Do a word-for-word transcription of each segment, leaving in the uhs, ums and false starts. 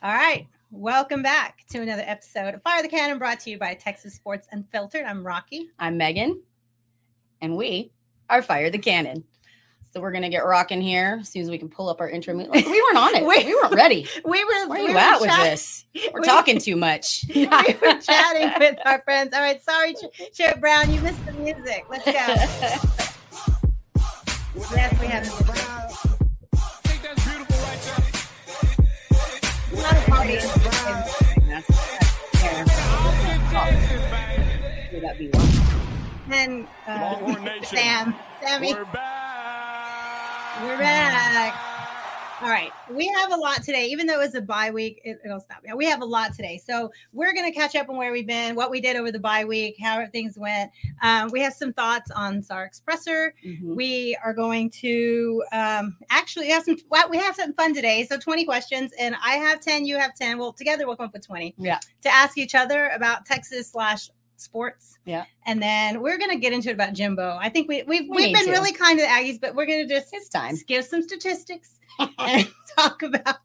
All right. Welcome back to another episode of Fire the Cannon, brought to you by Texas Sports Unfiltered. I'm Rocky. I'm Megan. And we are Fire the Cannon. So we're going to get rocking here as soon as we can pull up our intro. Like, we weren't on it. we, we weren't ready. We were, Where are we you were at chat- with this? We're we, talking too much. We were chatting with our friends. All right. Sorry, Sheriff Brown. You missed the music. Let's go. Yes, we have music. And uh, Sam, Sammy, we're back. We're back. All right, we have a lot today. Even though it's a bye week, it, it'll stop. Yeah, we have a lot today, so we're gonna catch up on where we've been, what we did over the bye week, how things went. Um, we have some thoughts on Sark's presser. Mm-hmm. We are going to um, actually have some. Well, we have something fun today. So twenty questions, and I have ten, you have ten. Well, together we'll come up with twenty. Yeah. To ask each other about Texas slash sports. Yeah. And then we're going to get into it about Jimbo. I think we, we've, we we've been to. really kind to the Aggies, but we're going to just it's time. give some statistics and talk about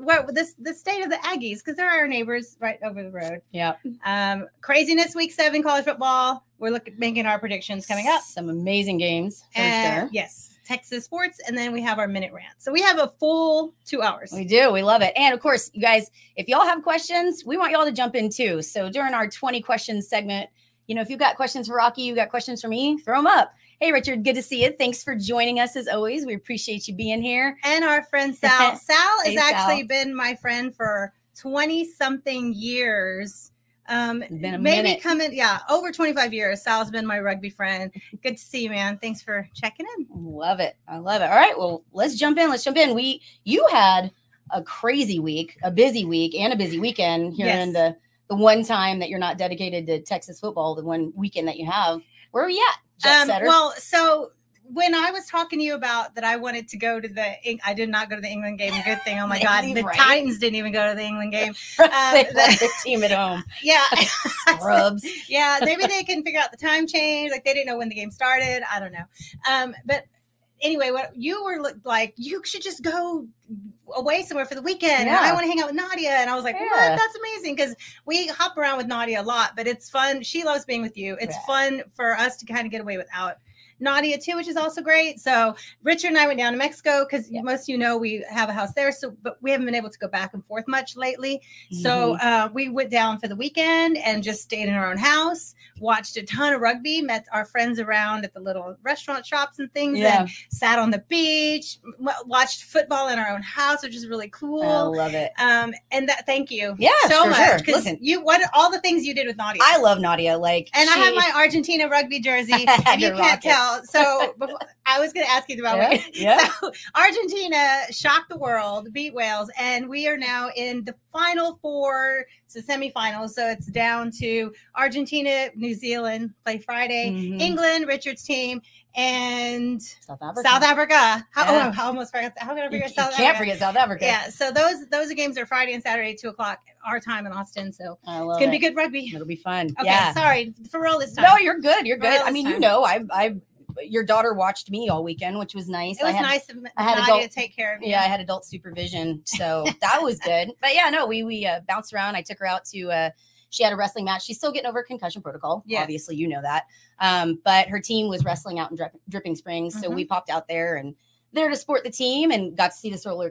what this, the state of the Aggies, because they're our neighbors right over the road. Yeah. Um, craziness week seven college football. We're looking making our predictions coming up. Some amazing games. For and, sure. Yes. Texas sports. And then we have our minute rant. So we have a full two hours. We do. We love it. And of course, you guys, if y'all have questions, we want y'all to jump in too. So during our twenty questions segment, you know, if you've got questions for Rocky, you got questions for me, throw them up. Hey, Richard, good to see you. Thanks for joining us as always. We appreciate you being here. And our friend Sal. Sal has hey, actually Sal. been my friend for twenty something years. Um, been a maybe minute. coming, yeah, over twenty-five years. Sal's been my rugby friend. Good to see you, man. Thanks for checking in. Love it. I love it. All right. Well, let's jump in. Let's jump in. We, you had a crazy week, a busy week and a busy weekend here yes. in the, the one time that you're not dedicated to Texas football, the one weekend that you have. Where are we at? Jet um, setter? Well, so when I was talking to you about that, I wanted to go to the, I did not go to the England game. Good thing. Oh my God. The right. Titans didn't even go to the England game. Um, they left the team at home. Yeah. Scrubs. Yeah. Maybe they can figure out the time change. Like they didn't know when the game started. I don't know. Um, but anyway, what you were like, you should just go away somewhere for the weekend. Yeah. I want to hang out with Nadia. And I was like, yeah. what? That's amazing. Because we hop around with Nadia a lot, but it's fun. She loves being with you. It's yeah. fun for us to kind of get away without Nadia too, which is also great. So Richard and I went down to Mexico because yep. most of you know we have a house there. So, but we haven't been able to go back and forth much lately. Mm-hmm. So uh, we went down for the weekend and just stayed in our own house, watched a ton of rugby, met our friends around at the little restaurant shops and things, yeah. and sat on the beach, w- watched football in our own house, which is really cool. I love it. Um, and that, thank you, yeah, so much. Sure. Listen, you what all the things you did with Nadia. I love Nadia, like, and she... I have my Argentina rugby jersey. If you can't tell. So before, I was going to ask you about yeah, it. Yeah. So Argentina shocked the world, beat Wales, and we are now in the final four, so semifinals. So it's down to Argentina, New Zealand play Friday, mm-hmm. England, Richard's team, and South Africa. South Africa. How, yeah. oh, I almost forgot. How can I forget you, South you Africa? Can't forget South Africa. Yeah. So those those games are Friday and Saturday, two o'clock our time in Austin. So I love it's gonna it. be good rugby. It'll be fun. Okay. Yeah. Sorry for real this time. No, you're good. You're for good. I mean, time. you know, I I. Your daughter watched me all weekend, which was nice. It was I had, nice of Nadia adult, to take care of you. Yeah, I had adult supervision, so that was good. But yeah, no, we we uh, bounced around. I took her out to uh, she had a wrestling match. She's still getting over concussion protocol. Yes. Obviously, you know that. Um, but her team was wrestling out in Dri- Dripping Springs, so mm-hmm. we popped out there and there to support the team and got to see the solar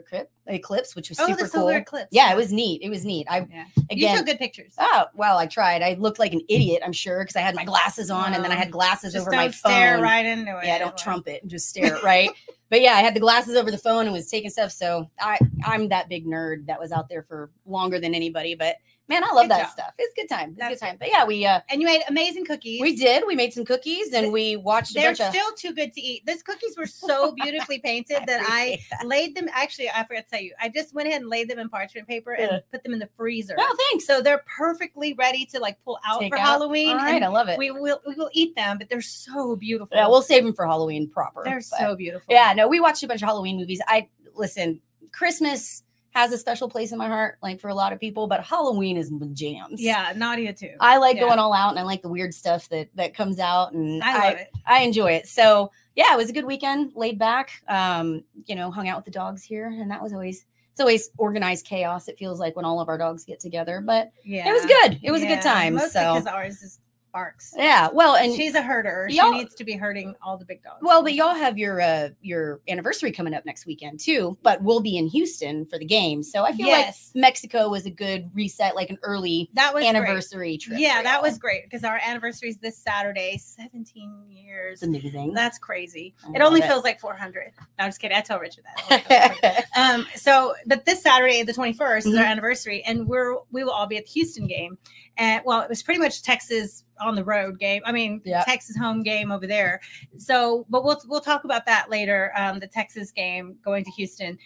eclipse, which was oh, super the solar cool. Eclipse. Yeah, it was neat. It was neat. I yeah. again, you took good pictures. Oh, well, I tried. I looked like an idiot, I'm sure, because I had my glasses on um, and then I had glasses over my phone. Just don't stare right into it. Yeah, don't trump it and just stare, right? But yeah, I had the glasses over the phone and was taking stuff. So I, I'm that big nerd that was out there for longer than anybody. But man, I love good that job. stuff. It's good time. It's That's good time. But yeah, we uh, and you made amazing cookies. We did. We made some cookies and we watched. They're a bunch still of... too good to eat. These cookies were so beautifully painted I that I that. laid them. Actually, I forgot to tell you. I just went ahead and laid them in parchment paper yeah. and put them in the freezer. Oh, thanks. So they're perfectly ready to like pull out Take for out. Halloween. All right, and I love it. We will we will eat them, but they're so beautiful. Yeah, we'll save them for Halloween proper. They're but, so beautiful. Yeah, no, we watched a bunch of Halloween movies. I listen. Christmas has a special place in my heart, like for a lot of people, but Halloween is jams. Yeah, Nadia too. I like yeah. going all out and I like the weird stuff that that comes out and I love I, it. I enjoy it. So yeah, it was a good weekend, laid back, um, you know, hung out with the dogs here and that was always it's always organized chaos, it feels like, when all of our dogs get together. But yeah, it was good. It was yeah. a good time. Mostly so because ours is barks. Yeah. Well, and she's a herder. She needs to be herding all the big dogs. Well, but y'all have your uh, your anniversary coming up next weekend too. But we'll be in Houston for the game, so I feel yes. like Mexico was a good reset, like an early that was anniversary great. trip. Yeah, that was great because our anniversary is this Saturday. Seventeen years. That's amazing. That's crazy. It only it. feels like four hundred. No, I'm just kidding. I tell Richard that. um. So, but this Saturday, the twenty-first, mm-hmm. is our anniversary, and we're we will all be at the Houston game. And well, it was pretty much Texas on the road game. I mean, yep. Texas home game over there. So, but we'll we'll talk about that later. Um, the Texas game going to Houston,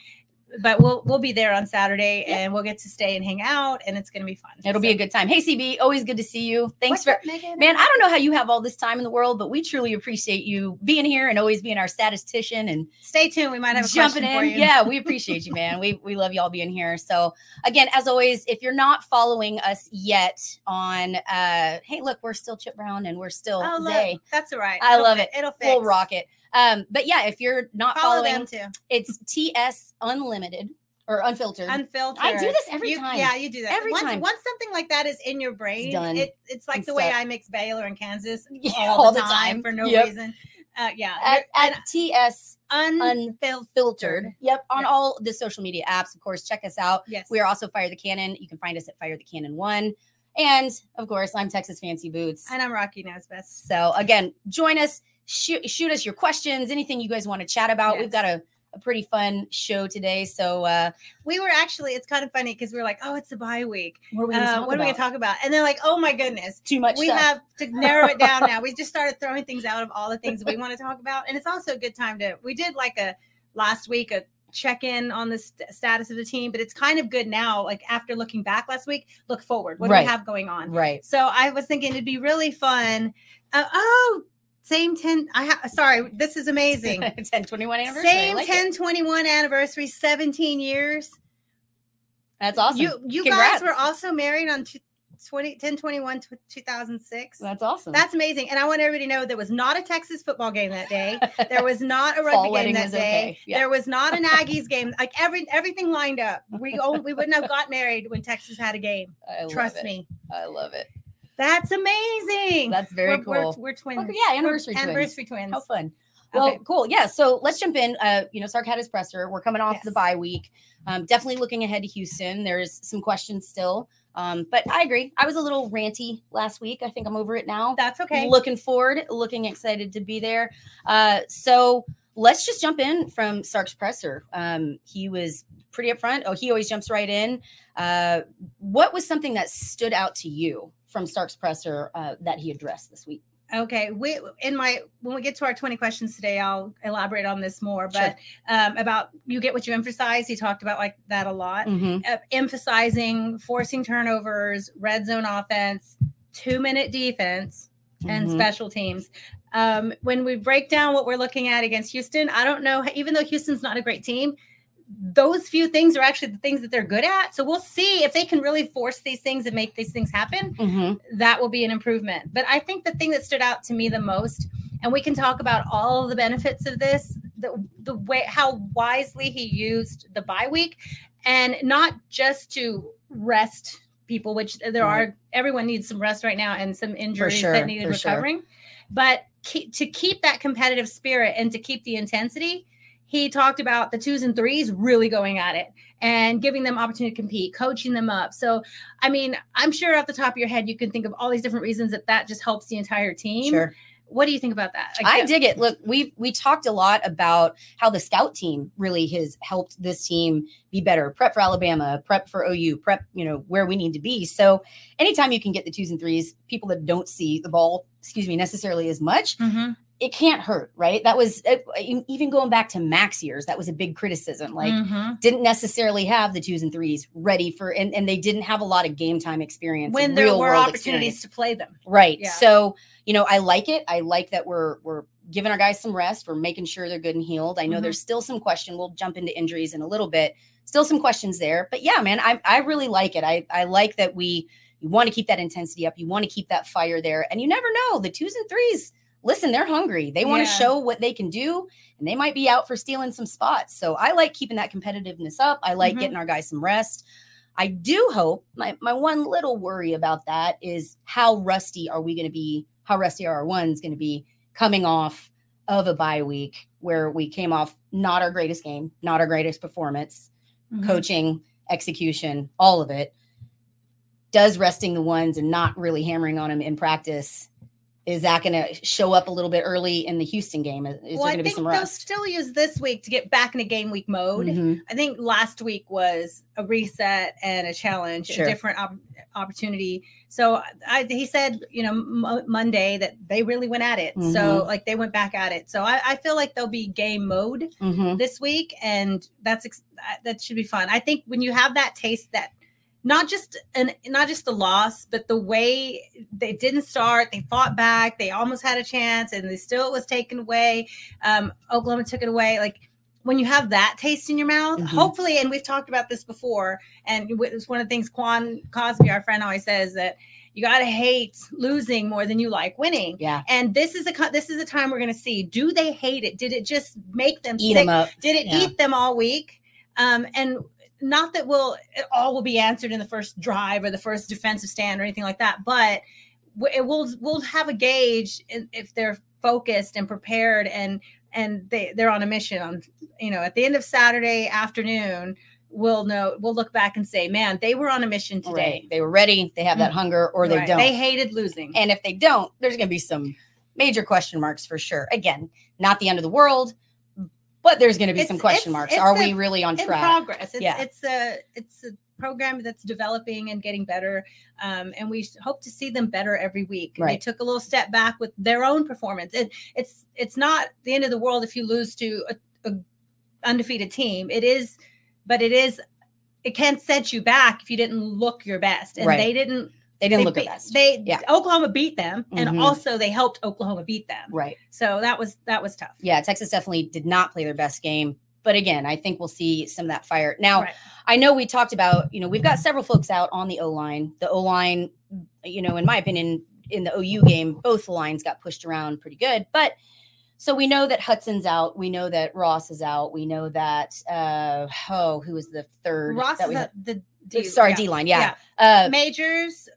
but we'll we'll be there on Saturday, yep. and we'll get to stay and hang out, and it's gonna be fun. It'll so. be a good time. Hey, C B, always good to see you. Thanks What's for up, Megan? Man. I don't know how you have all this time in the world, but we truly appreciate you being here and always being our statistician. And stay tuned. We might have a jumping question in. For you. Yeah, we appreciate you, man. we we love y'all being here. So again, as always, if you're not following us yet on, uh, hey, look, we're still Chip Brown and we're still oh, Zay. That's all right. I it'll love fit. it. It'll fix. We'll rock it. Um, but yeah, if you're not Follow following, them too. It's T S Unlimited or Unfiltered. Unfiltered. I do this every you, time. Yeah, you do that every once, time. Once something like that is in your brain, it's, done. it, it's like it's the stuck. way I mix Baylor and Kansas yeah, all, all the, the time, time for no yep. reason. Uh, yeah, at, at T S Unfiltered. Unfiltered. Yep, on yes. all the social media apps, of course. Check us out. Yes, we are also Fire the Cannon. You can find us at Fire the Cannon One. And of course, I'm Texas Fancy Boots, and I'm Rocky Nasbeth. So again, join us. Shoot, shoot us your questions, anything you guys want to chat about. Yes. We've got a, a pretty fun show today. So uh, we were actually, it's kind of funny because we were like, oh, it's a bye week. What are we going uh, to talk about? And they're like, oh my goodness. Too much We stuff. have to narrow it down now. We just started throwing things out of all the things that we want to talk about. And it's also a good time to, we did like a last week, a check in on the st- status of the team, but it's kind of good now. Like after looking back last week, look forward. What right. do we have going on? Right. So I was thinking it'd be really fun. Uh, oh, Same ten. I ha- sorry, this is amazing. ten twenty-one anniversary. Same like ten twenty-one anniversary. seventeen years. That's awesome. You you Congrats. guys were also married on two thousand six. That's awesome. That's amazing. And I want everybody to know there was not a Texas football game that day. There was not a rugby game that day. Okay. Yeah. There was not an Aggies game. Like every everything lined up. We only, we wouldn't have got married when Texas had a game. I Trust love it. me. I love it. That's amazing. That's very we're, cool. We're, we're twins. Okay, yeah, anniversary twins. Anniversary twins. How fun. Well, okay. cool. Yeah, so let's jump in. Uh, you know, Sark had his presser. We're coming off yes. the bye week. Um, definitely looking ahead to Houston. There's some questions still. Um, but I agree. I was a little ranty last week. I think I'm over it now. That's okay. Looking forward, looking excited to be there. Uh, so let's just jump in from Sark's presser. Um, he was pretty upfront. Oh, he always jumps right in. Uh, what was something that stood out to you from Stark's presser uh, that he addressed this week? Okay. We, in my, when we get to our twenty questions today, I'll elaborate on this more, but sure. um, about you get what you emphasize. He talked about like that a lot, mm-hmm. uh, emphasizing forcing turnovers, red zone offense, two minute defense, mm-hmm. and special teams. Um, when we break down what we're looking at against Houston, I don't know, even though Houston's not a great team, those few things are actually the things that they're good at. So we'll see if they can really force these things and make these things happen. Mm-hmm. That will be an improvement. But I think the thing that stood out to me the most, and we can talk about all the benefits of this, the, the way how wisely he used the bye week, and not just to rest people, which there right. are, everyone needs some rest right now and some injuries sure, that needed recovering, sure. but keep, to keep that competitive spirit and to keep the intensity. He talked about the twos and threes really going at it and giving them opportunity to compete, coaching them up. So, I mean, I'm sure off the top of your head, you can think of all these different reasons that that just helps the entire team. Sure. What do you think about that? Like, I dig it. Look, we we talked a lot about how the scout team really has helped this team be better, prep for Alabama, prep for O U, prep, you know, where we need to be. So anytime you can get the twos and threes, people that don't see the ball, excuse me, necessarily as much, mm-hmm. it can't hurt, right? That was it, even going back to Mac's years, that was a big criticism. Like mm-hmm. didn't necessarily have the twos and threes ready for, and, and they didn't have a lot of game time experience. When there were opportunities experience. to play them. Right. Yeah. So, you know, I like it. I like that we're, we're giving our guys some rest. We're making sure they're good and healed. I know mm-hmm. there's still some question. We'll jump into injuries in a little bit, still some questions there, but yeah, man, I, I really like it. I, I like that we, you want to keep that intensity up. You want to keep that fire there, and you never know, the twos and threes listen, they're hungry. They want to yeah. show what they can do, and they might be out for stealing some spots. So I like keeping that competitiveness up. I like mm-hmm. getting our guys some rest. I do hope my, my one little worry about that is how rusty are we going to be? How rusty are our ones going to be coming off of a bye week where we came off not our greatest game, not our greatest performance, mm-hmm. coaching, execution, all of it. Does resting the ones and not really hammering on them in practice, is that going to show up a little bit early in the Houston game? Is well, there going to be some rust? I think they'll still use this week to get back into game week mode. Mm-hmm. I think last week was a reset and a challenge, sure. a different op- opportunity. So I, he said, you know, m- Monday that they really went at it. Mm-hmm. So like they went back at it. So I, I feel like they'll be game mode mm-hmm. this week, and that's ex- that should be fun. I think when you have that taste, that Not just an, not just the loss, but the way they didn't start. They fought back. They almost had a chance, and they still it was taken away. Um, Oklahoma took it away. Like when you have that taste in your mouth, mm-hmm. hopefully. And we've talked about this before. And it's one of the things Quan Cosby, our friend, always says that you gotta hate losing more than you like winning. Yeah. And this is a this is a time we're gonna see. Do they hate it? Did it just make them eat sick? Them up? Did it yeah. eat them all week? Um, and Not that we'll, it all will be answered in the first drive or the first defensive stand or anything like that, but it will, we'll have a gauge if they're focused and prepared and, and they, they're on a mission on, you know, at the end of Saturday afternoon, we'll know, we'll look back and say, man, they were on a mission today. Right. They were ready. They have that mm-hmm. hunger, or they right. don't. They hated losing. And if they don't, there's going to be some major question marks for sure. Again, not the end of the world. But there's going to be it's, some question it's, marks. It's Are a, we really on track? In progress. It's, yeah. it's a it's a program that's developing and getting better, um, and we hope to see them better every week. Right. They took a little step back with their own performance. It, it's it's not the end of the world if you lose to a, a undefeated team. It is, but it is it can set you back if you didn't look your best, and right. they didn't. They didn't they look beat, at best. They yeah. Oklahoma beat them, and mm-hmm. also they helped Oklahoma beat them. Right. So that was that was tough. Yeah, Texas definitely did not play their best game. But again, I think we'll see some of that fire. Now, right. I know we talked about, you know, we've got several folks out on the O-line. The O-line, you know, in my opinion, in the O U game, both lines got pushed around pretty good. But so we know that Hudson's out. We know that Ross is out. We know that, uh, oh, who was the third? Ross that we had? the D, Sorry, yeah. D-line, yeah. yeah. Uh, Majors.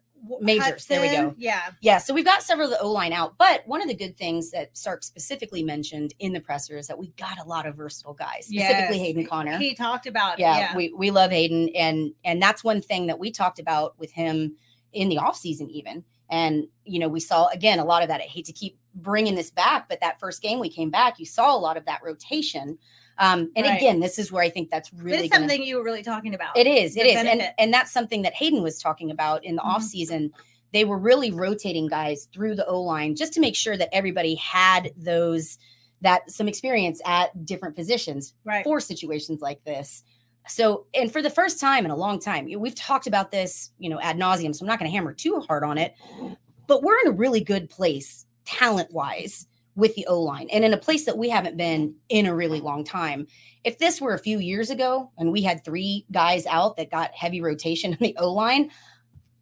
Majors. Hudson, there we go. Yeah. Yeah. So we've got several of the O-line out, but one of the good things that Sark specifically mentioned in the presser is that we got a lot of versatile guys, specifically yes. Hayden Connor. He talked about, yeah, yeah, we, we love Hayden. And, and that's one thing that we talked about with him in the off season, even. And, you know, we saw again, a lot of that. I hate to keep bringing this back, but that first game we came back, you saw a lot of that rotation. Um, and right. again, this is where I think that's really this is gonna, something you were really talking about. It is, it is. Benefit. And and that's something that Hayden was talking about in the mm-hmm. off season. They were really rotating guys through the O-line just to make sure that everybody had those, that some experience at different positions right. for situations like this. So, and for the first time in a long time, we've talked about this, you know, ad nauseum, so I'm not going to hammer too hard on it, but we're in a really good place talent wise with the O-line, and in a place that we haven't been in a really long time. If this were a few years ago and we had three guys out that got heavy rotation in the O-line,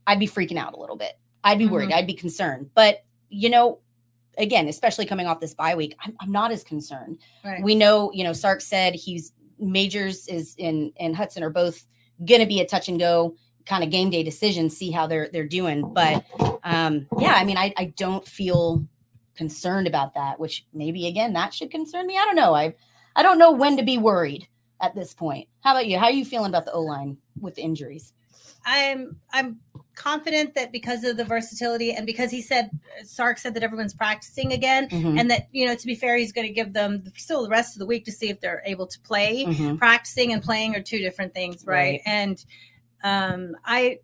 I'd be freaking out a little bit. I'd be worried. Mm-hmm. I'd be concerned. But, you know, again, especially coming off this bye week, I'm, I'm not as concerned. Right. We know, you know, Sark said he's Majors is in and Hudson are both going to be a touch and go kind of game day decision, see how they're, they're doing. But um, yeah, I mean, I, I don't feel concerned about that, which maybe again that should concern me. I don't know. I I don't know when to be worried at this point. How about you? How are you feeling about the O-line with the injuries? I'm I'm confident that because of the versatility and because he said Sark said that everyone's practicing again mm-hmm. and that, you know, to be fair, he's going to give them still the rest of the week to see if they're able to play. Mm-hmm. Practicing and playing are two different things, right? right. And um I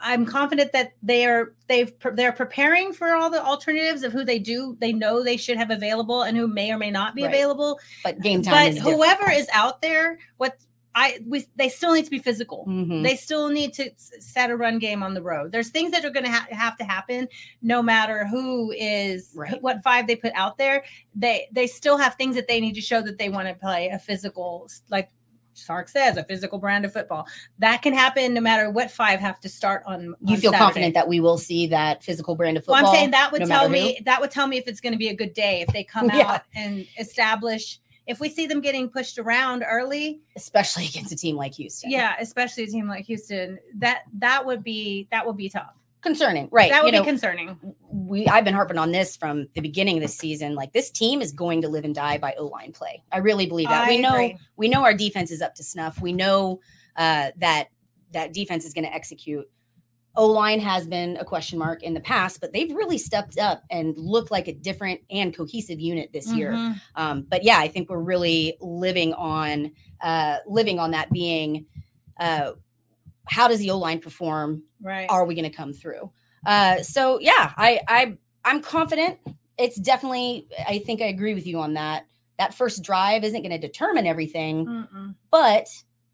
I'm confident that they are they've they're preparing for all the alternatives of who they do they know they should have available and who may or may not be right. available. But game time. But is whoever different. Is out there, what I we they still need to be physical. Mm-hmm. They still need to set a run game on the road. There's things that are going to ha- have to happen, no matter who is right. what five they put out there. They they still have things that they need to show that they want to play a physical like. Sark says, a physical brand of football. That can happen no matter what five have to start on You on feel Saturday. Confident that we will see that physical brand of football? Well, I'm saying that would no tell me who? that would tell me if it's going to be a good day, if they come yeah. out and establish. If we see them getting pushed around early, especially against a team like Houston. Yeah, especially a team like Houston. That that would be that would be tough. Concerning, right? That would you be know, concerning. We, I've been harping on this from the beginning of this season. Like, this team is going to live and die by O-line play. I really believe that. I we know agree. we know our defense is up to snuff. We know uh, that that defense is going to execute. O-line has been a question mark in the past, but they've really stepped up and looked like a different and cohesive unit this mm-hmm. year. Um, but yeah, I think we're really living on uh, living on that being. Uh, How does the O-line perform? Right. Are we going to come through? Uh, so, yeah, I, I, I'm confident. It's definitely, I think I agree with you on that. That first drive isn't going to determine everything, Mm-mm. but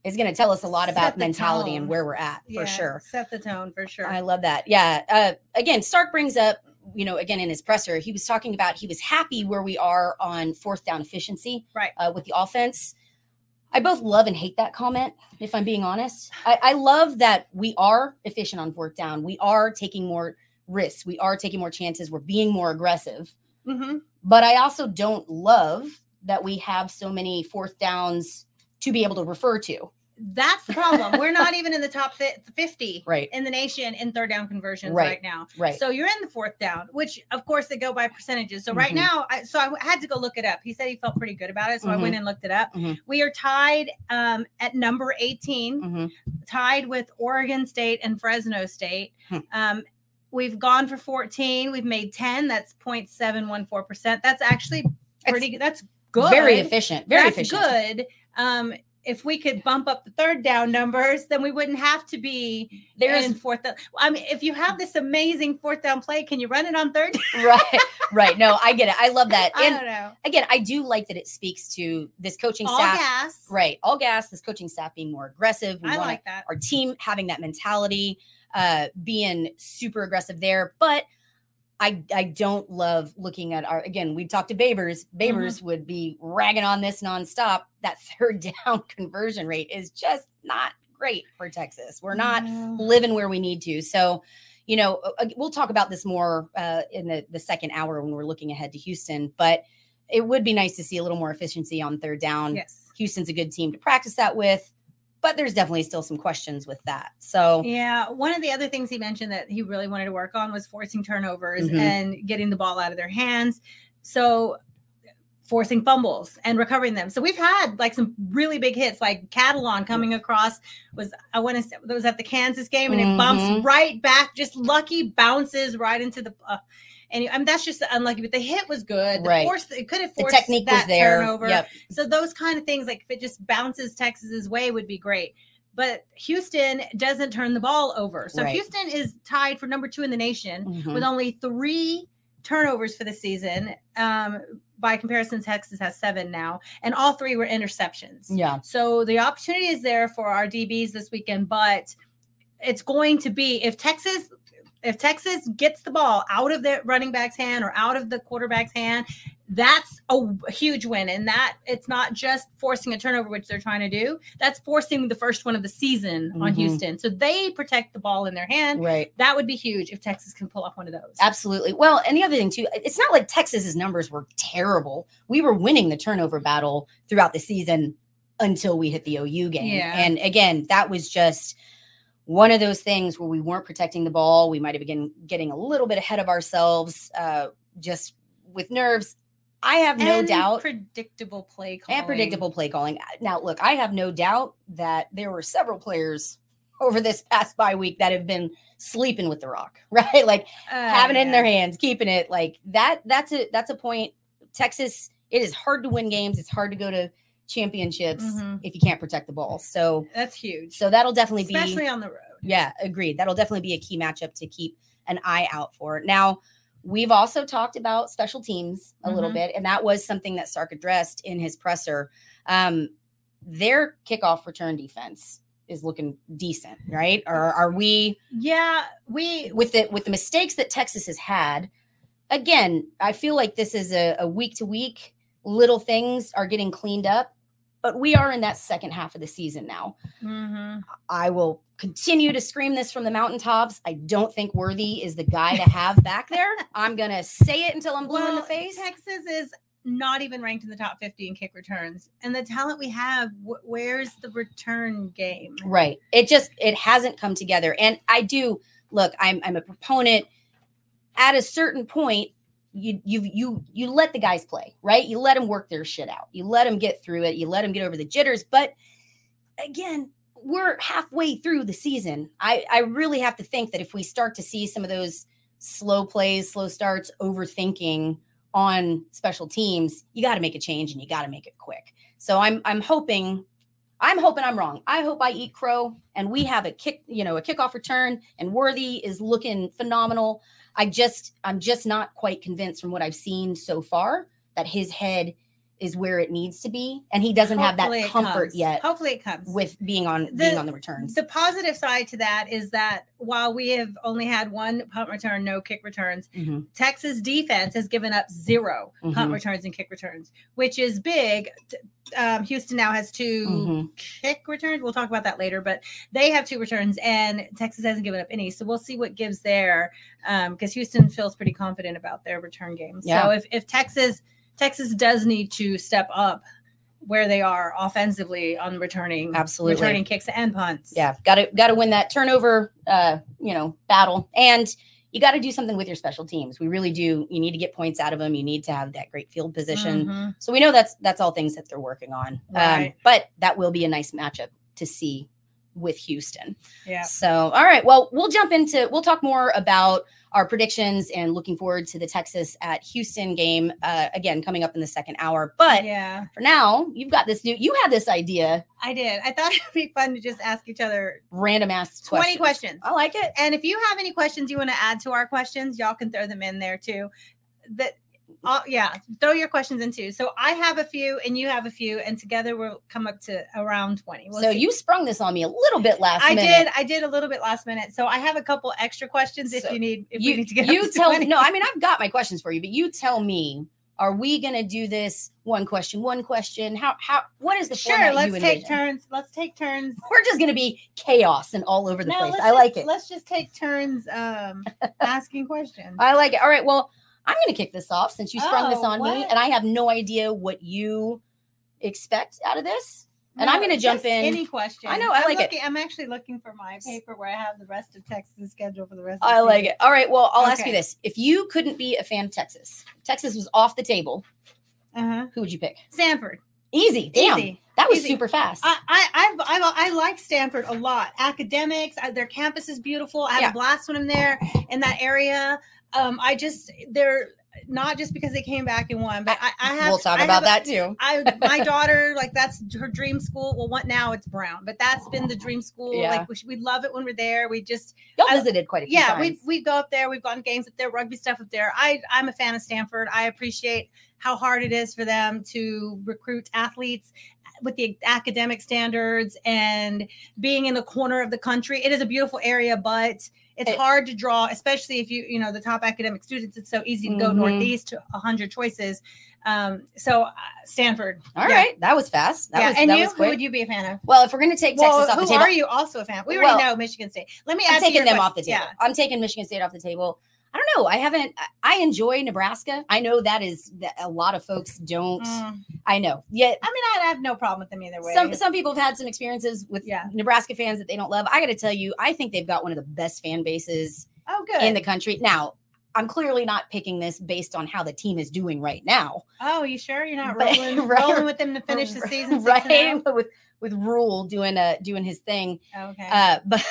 it's going to tell us a lot about mentality tone. and where we're at, yeah, for sure. Set the tone, for sure. I love that. Yeah. Uh, again, Stark brings up, you know, again, in his presser, he was talking about he was happy where we are on fourth down efficiency right. uh, with the offense. I both love and hate that comment, if I'm being honest. I, I love that we are efficient on fourth down. We are taking more risks. We are taking more chances. We're being more aggressive. Mm-hmm. But I also don't love that we have so many fourth downs to be able to refer to. That's the problem. We're not even in the top fifty right. in the nation in third down conversions right, right now. Right. So you're in the fourth down, which of course they go by percentages. So right mm-hmm. now, I, so I had to go look it up. He said he felt pretty good about it. So mm-hmm. I went and looked it up. Mm-hmm. We are tied um, at number eighteen, mm-hmm. tied with Oregon State and Fresno State. Hmm. Um, we've gone for fourteen. We've made ten. That's zero point seven one four percent. That's actually pretty good. That's good. Very efficient. Very that's efficient. That's good. Um, If we could bump up the third down numbers, then we wouldn't have to be there in fourth down. I mean, if you have this amazing fourth down play, can you run it on third down? Right, right. No, I get it. I love that. And I don't know. Again, I do like that it speaks to this coaching all staff. All gas. Right, all gas. This coaching staff being more aggressive. We I like that. Our team having that mentality, uh, being super aggressive there. But I, I don't love looking at our, again, we talked to Babers. Babers mm-hmm. would be ragging on this nonstop. That third down conversion rate is just not great for Texas. We're not mm. living where we need to. So, you know, we'll talk about this more uh, in the, the second hour when we're looking ahead to Houston, but it would be nice to see a little more efficiency on third down. Yes. Houston's a good team to practice that with. But there's definitely still some questions with that. So yeah, one of the other things he mentioned that he really wanted to work on was forcing turnovers mm-hmm. and getting the ball out of their hands. So forcing fumbles and recovering them. So we've had like some really big hits, like Catalon coming across was, I want to say that was at the Kansas game and mm-hmm. it bumps right back, just lucky bounces right into the, uh, and I mean, that's just unlucky, but the hit was good. The right. force, it could have forced the technique that was there. Turnover. Yep. So those kind of things, like if it just bounces Texas's way would be great. But Houston doesn't turn the ball over. So right. Houston is tied for number two in the nation mm-hmm. with only three turnovers for the season. Um, by comparison, Texas has seven now, and all three were interceptions. Yeah. So the opportunity is there for our D Bs this weekend, but it's going to be if Texas – If Texas gets the ball out of the running back's hand or out of the quarterback's hand, that's a huge win. And that it's not just forcing a turnover, which they're trying to do. That's forcing the first one of the season mm-hmm. on Houston. So they protect the ball in their hand. Right. That would be huge if Texas can pull off one of those. Absolutely. Well, and the other thing, too, it's not like Texas's numbers were terrible. We were winning the turnover battle throughout the season until we hit the O U game. Yeah. And, again, that was just – one of those things where we weren't protecting the ball. We might have been getting a little bit ahead of ourselves uh, just with nerves. I have no and doubt. Predictable play calling. And predictable play calling. Now, look, I have no doubt that there were several players over this past bye week that have been sleeping with the rock, right? Like uh, having yeah. it in their hands, keeping it like that. That's a that's a point. Texas, it is hard to win games. It's hard to go to championships mm-hmm. if you can't protect the ball. So that's huge. So that'll definitely be especially on the road. Yeah, agreed. That'll definitely be a key matchup to keep an eye out for. Now, we've also talked about special teams a mm-hmm. little bit, and that was something that Sark addressed in his presser. Um, their kickoff return defense is looking decent, right? Or are we Yeah, we with the with the mistakes that Texas has had, again, I feel like this is a, a week to week, little things are getting cleaned up. but we are in that second half of the season now. Mm-hmm. I will continue to scream this from the mountaintops. I don't think Worthy is the guy to have back there. I'm going to say it until I'm blue well, in the face. Texas is not even ranked in the top fifty in kick returns. And the talent we have, wh- where's the return game? Right. It just, it hasn't come together. And I do, look, I'm I'm a proponent. At a certain point, you you you you let the guys play, right? You let them work their shit out. You let them get through it. You let them get over the jitters. But again, we're halfway through the season. I, I really have to think that if we start to see some of those slow plays, slow starts, overthinking on special teams, you got to make a change and you got to make it quick. So I'm I'm hoping I'm hoping I'm wrong. I hope I eat crow and we have a kick, you know, a kickoff return, and Worthy is looking phenomenal. I just, I'm just not quite convinced from what I've seen so far that his head is where it needs to be. And he doesn't Hopefully have that comfort comes. yet. Hopefully it comes with being on, the, being on the returns. The positive side to that is that while we have only had one punt return, no kick returns, mm-hmm. Texas defense has given up zero mm-hmm. punt returns and kick returns, which is big. Um, Houston now has two mm-hmm. kick returns. We'll talk about that later, but they have two returns and Texas hasn't given up any. So we'll see what gives there. Um, cause Houston feels pretty confident about their return game. Yeah. So if, if Texas, Texas does need to step up where they are offensively on returning, absolutely returning kicks and punts. Yeah, got to got to win that turnover, uh, you know, battle, and you got to do something with your special teams. We really do. You need to get points out of them. You need to have that great field position. Mm-hmm. So we know that's that's all things that they're working on. Right. Um, but that will be a nice matchup to see with Houston. Yeah. So, all right. Well, we'll jump into, we'll talk more about our predictions and looking forward to the Texas at Houston game, uh, again, coming up in the second hour. But yeah. for now, you've got this new, you had this idea. I did. I thought it'd be fun to just ask each other random ass twenty questions. questions. I like it. And if you have any questions you want to add to our questions, y'all can throw them in there too. That I'll, yeah, throw your questions in too. So I have a few and you have a few, and together we'll come up to around twenty. We'll so see. You sprung this on me a little bit last I minute. I did. I did a little bit last minute. So I have a couple extra questions so if you need, if you we need to get you up to tell me. No, I mean, I've got my questions for you, but you tell me, are we going to do this one question, one question? How, how, what is the sure, format let's you take turns. Let's take turns. We're just going to be chaos and all over the no, place. I just, like it. Let's just take turns um, asking questions. I like it. All right. Well, I'm going to kick this off since you sprung oh, this on what? me, and I have no idea what you expect out of this. And no, I'm going to jump in. Any question? I know. I I'm like looking, it. I'm actually looking for my paper where I have the rest of Texas schedule for the rest. I of I like season. it. All right. Well, I'll okay. ask you this: if you couldn't be a fan of Texas, Texas was off the table. Uh-huh. Who would you pick? Stanford. Easy. Damn. Easy. That was Easy. super fast. I I I've, I've, I like Stanford a lot. Academics. Their campus is beautiful. I have yeah. a blast when I'm there in that area. Um, I just, they're not just because they came back and won, but I, I have, we'll talk I about a, that too. I, my daughter, like that's her dream school. Well, what now it's Brown, but that's been the dream school. Yeah. Like we, we love it when we're there. We just Y'all I, visited quite a few yeah, times. Yeah. We, we go up there. We've gone games up there, rugby stuff up there. I I'm a fan of Stanford. I appreciate how hard it is for them to recruit athletes with the academic standards and being in the corner of the country. It is a beautiful area, but It's it, hard to draw, especially if you, you know, the top academic students, it's so easy to go mm-hmm. northeast to one hundred choices. Um, so uh, Stanford. All yeah. right. That was fast. That yeah. was, and that you, was who would you be a fan of? Well, if we're going to take Texas well, off the table. Who are you also a fan of? We well, already know Michigan State. Let me I'm ask you. I'm taking them question. off the table. Yeah. I'm taking Michigan State off the table. I don't know. I haven't, I enjoy Nebraska. I know that is a lot of folks don't, mm. I know. Yeah. I mean, I have no problem with them either way. Some, some people have had some experiences with yeah. Nebraska fans that they don't love. I got to tell you, I think they've got one of the best fan bases oh, good. in the country. Now, I'm clearly not picking this based on how the team is doing right now. Oh, you sure you're not but, rolling, right, rolling with them to finish the season? Right. With, with Rule doing a, doing his thing. Okay. Uh, but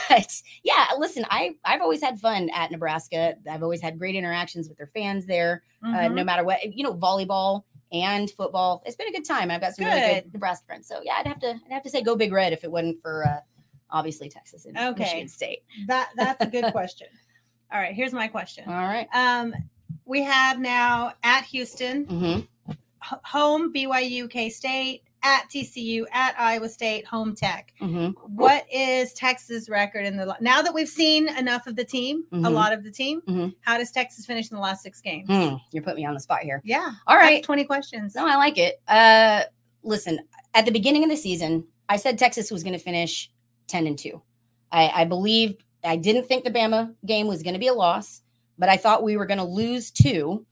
yeah, listen, I, I've always had fun at Nebraska. I've always had great interactions with their fans there. Mm-hmm. Uh, no matter what, you know, volleyball and football, it's been a good time. I've got some good. really good Nebraska friends. So yeah, I'd have to, I'd have to say go Big Red if it wasn't for, uh, obviously Texas and okay. Michigan State. That that's a good question. All right, here's my question. All right. Um, we have now at Houston, mm-hmm. h- home B Y U, K State, at T C U, at Iowa State, home Tech. Mm-hmm. What is Texas' record in the now that we've seen enough of the team, mm-hmm. a lot of the team? Mm-hmm. How does Texas finish in the last six games? Mm, you're putting me on the spot here. Yeah. All right. That's twenty questions. No, I like it. Uh, listen, at the beginning of the season, I said Texas was going to finish ten and two. I, I believed, I didn't think the Bama game was going to be a loss, but I thought we were going to lose two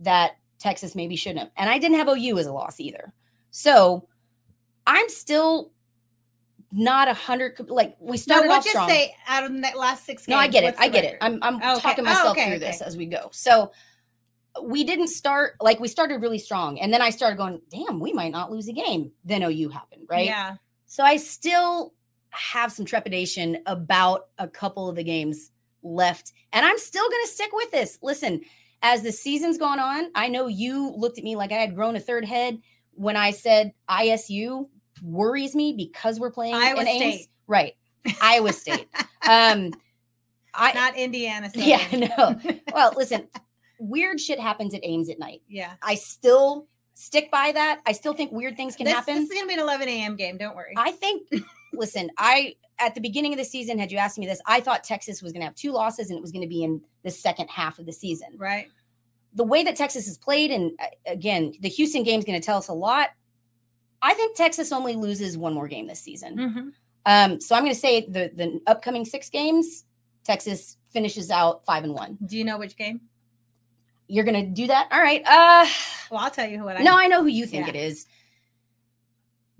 that Texas maybe shouldn't have. And I didn't have O U as a loss either. So I'm still not a hundred, like we started no, we'll off strong. Just say out of that last six games. No, I get it. I get record? it. I'm I'm oh, okay. talking myself oh, okay, through okay. this as we go. So we didn't start, like we started really strong. And then I started going, damn, we might not lose a game. Then O U happened, right? Yeah. So I still have some trepidation about a couple of the games left. And I'm still going to stick with this. Listen, as the season's gone on, I know you looked at me like I had grown a third head when I said I S U worries me because we're playing Iowa State. Ames. Right. Iowa State. Um, I, Not Indiana State. Yeah, no. Well, listen, weird shit happens at Ames at night. Yeah. I still stick by that. I still think weird things can this, happen. This is going to be an eleven a.m. game. Don't worry. I think, listen, I at the beginning of the season, had you asked me this, I thought Texas was going to have two losses and it was going to be in the second half of the season. Right. The way that Texas has played, and again, the Houston game is going to tell us a lot. I think Texas only loses one more game this season. Mm-hmm. Um, so I'm going to say the, the upcoming six games, Texas finishes out five and one. Do you know which game? You're going to do that? All right. Uh, well, I'll tell you who it is. No, I know who you think yeah. it is.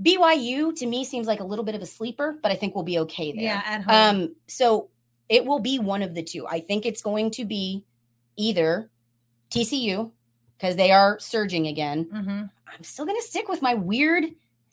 B Y U to me seems like a little bit of a sleeper, but I think we'll be okay there. Yeah, at home. Um, so it will be one of the two. I think it's going to be either T C U because they are surging again. Mm-hmm. I'm still going to stick with my weird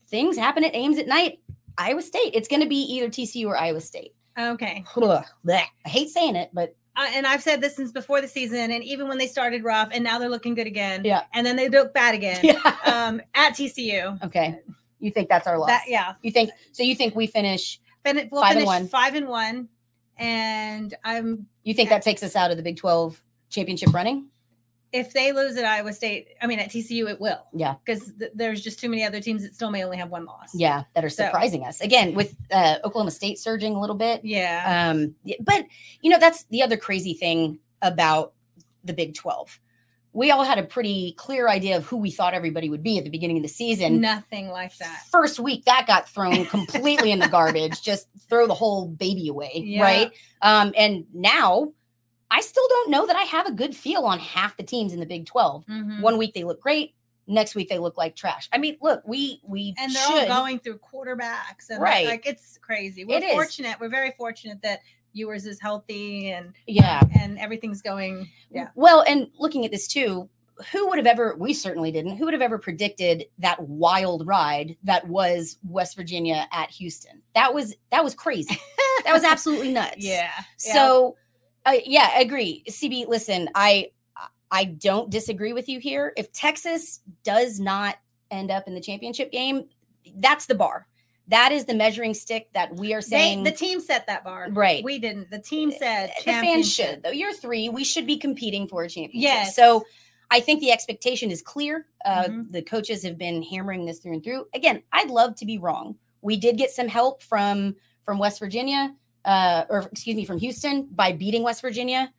things happen at Ames at night. Iowa State. It's going to be either T C U or Iowa State. Okay. Ugh, bleh. I hate saying it, but. Uh, and I've said this since before the season, and even when they started rough, and now they're looking good again. Yeah. And then they look bad again. Yeah. Um, at T C U. Okay. You think that's our loss? That, yeah. You think so? You think we finish fin- we'll five finish and one? Five and one, and I'm. You think at, that takes us out of the Big twelve championship running? If they lose at Iowa State, I mean at T C U, it will. Yeah, because th- there's just too many other teams that still may only have one loss. Yeah, that are surprising so. us again with uh, Oklahoma State surging a little bit. Yeah. Um, but you know that's the other crazy thing about the Big twelve. We all had a pretty clear idea of who we thought everybody would be at the beginning of the season. Nothing like that. First week, that got thrown completely in the garbage. Just throw the whole baby away, yeah. right? Um, and now, I still don't know that I have a good feel on half the teams in the Big twelve. Mm-hmm. One week they look great. Next week they look like trash. I mean, look, we we And they're should. all going through quarterbacks. And right. Like, it's crazy. We're it fortunate. Is. We're very fortunate that Yours is healthy and yeah, and everything's going yeah. Well, and looking at this too, who would have ever? We certainly didn't. Who would have ever predicted that wild ride that was West Virginia at Houston? That was that was crazy. That was absolutely nuts. Yeah. So, yeah, uh, yeah I agree. C B, listen, I I don't disagree with you here. If Texas does not end up in the championship game, that's the bar. That is the measuring stick that we are saying. They, the team set that bar. Right. We didn't. The team said the fans should. Though you're three, we should be competing for a championship. Yes. So I think the expectation is clear. Uh, mm-hmm. The coaches have been hammering this through and through. Again, I'd love to be wrong. We did get some help from from West Virginia, uh, or excuse me, from Houston by beating West Virginia,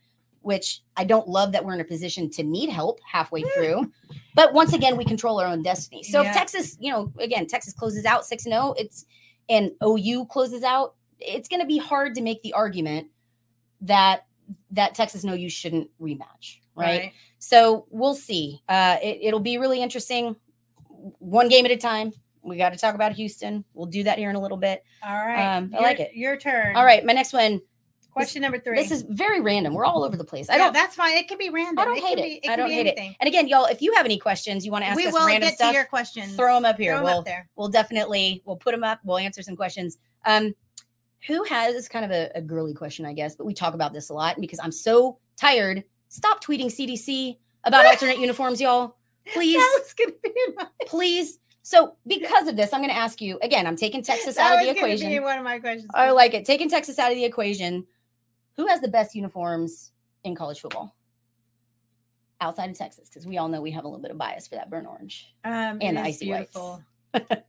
which I don't love that we're in a position to need help halfway through. But once again, we control our own destiny. So yeah. if Texas, you know, again, Texas closes out six and oh, it's and O U closes out, it's going to be hard to make the argument that that Texas and O U shouldn't rematch, right? right. So we'll see. Uh, it, it'll be really interesting. One game at a time. We got to talk about Houston. We'll do that here in a little bit. All right. Um, I your, like it. Your turn. All right. My next one. Question number three. This is very random. We're all over the place. I yeah, don't. That's fine. It can be random. I don't it hate can it. Be, it. I don't hate anything. It. And again, y'all, if you have any questions, you want to ask we us random stuff. We will get to your questions. Throw them up here. Throw we'll, them up there. We'll definitely, we'll put them up. We'll answer some questions. Um, who has kind of a, a girly question, I guess, but we talk about this a lot because I'm so tired. Stop tweeting C D C about alternate uniforms, y'all. Please. That was going to be in my Please. So because of this, I'm going to ask you, again, I'm taking Texas that out of the equation. Be one of my questions. I like it. Taking Texas out of the equation. Who has the best uniforms in college football outside of Texas? Because we all know we have a little bit of bias for that burnt orange um, and the icy beautiful. whites.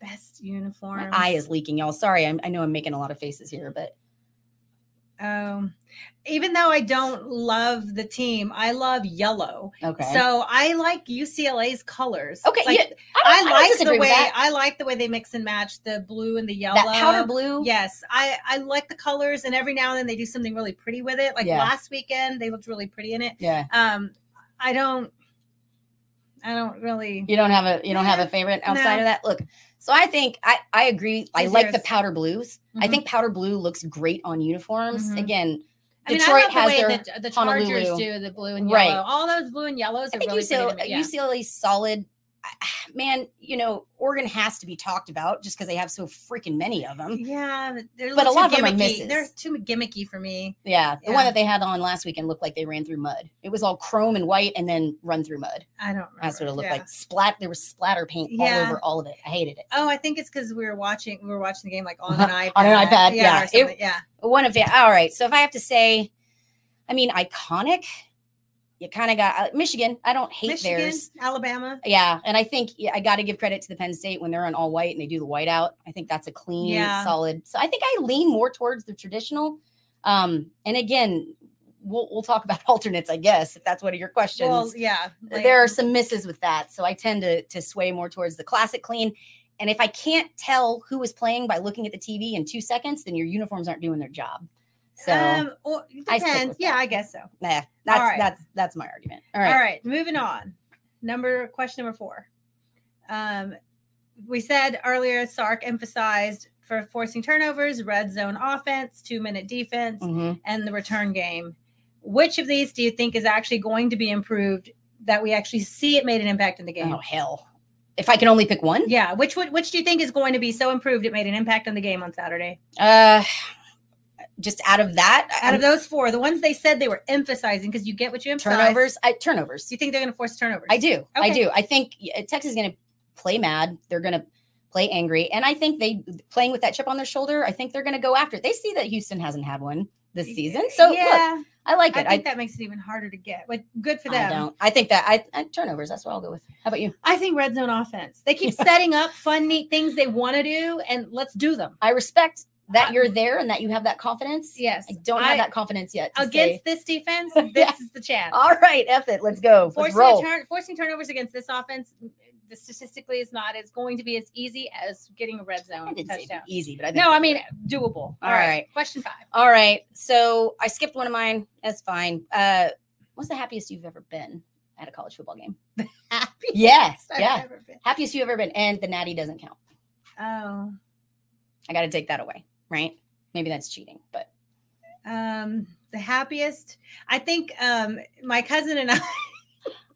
Best uniform. My eye is leaking, y'all. Sorry, I'm, I know I'm making a lot of faces here, but Um, even though I don't love the team, I love yellow. Okay. So I like U C L A's colors. Okay. Like, yeah, I, I like I the way I like the way they mix and match the blue and the yellow. That powder blue. Yes. I, I like the colors, and every now and then they do something really pretty with it. Like yeah. last weekend, they looked really pretty in it. Yeah. Um, I don't I don't really You don't have a you don't have a favorite outside no. of that? Look. So I think I, I agree. I There's like yours. the powder blues. Mm-hmm. I think powder blue looks great on uniforms. Mm-hmm. Again, I Detroit mean, I has the their the, the Chargers Honolulu. do the blue and yellow. Right. All those blue and yellows I are think really U C L A, pretty. Yeah. U C L A's solid. Man, you know, Oregon has to be talked about just because they have so freaking many of them. Yeah, they're but a lot of them are misses. They're too gimmicky for me. Yeah, the yeah. one that they had on last weekend looked like they ran through mud. It was all chrome and white, and then run through mud. I don't remember. That's what it looked yeah. like. Splat. There was splatter paint yeah. all over all of it. I hated it. Oh, I think it's because we were watching. We were watching the game like on an iPad. on an iPad. Yeah. Yeah. It, yeah. One of it. All right. So if I have to say, I mean, iconic. You kind of got uh, Michigan. I don't hate Michigan, theirs. Alabama. Yeah. And I think yeah, I got to give credit to the Penn State when they're on all white and they do the white out. I think that's a clean, yeah. solid. So I think I lean more towards the traditional. Um, and again, we'll, we'll talk about alternates, I guess, if that's one of your questions. Well, yeah. Like, there are some misses with that. So I tend to, to sway more towards the classic clean. And if I can't tell who is playing by looking at the T V in two seconds, then your uniforms aren't doing their job. So um, well, depends. I yeah, I guess so. Nah, that's right. that's that's my argument. All right. All right, moving on. Number question number four. Um, we said earlier Sark emphasized for forcing turnovers, red zone offense, two minute defense, mm-hmm. and the return game. Which of these do you think is actually going to be improved that we actually see it made an impact in the game? Oh hell. If I can only pick one? Yeah. Which would which do you think is going to be so improved it made an impact on the game on Saturday? Uh Just out of that, out of those four, the ones they said they were emphasizing, because you get what you emphasize. Turnovers, I, turnovers. Do you think they're going to force turnovers? I do. Okay. I do. I think Texas is going to play mad. They're going to play angry. And I think they, playing with that chip on their shoulder, I think they're going to go after it. They see that Houston hasn't had one this season. So, yeah. Look, I like it. I think I, that makes it even harder to get. But good for them. I don't. I think that I, I turnovers. That's what I'll go with. How about you? I think red zone offense. They keep setting up fun, neat things they want to do, and let's do them. I respect that you're there and that you have that confidence. Yes. I don't have I, that confidence yet. Against say. this defense, this yeah. is the chance. All right, F it. Let's go. Forcing, Let's roll. Turn, forcing turnovers against this offense, the statistically is not as going to be as easy as getting a red zone I didn't touchdown. Say easy, but I think no, I mean doable. All, All right. right. Question five. All right. So I skipped one of mine. That's fine. Uh, what's the happiest you've ever been at a college football game? happiest yes. I've yeah. ever been. Happiest you've ever been. And the natty doesn't count. Oh. I got to take that away. Right? Maybe that's cheating, but um, the happiest. I think um, my cousin and I.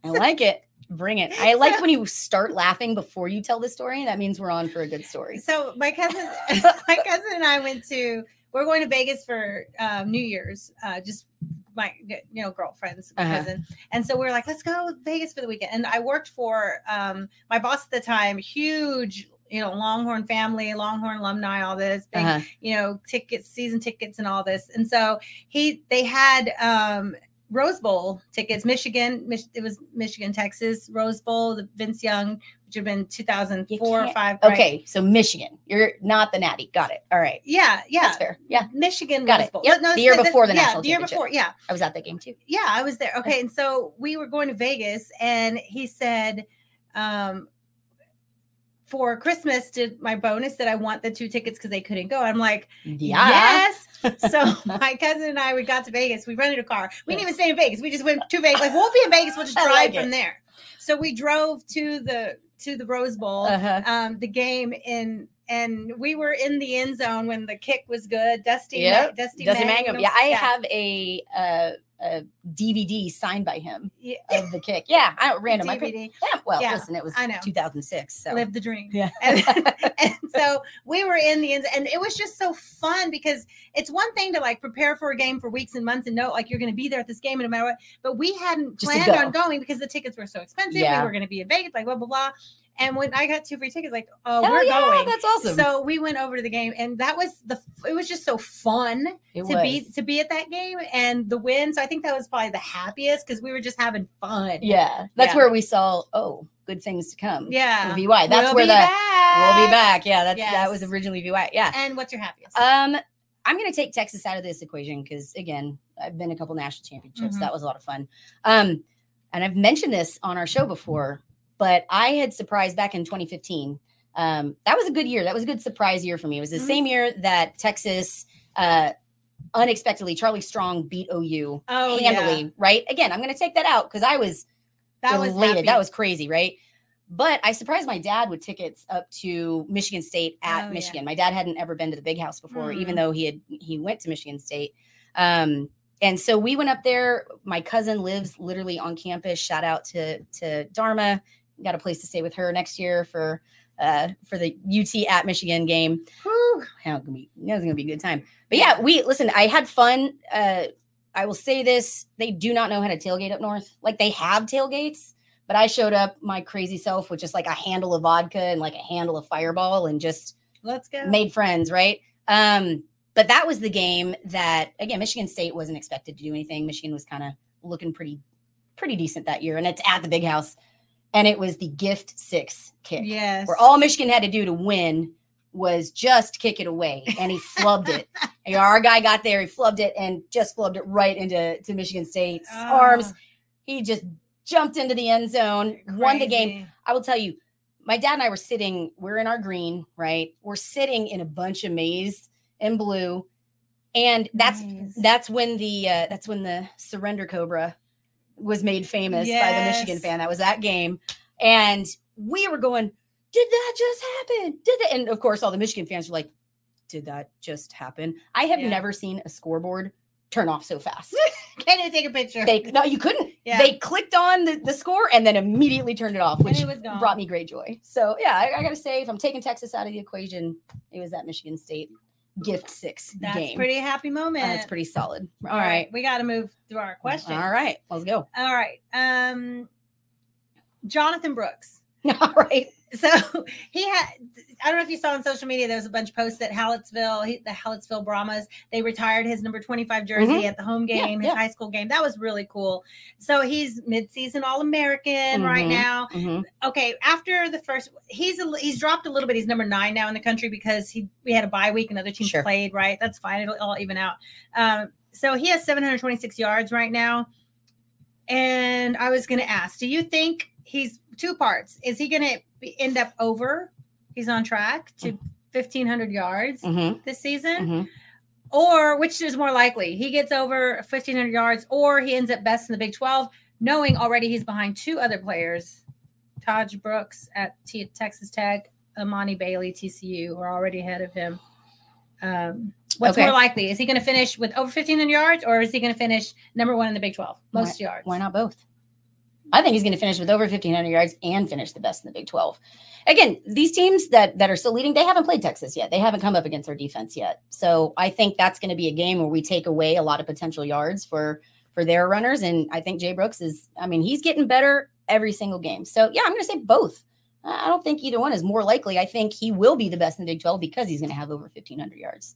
I like it. Bring it. I like so, when you start laughing before you tell the story. That means we're on for a good story. So my cousin, my cousin and I went to. We're going to Vegas for um, New Year's. Uh, just my, you know, girlfriend's uh-huh. cousin, and so we we're like, let's go to Vegas for the weekend. And I worked for um, my boss at the time, huge. you know, Longhorn family, Longhorn alumni, all this, big, uh-huh. you know, tickets, season tickets and all this. And so he, they had um, Rose Bowl tickets, Michigan, Mich- it was Michigan, Texas, Rose Bowl, the Vince Young, which had been two thousand four or five. Right? Okay. So Michigan, you're not the natty. Got it. All right. Yeah. Yeah. That's fair. Yeah. Michigan. Got Rose Bowl. It. Yep. No, the year the, before the, the national championship. Yeah, the year before. Yeah. I was at that game too. Yeah, I was there. Okay. And so we were going to Vegas and he said, um, for Christmas did my bonus that I want the two tickets because they couldn't go. I'm like, yeah. yes. So my cousin and I, we got to Vegas. We rented a car. We didn't even stay in Vegas. We just went to Vegas. Like, we'll be in Vegas. We'll just drive like from it. there. So we drove to the to the Rose Bowl, uh-huh. um, the game in, and we were in the end zone when the kick was good. Dusty, yep. Ma- Dusty, Dusty Mangum. Mangum. Yeah, I yeah. have a. Uh, a D V D signed by him yeah. of the kick. Yeah. I don't random. I yeah, well, yeah. listen, it was I know. two thousand six. So live the dream. Yeah. And, and so we were in the end and it was just so fun because it's one thing to like prepare for a game for weeks and months and know like you're going to be there at this game no matter what, but we hadn't just planned go. on going because the tickets were so expensive. Yeah. We were going to be in Vegas, like blah, blah, blah. And when I got two free tickets, like, oh, Hell we're yeah, going. That's awesome. So we went over to the game, and that was the. It was just so fun it to was. be to be at that game and the win. So I think that was probably the happiest because we were just having fun. Yeah, that's yeah. where we saw. Oh, good things to come. Yeah, V Y. That's we'll where the back. we'll be back. Yeah, that's yes. that was originally V Y. Yeah. And what's your happiest? Um, I'm going to take Texas out of this equation because, again, I've been a couple national championships. Mm-hmm. That was a lot of fun. Um, and I've mentioned this on our show before, but I had surprised back in twenty fifteen. Um, that was a good year. That was a good surprise year for me. It was the mm-hmm. same year that Texas uh, unexpectedly, Charlie Strong beat O U oh, handily, yeah. right? Again, I'm going to take that out because I was that elated. Was happy. That was crazy, right? But I surprised my dad with tickets up to Michigan State at oh, Michigan. Yeah. My dad hadn't ever been to the Big House before, mm. even though he had he went to Michigan State. Um, and so we went up there. My cousin lives literally on campus. Shout out to to Dharma. Got a place to stay with her next year for uh, for the U T at Michigan game. Whew, that was gonna be a good time. But yeah, we listen. I had fun. Uh, I will say this: they do not know how to tailgate up north. Like they have tailgates. But I showed up my crazy self with just like a handle of vodka and like a handle of Fireball and just let's go made friends. Right. Um, but that was the game that, again, Michigan State wasn't expected to do anything. Michigan was kind of looking pretty, pretty decent that year. And it's at the Big House. And it was the gift six kick. Yes. Where all Michigan had to do to win was just kick it away. And he flubbed it. And our guy got there. He flubbed it and just flubbed it right into to Michigan State's oh. arms. He just jumped into the end zone, crazy. Won the game. I will tell you, my dad and I were sitting, we're in our green, right? We're sitting in a bunch of maize and blue. And that's, nice. that's when the, uh, that's when the surrender Cobra was made famous yes. by the Michigan fan. That was that game. And we were going, did that just happen? Did that? And of course, all the Michigan fans were like, did that just happen? I have yeah. never seen a scoreboard turn off so fast. Can I take a picture? They, no, you couldn't. Yeah. They clicked on the, the score and then immediately turned it off, which it brought me great joy. So, yeah, I, I got to say, if I'm taking Texas out of the equation, it was that Michigan State gift six That's game. That's a pretty happy moment. That's uh, pretty solid. All, All right. right. We got to move through our question. All right. Let's go. All right. Um, Jonathan Brooks. All right. So he had, I don't know if you saw on social media, there was a bunch of posts that Hallettsville, he, the Hallettsville Brahmas, they retired his number twenty-five jersey mm-hmm. at the home game, yeah, his yeah. high school game. That was really cool. So he's mid-season All-American mm-hmm. right now. Mm-hmm. Okay, after the first, he's a, he's dropped a little bit. He's number nine now in the country because he we had a bye week and other teams sure. played, right? That's fine. It'll all even out. Um, so he has seven hundred twenty-six yards right now. And I was going to ask, do you think he's two parts? Is he going to end up over? He's on track to fifteen hundred yards mm-hmm. this season, mm-hmm. or which is more likely? He gets over fifteen hundred yards, or he ends up best in the Big twelve, knowing already he's behind two other players, Taj Brooks at T- Texas Tech, Amani Bailey, T C U, are already ahead of him. Um, what's okay. more likely? Is he going to finish with over fifteen hundred yards, or is he going to finish number one in the Big twelve most why, yards? Why not both? I think he's going to finish with over fifteen hundred yards and finish the best in the Big twelve. Again, these teams that, that are still leading, they haven't played Texas yet. They haven't come up against our defense yet. So I think that's going to be a game where we take away a lot of potential yards for, for their runners. And I think Jay Brooks is, I mean, he's getting better every single game. So, yeah, I'm going to say both. I don't think either one is more likely. I think he will be the best in the Big twelve because he's going to have over fifteen hundred yards.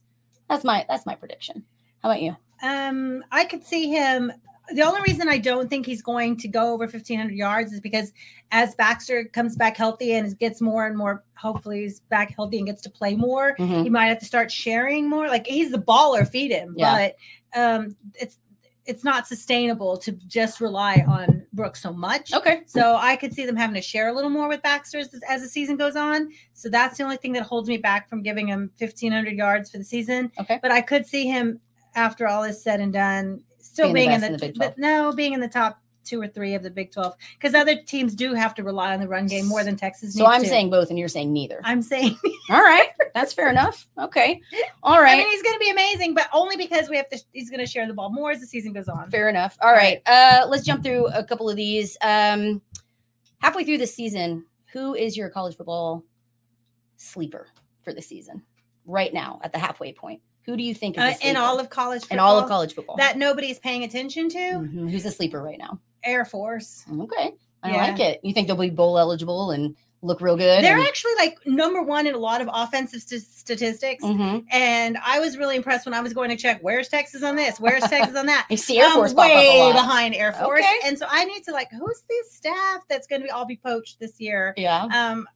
That's my that's my prediction. How about you? Um, I could see him – the only reason I don't think he's going to go over fifteen hundred yards is because as Baxter comes back healthy and gets more and more, hopefully he's back healthy and gets to play more, mm-hmm. he might have to start sharing more. Like, he's the baller, feed him. Yeah. But um, it's it's not sustainable to just rely on Brooks so much. Okay. So I could see them having to share a little more with Baxter as, as the season goes on. So that's the only thing that holds me back from giving him fifteen hundred yards for the season. Okay. But I could see him, after all is said and done, still being, being in the, in the Big twelve. No, being in the top two or three of the Big twelve, because other teams do have to rely on the run game more than Texas. So needs I'm to. saying both, and you're saying neither. I'm saying all right, that's fair enough. Okay, all right. I mean, he's going to be amazing, but only because we have to. He's going to share the ball more as the season goes on. Fair enough. All, all right, right. Uh, let's jump through a couple of these. Um, halfway through the season, who is your college football sleeper for the season? Right now, at the halfway point. Who do you think is a sleeper? Uh, in all of college football? In all of college football. That nobody's paying attention to? Mm-hmm. Who's a sleeper right now? Air Force. Okay. I yeah. like it. You think they'll be bowl eligible and look real good? They're and- actually like number one in a lot of offensive st- statistics. Mm-hmm. And I was really impressed when I was going to check, where's Texas on this? Where's Texas on that? You see Air Force um, pop way up a lot. Behind Air Force. Okay. And so I need to like, who's this staff that's going to be all be poached this year? Yeah. Um,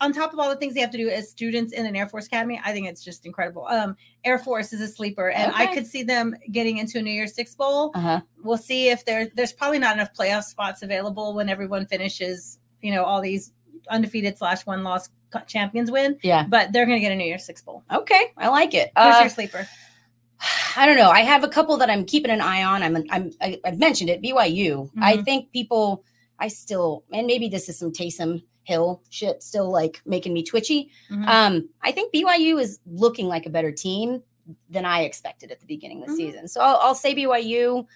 on top of all the things they have to do as students in an Air Force Academy, I think it's just incredible. Um, Air Force is a sleeper, and okay. I could see them getting into a New Year's Six Bowl. Uh-huh. We'll see if there, there's probably not enough playoff spots available when everyone finishes, you know, all these undefeated slash one loss champions win. Yeah. But they're going to get a New Year's Six Bowl. Okay. I like it. Who's uh, your sleeper? I don't know. I have a couple that I'm keeping an eye on. I'm, I'm, I, I've mentioned it, B Y U. Mm-hmm. I think people, I still, and maybe this is some Taysom Hill shit still like making me twitchy. Mm-hmm. Um, I think B Y U is looking like a better team than I expected at the beginning of the mm-hmm. season. So I'll, I'll say B Y U.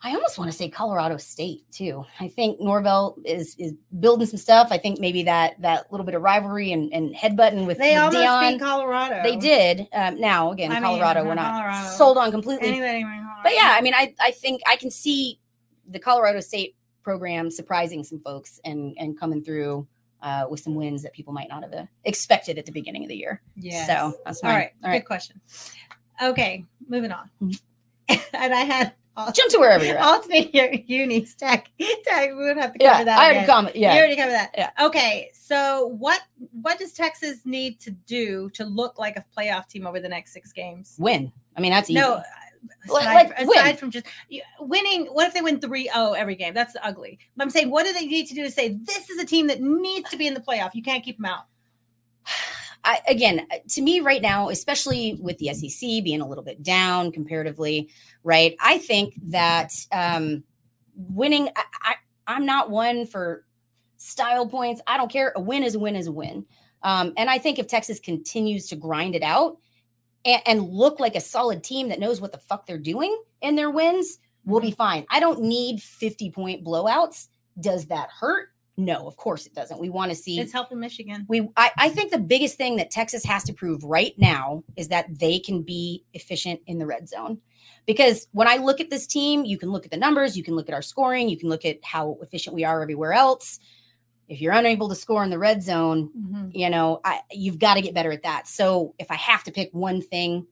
I almost want to say Colorado State too. I think Norvell is is building some stuff. I think maybe that that little bit of rivalry and, and headbutting with they almost Deion, beat Colorado. They did. Um, now again, I Colorado mean, we're not Colorado. Sold on completely. Anybody, but yeah, I mean, I I think I can see the Colorado State program surprising some folks and and coming through uh, with some wins that people might not have expected at the beginning of the year. Yeah. So that's all right. All right. Good question. Okay, moving on. And I had. Jump to wherever you're at. All three unis, tech, tech. We would have to cover yeah, that. I already covered. Yeah, you already covered that. Yeah. Okay. So what what does Texas need to do to look like a playoff team over the next six games? Win. I mean, that's easy. No. Aside, like, aside win. From just winning, what if they win three oh every game? That's ugly. But I'm saying, what do they need to do to say this is a team that needs to be in the playoff? You can't keep them out. I, again, to me right now, especially with the S E C being a little bit down comparatively, right? I think that um, winning, I, I, I'm not one for style points. I don't care. A win is a win is a win. Um, and I think if Texas continues to grind it out and, and look like a solid team that knows what the fuck they're doing in their wins, we'll be fine. I don't need fifty-point blowouts. Does that hurt? No, of course it doesn't. We want to see it's helping Michigan. We, I, I think the biggest thing that Texas has to prove right now is that they can be efficient in the red zone. Because when I look at this team, you can look at the numbers, you can look at our scoring, you can look at how efficient we are everywhere else. If you're unable to score in the red zone, mm-hmm. you know, I, you've got to get better at that. So if I have to pick one thing,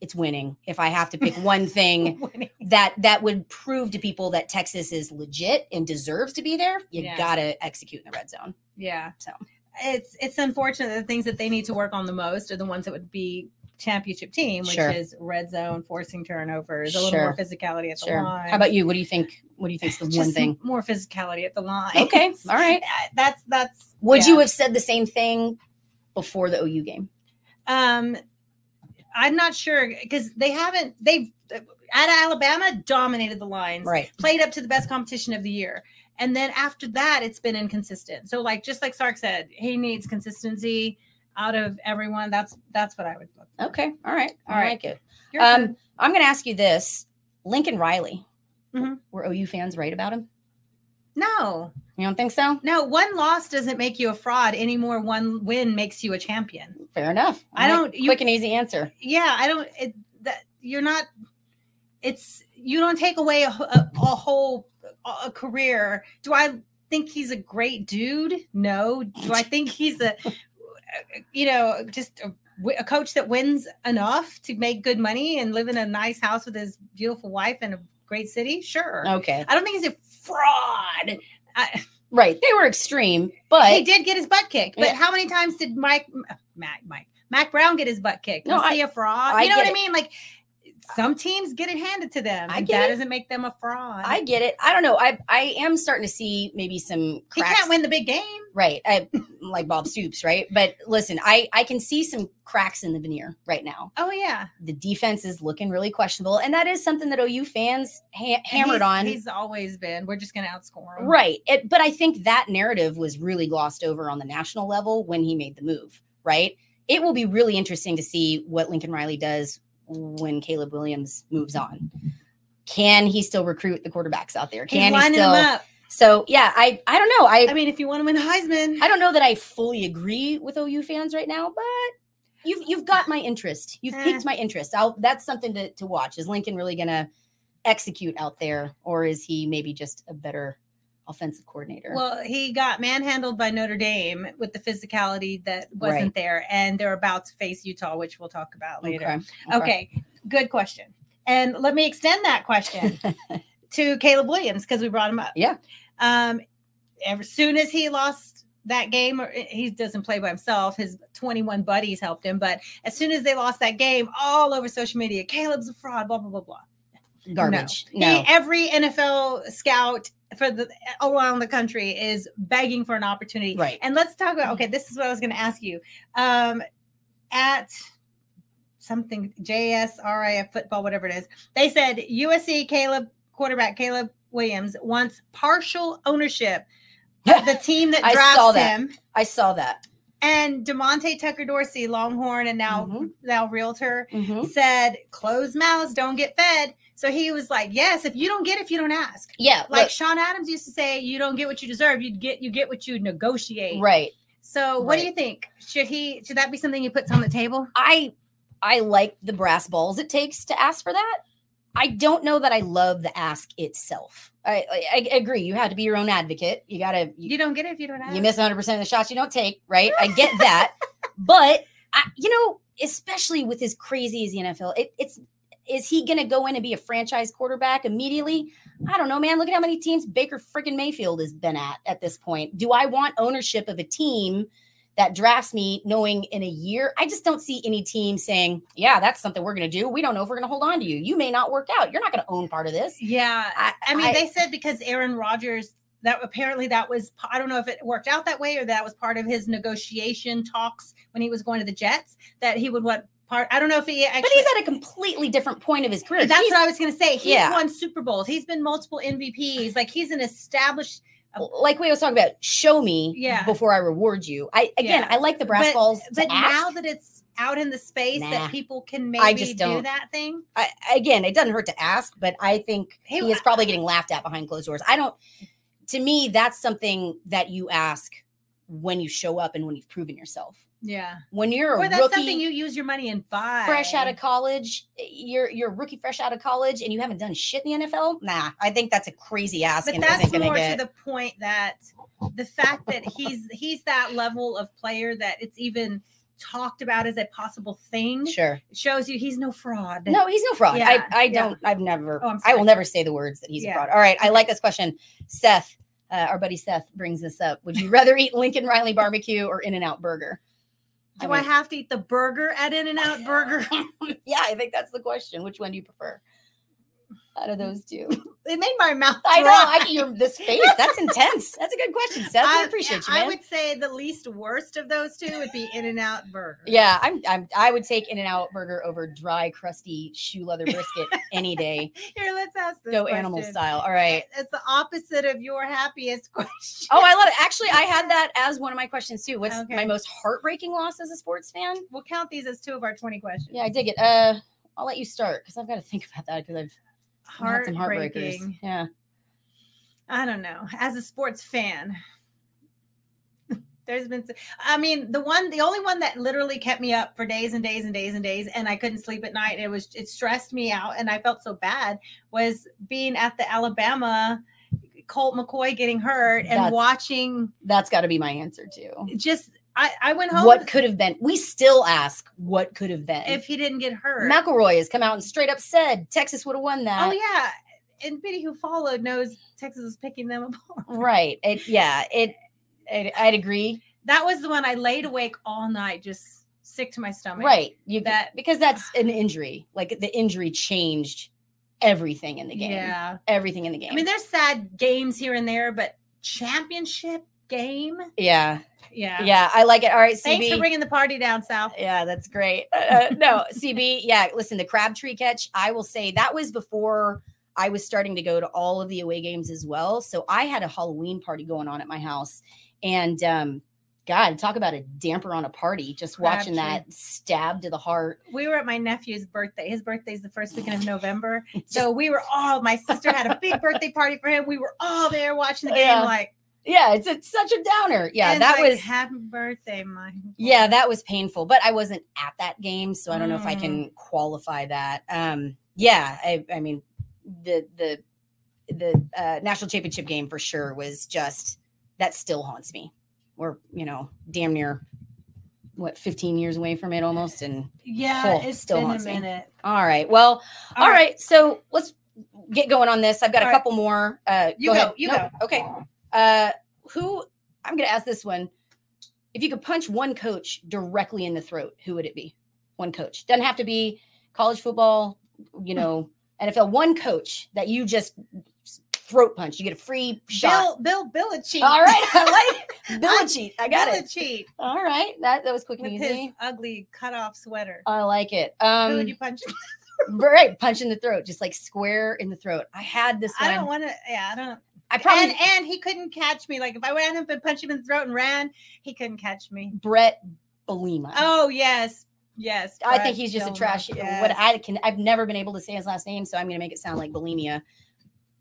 it's winning. If I have to pick one thing that that would prove to people that Texas is legit and deserves to be there, you yeah. gotta execute in the red zone. Yeah. So it's it's unfortunate that the things that they need to work on the most are the ones that would be championship team, which sure. is red zone, forcing turnovers, a little sure. more physicality at the sure. line. How about you? What do you think? What do you think is the just one thing? More physicality at the line. Okay. All right. That's that's. Would yeah. you have said the same thing before the O U game? Um. I'm not sure because they haven't, they've at Alabama dominated the lines, right. played up to the best competition of the year. And then after that, it's been inconsistent. So like, just like Sark said, he needs consistency out of everyone. That's, that's what I would look for. Okay. All right. All I right. like it. Your um, turn. I'm going to ask you this. Lincoln Riley, mm-hmm. were O U fans right about him? No. You don't think so? No, one loss doesn't make you a fraud anymore. One win makes you a champion. Fair enough. All I right. don't. You, quick and easy answer. Yeah, I don't. It, that, you're not. It's you don't take away a, a, a whole a career. Do I think he's a great dude? No. Do I think he's a, you know, just a, a coach that wins enough to make good money and live in a nice house with his beautiful wife in a great city? Sure. Okay. I don't think he's a fraud. I, right. They were extreme, but he did get his butt kicked. But yeah. how many times did Mike, Mac, Mike, Mac Brown get his butt kicked? No, Was I, he a fraud? I you know what it. I mean? Like some teams get it handed to them. I and get that it. Doesn't make them a fraud. I get it. I don't know. I, I am starting to see maybe some cracks. He can't win the big game. Right. I, like Bob Stoops. Right. But listen, I, I can see some cracks in the veneer right now. Oh yeah. The defense is looking really questionable. And that is something that O U fans ha- hammered he's, on. He's always been, we're just going to outscore him. Right. It, but I think that narrative was really glossed over on the national level when he made the move. Right. It will be really interesting to see what Lincoln Riley does when Caleb Williams moves on. Can he still recruit the quarterbacks out there? Can he's lining he still them up. So, yeah, I, I don't know. I I mean, if you want to win Heisman. I don't know that I fully agree with O U fans right now, but you've you've got my interest. You've eh. piqued my interest. I'll, that's something to, to watch. Is Lincoln really going to execute out there, or is he maybe just a better offensive coordinator? Well, he got manhandled by Notre Dame with the physicality that wasn't right. there, and they're about to face Utah, which we'll talk about later. Okay, okay. okay. Good question. And let me extend that question. To Caleb Williams because we brought him up. Yeah. Um, as soon as he lost that game, he doesn't play by himself. His twenty-one buddies helped him. But as soon as they lost that game, all over social media, Caleb's a fraud, blah, blah, blah, blah. Garbage. No. No. He, every N F L scout for the around the country is begging for an opportunity. Right. And let's talk about, okay, this is what I was going to ask you. Um, at something, J S R I F football, whatever it is, they said U S C Caleb, quarterback Caleb Williams, wants partial ownership of the team that drafts him. I saw that. And Demonte Tucker Dorsey, Longhorn, and now, mm-hmm. now realtor, mm-hmm. said, closed mouths, don't get fed. So he was like, yes, if you don't get it, if you don't ask. Yeah. Like look, Sean Adams used to say, you don't get what you deserve. You get you get what you negotiate. Right. So what right. do you think? Should he should that be something he puts on the table? I I like the brass balls it takes to ask for that. I don't know that I love the ask itself. I, I, I agree. You have to be your own advocate. You got to. You, you don't get it if you don't ask. You miss one hundred percent of the shots you don't take, right? I get that. But, I, you know, especially with as crazy as the N F L, it, it's is he going to go in and be a franchise quarterback immediately? I don't know, man. Look at how many teams Baker freaking Mayfield has been at at this point. Do I want ownership of a team that drafts me knowing in a year? I just don't see any team saying, yeah, that's something we're going to do. We don't know if we're going to hold on to you. You may not work out. You're not going to own part of this. Yeah. I, I mean, I, they said because Aaron Rodgers, that apparently that was, I don't know if it worked out that way or that was part of his negotiation talks when he was going to the Jets, that he would want part. I don't know if he actually. But he's at a completely different point of his career. That's he's, what I was going to say. He's yeah. won Super Bowls. He's been multiple M V Ps. Like he's an established. Like we always talk about, show me yeah. before I reward you. I again, yeah. I like the brass but, balls. But to ask. Now that it's out in the space nah. that people can maybe I just don't. do that thing. I, again, it doesn't hurt to ask, but I think he, he is probably getting laughed at behind closed doors. I don't. To me, that's something that you ask when you show up and when you've proven yourself. Yeah. When you're a or that's rookie, something you use your money and buy. Fresh out of college, you're you're a rookie fresh out of college and you haven't done shit in the N F L? Nah, I think that's a crazy ask. But that's more to the point that the fact that he's he's that level of player that it's even talked about as a possible thing. Sure. Shows you he's no fraud. No, he's no fraud. Yeah. I, I yeah. don't I've never oh, I will never say the words that he's yeah. a fraud. All right. I like this question. Seth, uh, our buddy Seth brings this up. Would you rather eat Lincoln Riley barbecue or In-N-Out burger? Do I, I have to eat the burger at In-N-Out Burger? Yeah, I think that's the question. Which one do you prefer out of those two? It made my mouth dry. I know. I can hear this face. That's intense. That's a good question, Seth. I, I appreciate you, man. I would say the least worst of those two would be In-N-Out Burger. Yeah, I'm, I'm, I would take In-N-Out Burger over dry, crusty shoe leather brisket any day. Here, let's ask this Go question. Animal style. All right. It's the opposite of your happiest question. Oh, I love it. Actually, I had that as one of my questions, too. What's okay. my most heartbreaking loss as a sports fan? We'll count these as two of our twenty questions. Yeah, I dig it. Uh, I'll let you start because I've got to think about that because I've Heartbreaking. Some heartbreakers. Yeah. I don't know. As a sports fan, there's been, I mean, the one, the only one that literally kept me up for days and days and days and days, and I couldn't sleep at night. It was, it stressed me out and I felt so bad was being at the Alabama Colt McCoy getting hurt and that's, watching. That's got to be my answer too. Just, I, I went home. What could have been? We still ask what could have been if he didn't get hurt. McElroy has come out and straight up said Texas would have won that. Oh yeah, and Biddy who followed knows Texas is picking them apart. Right. It, yeah. It, it. I'd agree. That was the one I laid awake all night, just sick to my stomach. Right. You that because that's an injury. Like the injury changed everything in the game. Yeah. Everything in the game. I mean, there's sad games here and there, but championship game. Yeah. Yeah. Yeah. I like it. All right. C B. Thanks for bringing the party down, South. Yeah. That's great. Uh, no, C B. Yeah. Listen, the Crabtree catch, I will say that was before I was starting to go to all of the away games as well. So I had a Halloween party going on at my house and, um, God, talk about a damper on a party. Just Crabtree. Watching that stab to the heart. We were at my nephew's birthday. His birthday's the first weekend of November. So we were all, my sister had a big birthday party for him. We were all there watching the game. Yeah. Like, yeah, it's, it's such a downer. Yeah, and that like, was happy birthday, Mike. Yeah, that was painful, but I wasn't at that game, so I don't mm. know if I can qualify that. Um, yeah, I, I mean, the the the uh, national championship game for sure was just that still haunts me. We're you know damn near what fifteen years away from it almost, and yeah, oh, it's still been haunts a minute. Me. All right, well, all, all right. right, so let's get going on this. I've got all a couple right. more. Uh, you go, go. You no, go. Okay. Uh, who I'm going to ask this one. if you could punch one coach directly in the throat, who would it be? One coach. Doesn't have to be college football, you know, N F L. One coach that you just throat punch. You get a free shot. Bill, Bill Belichick. All right. I like Belichick. I got Belichick. It. Belichick. All right. That, that was quick and With easy. His ugly cutoff sweater. I like it. Um, who would you punch? Right. Punch in the throat. Just like square in the throat. I had this one. I don't want to. Yeah, I don't. I probably and, and he couldn't catch me. Like if I ran up and punched him in the throat and ran, he couldn't catch me. Brett Bielema. Oh yes, yes. Brett I think he's just Bielema. A trash. Yes. What I can, I've never been able to say his last name, so I'm going to make it sound like bulimia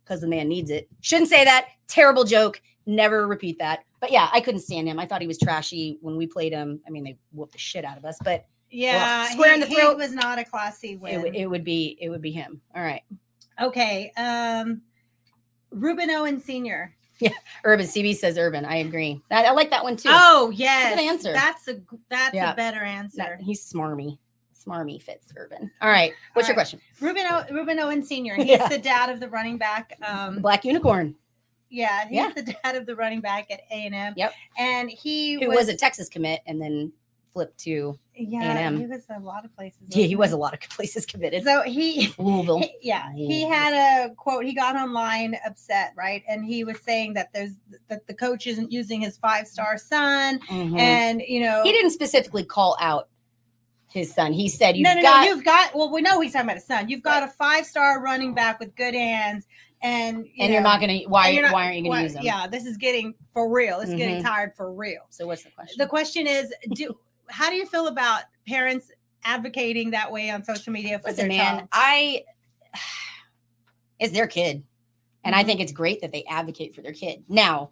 because the man needs it. Shouldn't say that. Terrible joke. Never repeat that. But yeah, I couldn't stand him. I thought he was trashy when we played him. I mean, they whooped the shit out of us. But yeah, well, square he, in the throat was not a classy win. It, it would be. It would be him. All right. Okay. Um. Reuben Owens Senior Yeah, Urban. C B says Urban. I agree. I, I like that one too. Oh yes, that's a good answer. That's a that's yeah. a better answer. No, he's smarmy, smarmy fits Urban. All right, what's All your right. question? Reuben o- Reuben Owens Senior He's yeah. the dad of the running back, um, Black Unicorn. Yeah, he's yeah. the dad of the running back at A and M. Yep, and he who was, was a Texas commit and then flipped to yeah, A and M. He was a lot of places. Yeah, he was a lot of places committed. So he, Louisville. He, yeah, he had a quote. He got online upset, right? And he was saying that there's that the coach isn't using his five-star son, mm-hmm. and you know he didn't specifically call out his son. He said, "You've no, no, got no, you've got." Well, we know he's talking about his son. You've got right. a five-star running back with good hands, and you and know, you're not going to why not, why aren't you going to use him? Yeah, this is getting for real. It's mm-hmm. getting tired for real. So what's the question? The question is, do. How do you feel about parents advocating that way on social media for Listen, their man, child? I it's their kid. And mm-hmm. I think it's great that they advocate for their kid. Now,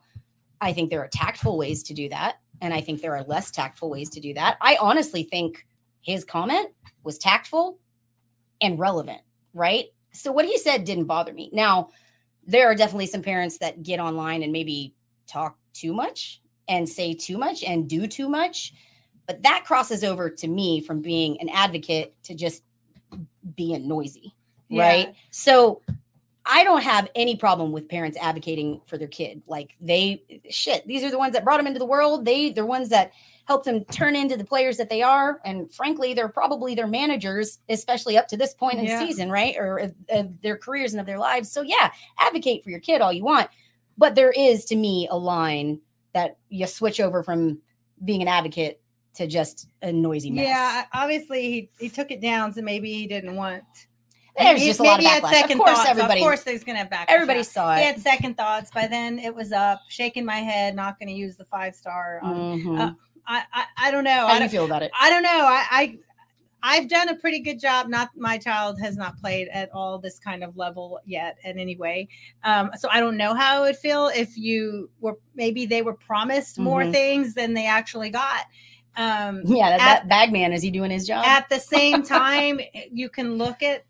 I think there are tactful ways to do that. And I think there are less tactful ways to do that. I honestly think his comment was tactful and relevant, right? So what he said didn't bother me. Now, there are definitely some parents that get online and maybe talk too much and say too much and do too much. But that crosses over to me from being an advocate to just being noisy, right? Yeah. So I don't have any problem with parents advocating for their kid. Like they, shit, these are the ones that brought them into the world. They, they're ones that helped them turn into the players that they are. And frankly, they're probably their managers, especially up to this point in yeah. the season, right? Or of, of their careers and of their lives. So yeah, advocate for your kid all you want. But there is, to me, a line that you switch over from being an advocate to just a noisy mess. Yeah, obviously he, he took it down, so maybe he didn't want. There's just a lot of backlash. Of course, everybody. Of course, there's gonna have backlash. Everybody saw it. He had second thoughts. By then, it was up. Shaking my head. Not gonna use the five star. Mm-hmm. Uh, I, I I don't know. How I do you feel about it? I don't know. I, I I've done a pretty good job. Not my child has not played at all this kind of level yet. And anyway, um, so I don't know how it would feel if you were maybe they were promised more mm-hmm. things than they actually got. Um, yeah, that, at, that bag man, is he doing his job? At the same time, you can look at,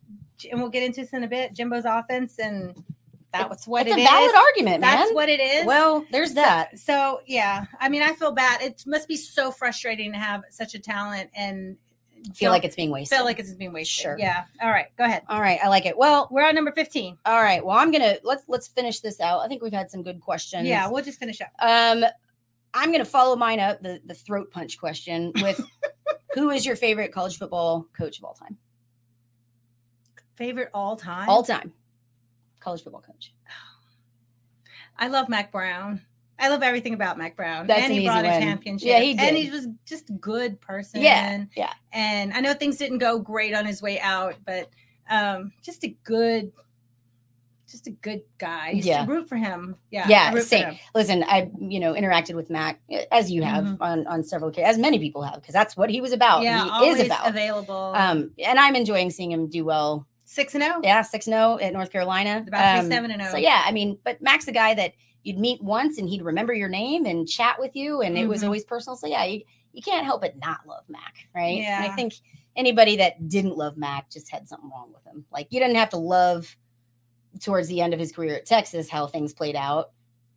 and we'll get into this in a bit, Jimbo's offense, and that's what it is. It's a valid argument, man. That's what it is. Well, there's that. So, so, yeah, I mean, I feel bad. It must be so frustrating to have such a talent and feel like it's being wasted. Feel like it's being wasted. Sure. Yeah. All right. Go ahead. All right. I like it. Well, we're on number fifteen. All right. Well, I'm going to, let's, let's finish this out. I think we've had some good questions. Yeah, we'll just finish up. Um, I'm going to follow mine up, the, the throat punch question, with who is your favorite college football coach of all time? Favorite all time? All time. College football coach. I love Mac Brown. I love everything about Mac Brown. That's and he brought win. A championship. Yeah, he did. And he was just a good person. Yeah, yeah. And I know things didn't go great on his way out, but um, just a good Just a good guy. You yeah. root for him. Yeah. Yeah. Same. Listen, I, you know, interacted with Mac as you have mm-hmm. on, on several occasions, as many people have, because that's what he was about. Yeah. He always is about. Available. Um, and I'm enjoying seeing him do well. Six and oh. Yeah. Six and oh at North Carolina. It's about to be um, seven and oh. So yeah, I mean, but Mac's a guy that you'd meet once and he'd remember your name and chat with you. And mm-hmm. it was always personal. So yeah, you, you can't help but not love Mac. Right. Yeah. And I think anybody that didn't love Mac just had something wrong with him. Like you didn't have to love towards the end of his career at Texas, how things played out.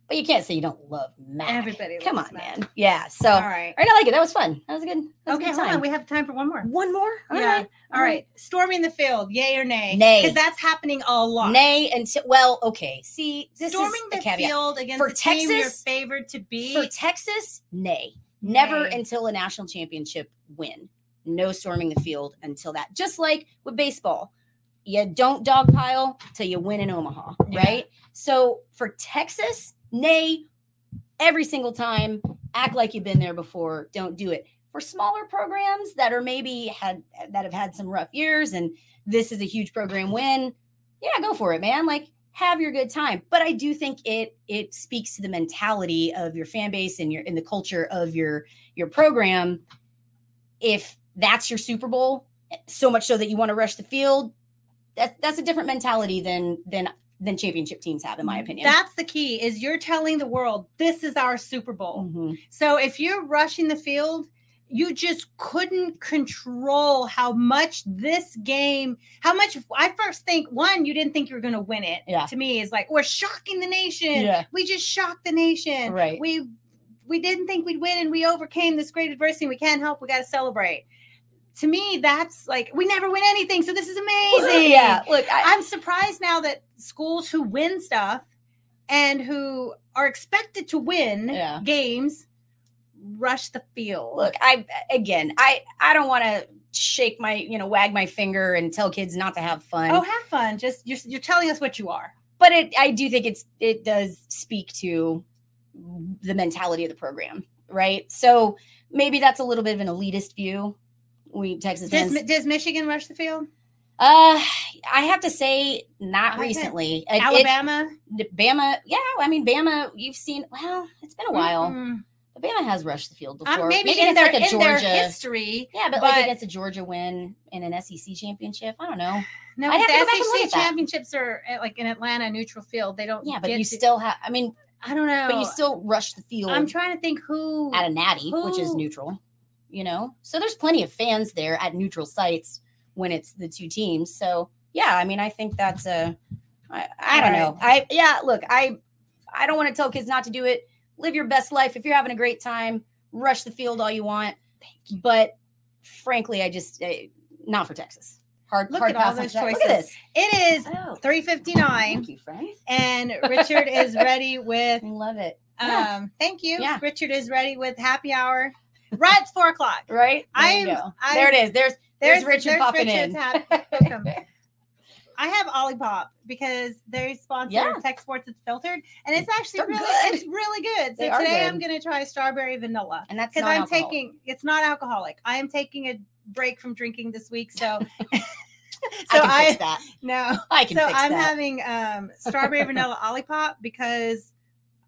But you can't say you don't love Mac. Everybody Come loves on, Mac. Man. Yeah. So, all right. All right. I like it. That was fun. That was a good, that was okay, a good time. Hold on. We have time for one more. One more? All yeah. right. All, all right. right. Storming the field. Yay or nay? Nay. Because that's happening a lot. Nay. And t- well, okay. See, this Storming is the, the caveat. Field against for the Texas, team you're favored to be. For Texas, nay. Never mm. until a national championship win. No storming the field until that. Just like with baseball, you don't dogpile till you win in Omaha, yeah. right? So for Texas, nay, every single time, act like you've been there before. Don't do it. For smaller programs that are maybe had that have had some rough years, and this is a huge program win, yeah, go for it, man. Like, have your good time. But I do think it it speaks to the mentality of your fan base and your in the culture of your your program. If that's your Super Bowl, so much so that you want to rush the field, that's that's a different mentality than than. than championship teams have, in my opinion. That's the key, is you're telling the world, this is our Super Bowl. Mm-hmm. So if you're rushing the field, you just couldn't control how much this game, how much, I first think, one, you didn't think you were going to win it. Yeah. To me, is like, we're shocking the nation. Yeah. We just shocked the nation. Right. We, we didn't think we'd win, and we overcame this great adversity. We can't help. We got to celebrate. To me, that's like, we never win anything, so this is amazing. Yeah, look, I, I'm surprised now that schools who win stuff and who are expected to win yeah. games rush the field. Look, I again, I I don't want to shake my, you know, wag my finger and tell kids not to have fun. Oh, have fun. Just you're you're telling us what you are. But it, I do think it's it does speak to the mentality of the program, right? So maybe that's a little bit of an elitist view. We Texas does, fans. Does Michigan rush the field? Uh, I have to say, not okay. recently. It, Alabama, it, Bama, yeah. I mean, Bama. You've seen. Well, it's been a while. Mm-hmm. Alabama has rushed the field before. Um, maybe maybe in it's their, like a in Georgia history. Yeah, but, but like against a Georgia win in an S E C championship. I don't know. No, I'd have the to S E C championships that. Are at, like in Atlanta neutral field. They don't. Yeah, but you to, still have. I mean, I don't know. But you still rush the field. I'm trying to think who at a Natty, who, which is neutral. You know, so there's plenty of fans there at neutral sites when it's the two teams. So, yeah, I mean, I think that's a, I, I don't right. know. I, yeah, look, I, I don't want to tell kids not to do it. Live your best life. If you're having a great time, rush the field all you want. But frankly, I just, I, not for Texas. Hard, Look hard at all those choices. Look at this. It is oh. three fifty-nine. Thank you, Frank. And Richard is ready with. Love it. Um, yeah. Thank you. Yeah. Richard is ready with happy hour. Right, it's four o'clock. Right, I know. There it is. There's there's, there's Richard there's popping Richard's in. Hat. I have Olipop because they're sponsored yeah. Tech Sports Unfiltered, and it's actually they're really good. It's really good. So they today good. I'm going to try strawberry vanilla, and that's because I'm alcoholic. taking it's not alcoholic. I am taking a break from drinking this week, so so I, can I fix that. no, I can. So fix I'm that. having um, strawberry vanilla Olipop because.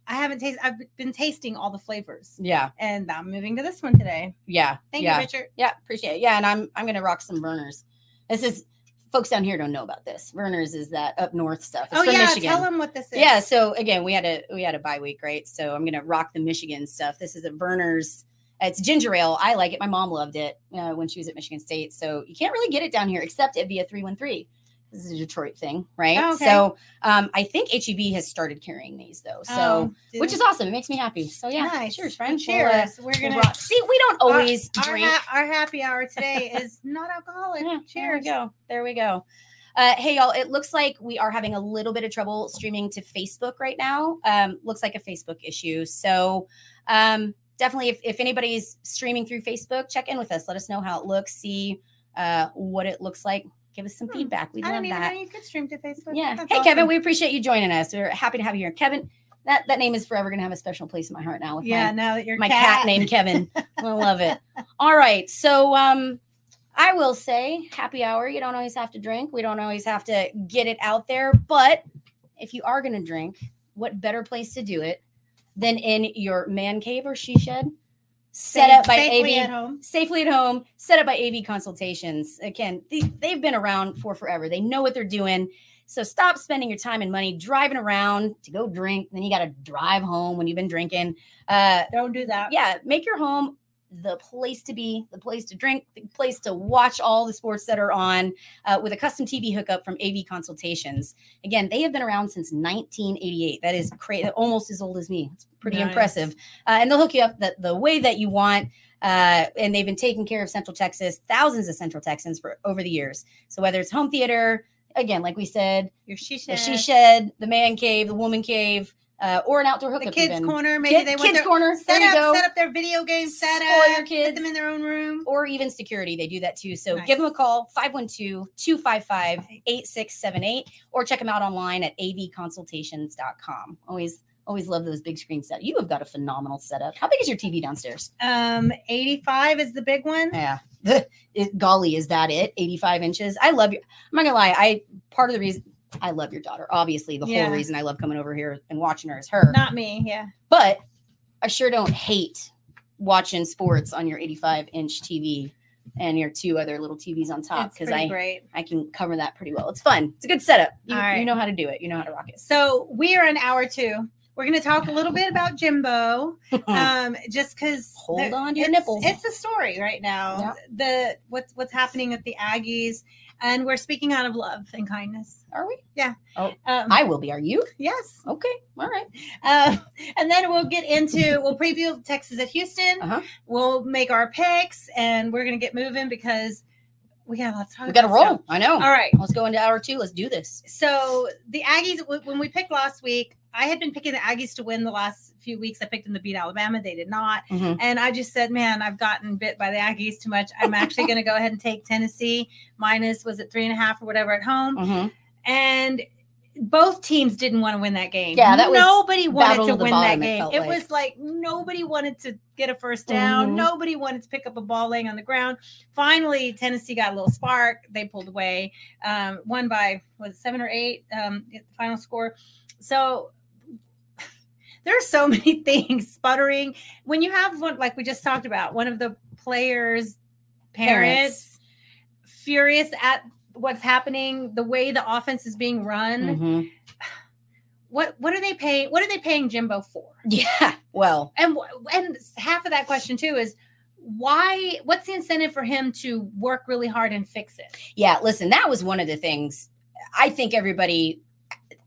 I haven't tasted, I've been tasting all the flavors. Yeah. And I'm moving to this one today. Yeah. Thank yeah. you, Richard. Yeah. Appreciate it. Yeah. And I'm, I'm going to rock some Verner's. This is, folks down here don't know about this. Verner's is that up north stuff. It's oh from yeah. Michigan. Tell them what this is. Yeah. So again, we had a, we had a bye week, right? So I'm going to rock the Michigan stuff. This is a Verner's. It's ginger ale. I like it. My mom loved it uh, when she was at Michigan State. So you can't really get it down here except it via three one three. This is a Detroit thing, right? Oh, okay. So um, I think H E B has started carrying these, though. So, oh, which is awesome. It makes me happy. So, yeah. Nice. Cheers, friend. Cheers. We'll, uh, We're gonna we'll see. We don't always our, drink. Our, ha- our happy hour today is not alcoholic. Yeah, cheers. There we go. There we go. Uh, hey, y'all. It looks like we are having a little bit of trouble streaming to Facebook right now. Um, looks like a Facebook issue. So. Um, definitely, if if anybody's streaming through Facebook, check in with us. Let us know how it looks. See uh, what it looks like. Give us some hmm. feedback. We I love that. Know you could stream to Facebook. Yeah. That's hey, awesome. Kevin, we appreciate you joining us. We're happy to have you here. Kevin, that, that name is forever going to have a special place in my heart now. With yeah, my, now that you're my cat, cat named Kevin. I love it. All right. So um, I will say happy hour. You don't always have to drink. We don't always have to get it out there. But if you are going to drink, what better place to do it than in your man cave or she shed? Set Safe, up by safely A V at home. Safely at home, set up by A V Consultations. Again, they, they've been around for forever. They know what they're doing. So stop spending your time and money driving around to go drink. Then you got to drive home when you've been drinking. Uh, Don't do that. Yeah, make your home the place to be, the place to drink, the place to watch all the sports that are on uh, with a custom T V hookup from A V Consultations. Again, they have been around since nineteen eighty-eight. That is crazy. Almost as old as me. It's pretty nice. Impressive. Uh, and they'll hook you up the, the way that you want. Uh, and they've been taking care of Central Texas, thousands of Central Texans for over the years. So whether it's home theater, again, like we said, your she shed, the, she shed, the man cave, the woman cave, uh, or an outdoor hookup. The kids even. corner, maybe Get, they want kids their, corner. Set there up, you go. Set up their video game setup. Your kids. Put them in their own room, or even security. They do that too. So nice. Give them a call five one two, two five five, eight six seven eight, or check them out online at a v consultations dot com. Always. Always love those big screen setups. You have got a phenomenal setup. How big is your T V downstairs? Um, eighty-five is the big one. Yeah. It, golly, is that it? eighty-five inches. I love your, I'm not gonna lie. I, part of the reason I love your daughter, obviously the yeah. whole reason I love coming over here and watching her is her. Not me. Yeah. But I sure don't hate watching sports on your eighty-five inch T V and your two other little T Vs on top, because I great. I can cover that pretty well. It's fun. It's a good setup. You, All right. you know how to do it. You know how to rock it. So we are in hour two. We're going to talk a little bit about Jimbo, um, just because hold on to your nipples. It's a story right now. Yep. The what's what's happening with the Aggies, and we're speaking out of love and kindness. Are we? Yeah. Oh, um, I will be. Are you? Yes. Okay. All right. Uh, and then we'll get into we'll preview Texas at Houston. Uh-huh. We'll make our picks, and we're going to get moving because we got lots of time. We got to roll. Now. I know. All right. Let's go into hour two. Let's do this. So the Aggies, when we picked last week, I had been picking the Aggies to win the last few weeks. I picked them to beat Alabama. They did not. Mm-hmm. And I just said, man, I've gotten bit by the Aggies too much. I'm actually going to go ahead and take Tennessee minus, was it three and a half or whatever at home? Mm-hmm. And both teams didn't want to win that game. Yeah, that was nobody wanted to win that game. It, it was like nobody wanted to get a first down. Mm-hmm. Nobody wanted to pick up a ball laying on the ground. Finally, Tennessee got a little spark. They pulled away. Um, won by, was it seven or eight? Um, the final score. So there are so many things sputtering. When you have one, like we just talked about, one of the players' parents, parents. furious at what's happening, the way the offense is being run. Mm-hmm. What what are they paying? What are they paying Jimbo for? Yeah, well, and and half of that question too is why? What's the incentive for him to work really hard and fix it? Yeah, listen, that was one of the things I think everybody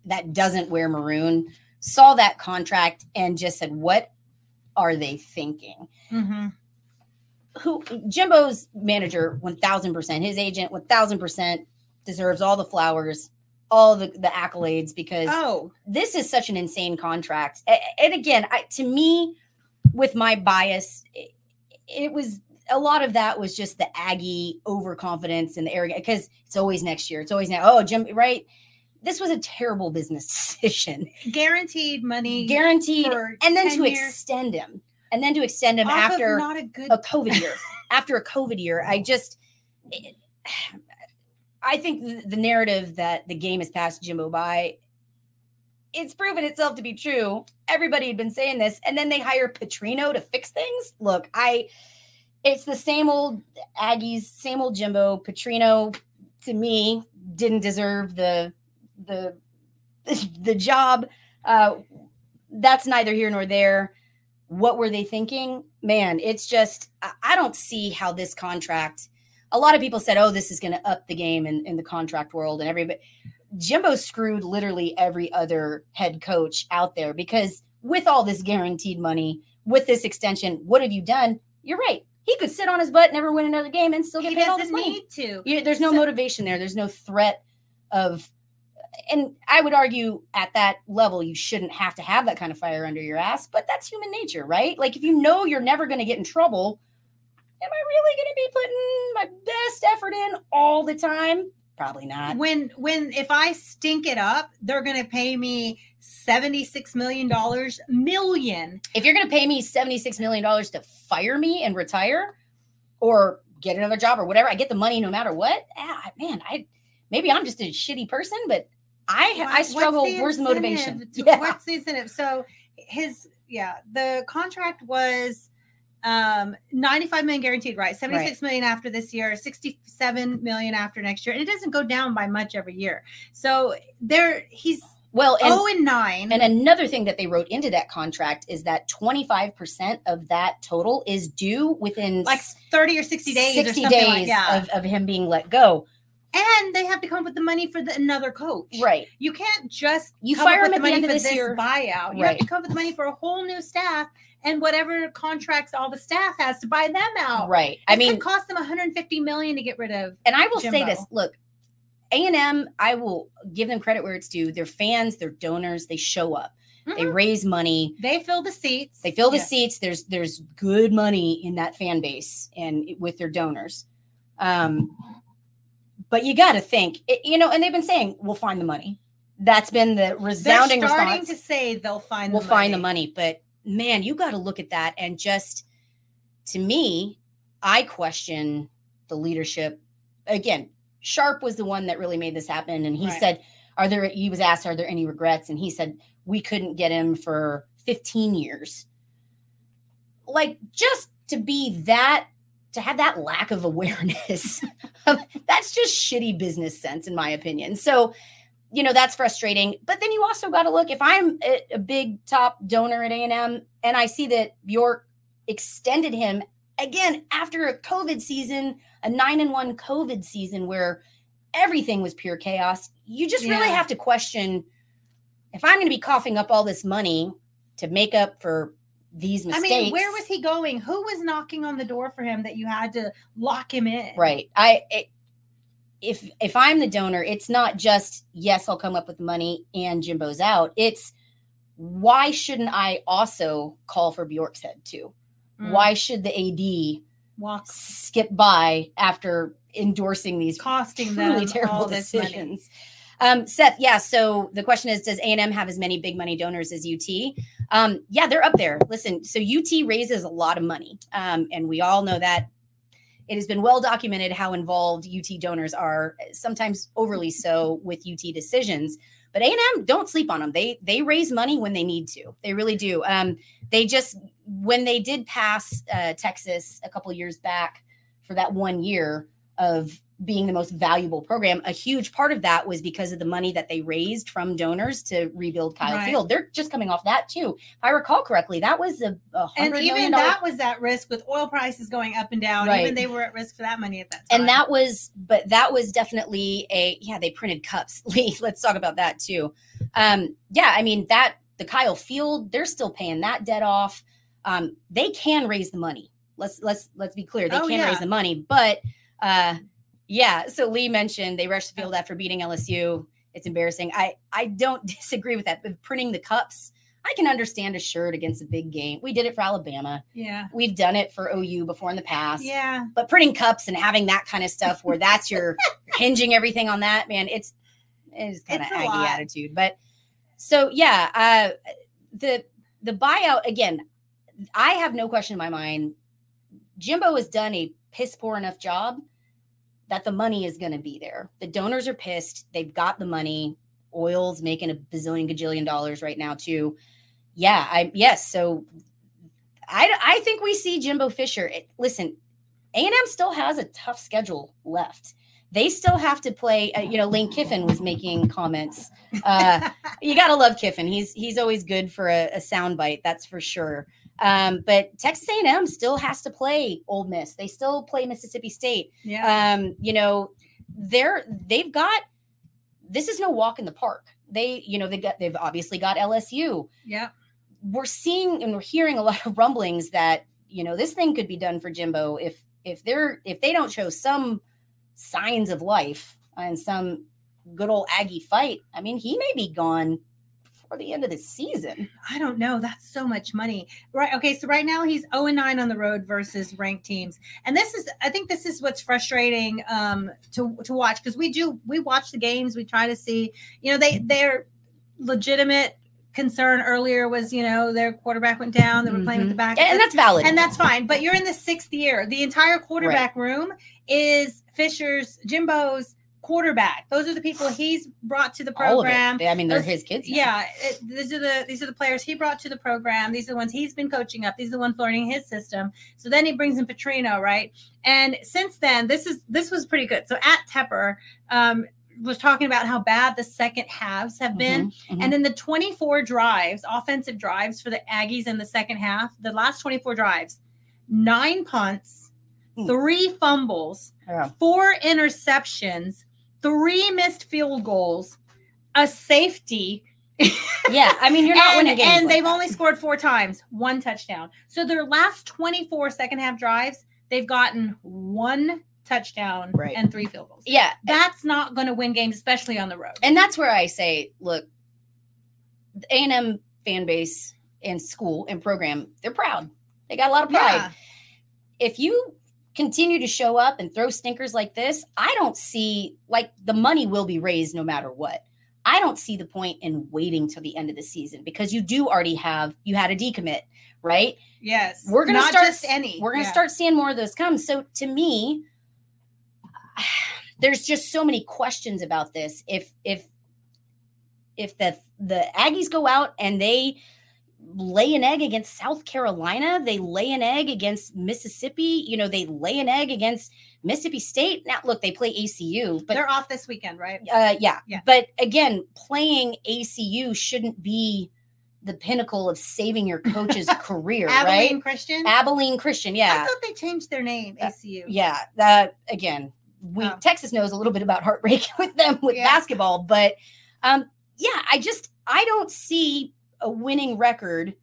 that doesn't wear maroon saw that contract and just said, what are they thinking? Mm-hmm. Who Jimbo's manager, one thousand percent, his agent, one thousand percent deserves all the flowers, all the, the accolades, because oh. this is such an insane contract. And again, I, to me, with my bias, it, it was a lot of that was just the Aggie overconfidence and the arrogance, because it's always next year. It's always now. Oh, Jim, right. This was a terrible business decision. Guaranteed money. Guaranteed. And then to years. extend him. And then to extend him Off after not a, good- a COVID year. After a COVID year. I just, it, I think the narrative that the game has passed Jimbo by, it's proven itself to be true. Everybody had been saying this. And then they hire Petrino to fix things. Look, I, it's the same old Aggies, same old Jimbo. Petrino, to me, didn't deserve the... the the job. Uh that's neither here nor there. What were they thinking, man? It's just, I don't see how this contract, a lot of people said, oh, this is going to up the game in, in the contract world, and everybody, Jimbo screwed literally every other head coach out there, because with all this guaranteed money, with this extension, what have you done? You're right. He could sit on his butt, never win another game, and still get paid all this money. He doesn't need to. There's no so- motivation there. There's no threat of. And I would argue at that level, you shouldn't have to have that kind of fire under your ass, but that's human nature, right? Like, if you know you're never going to get in trouble, am I really going to be putting my best effort in all the time? Probably not. When, when, if I stink it up, they're going to pay me seventy-six million dollars. Million. If you're going to pay me seventy-six million dollars to fire me and retire or get another job or whatever, I get the money no matter what. Ah, man, I, maybe I'm just a shitty person, but I what, I struggle. What's the Where's the motivation? To, yeah. What's the incentive? So his yeah, the contract was um, ninety-five million guaranteed, right? seventy-six right. million after this year, sixty-seven million after next year, and it doesn't go down by much every year. So there he's well and, oh and nine. And another thing that they wrote into that contract is that twenty-five percent of that total is due within like thirty or sixty days, sixty or something days like, yeah. of, of him being let go. And they have to come up with the money for the, another coach. Right. You can't just you come fire up with him the at money the end for of this year. Buyout. You right. have to come up with the money for a whole new staff and whatever contracts all the staff has to buy them out. Right. I it mean, it cost them one hundred fifty million dollars to get rid of. And I will Jimbo. say this. Look, A and M, I will give them credit where it's due. They're fans, they're donors, they show up. Mm-hmm. They raise money. They fill the seats. They fill the yeah. seats. There's there's good money in that fan base and with their donors. Um, but you got to think, it, you know, and they've been saying, we'll find the money. That's been the resounding response. They're starting response. to say they'll find we'll the money. We'll find the money. But, man, you got to look at that. And just, to me, I question the leadership. Again, Sharp was the one that really made this happen. And he right. said, are there, he was asked, are there any regrets? And he said, we couldn't get him for fifteen years. Like, just to be that, to have that lack of awareness, that's just shitty business sense, in my opinion. So, you know, that's frustrating. But then you also got to look, if I'm a big top donor at A and M and I see that York extended him again after a COVID season, a nine and one COVID season where everything was pure chaos, you just yeah. really have to question, if I'm going to be coughing up all this money to make up for these mistakes. I mean, where was he going? Who was knocking on the door for him that you had to lock him in? Right. I, it, if, if I'm the donor, it's not just, yes, I'll come up with the money and Jimbo's out. It's, why shouldn't I also call for Bjork's head too? Mm. Why should the A D walk, skip by after endorsing these costing really terrible decisions? Um, Seth, yeah. So the question is, does A and M have as many big money donors as U T? Um, yeah, they're up there. Listen, so U T raises a lot of money, um, and we all know that. It has been well documented how involved U T donors are, sometimes overly so, with U T decisions. But A and M, don't sleep on them. They they raise money when they need to. They really do. Um, they just, when they did pass uh, Texas a couple years back for that one year of being the most valuable program, a huge part of that was because of the money that they raised from donors to rebuild Kyle right. Field. They're just coming off that too. If I recall correctly, that was a, a hundred million. And even that was at risk with oil prices going up and down. Right. Even they were at risk for that money at that time. And that was, but that was definitely a, yeah, they printed cups. Lee, let's talk about that too. Um, yeah. I mean that the Kyle Field, they're still paying that debt off. Um, they can raise the money. Let's, let's, let's be clear. They oh, can yeah. raise the money, but, uh, yeah. So Lee mentioned they rushed the field after beating L S U. It's embarrassing. I, I don't disagree with that. But printing the cups, I can understand a shirt against a big game. We did it for Alabama. Yeah. We've done it for O U before in the past. Yeah. But printing cups and having that kind of stuff where that's your hinging everything on that, man, it's, it's kind of Aggie lot. attitude. But so, yeah, uh, the, the buyout, again, I have no question in my mind. Jimbo has done a piss poor enough job that the money is going to be there. The donors are pissed. They've got the money. Oil's making a bazillion gajillion dollars right now too. Yeah. I, yes. So I, I think we see Jimbo Fisher. It, listen, A and M still has a tough schedule left. They still have to play. Uh, you know, Lane Kiffin was making comments. Uh, you got to love Kiffin. He's, he's always good for a, a soundbite. That's for sure. Um, but Texas A and M still has to play Ole Miss. They still play Mississippi State. Yeah. Um, you know, they're, they've got, this is no walk in the park. They, you know, they got, they've obviously got L S U. Yeah. We're seeing, and we're hearing a lot of rumblings that, you know, this thing could be done for Jimbo. If, if they're, if they don't show some signs of life and some good old Aggie fight, I mean, he may be gone before the end of the season. I don't know. That's so much money. Right. Okay. So right now he's oh and nine on the road versus ranked teams. And this is, I think this is what's frustrating um, to, to watch. Cause we do, we watch the games. We try to see, you know, they, their legitimate concern earlier was, you know, their quarterback went down. They were mm-hmm. playing with the back. And that's valid. And that's fine. But you're in the sixth year. The entire quarterback right. room is Fisher's, Jimbo's, quarterback. Those are the people he's brought to the program. I mean, they're those, his kids now. Yeah. It, these are the these are the players he brought to the program. These are the ones he's been coaching up. These are the ones learning his system. So then he brings in Petrino, right? And since then, this is this was pretty good. So at Tepper um, was talking about how bad the second halves have been. Mm-hmm, mm-hmm. And in the twenty-four drives, offensive drives for the Aggies in the second half, the last twenty-four drives, nine punts, mm. three fumbles, yeah. four interceptions, three missed field goals, a safety. Yeah, I mean, you're not and, winning games. And like they've that. only scored four times, one touchdown. So their last twenty-four second-half drives, they've gotten one touchdown right. and three field goals. Yeah. That's not going to win games, especially on the road. And that's where I say, look, A and M fan base and school and program, they're proud. They got a lot of pride. Yeah. If you continue to show up and throw stinkers like this, I don't see, like, the money will be raised no matter what. I don't see the point in waiting till the end of the season, because you do already have, you had a decommit, right? Yes. We're going to start, just any. We're going to yeah. start seeing more of those come. So to me, there's just so many questions about this. If, if, if the, the Aggies go out and they lay an egg against South Carolina, they lay an egg against Mississippi, you know, they lay an egg against Mississippi State. Now, look, they play A C U, but they're off this weekend, right? Uh, yeah. yeah. But again, playing A C U shouldn't be the pinnacle of saving your coach's career, Abilene right? Abilene Christian? Abilene Christian, yeah. I thought they changed their name, A C U. Uh, yeah. That, again, we oh. Texas knows a little bit about heartbreak with them with yeah. basketball, but um, yeah, I just, I don't see a winning record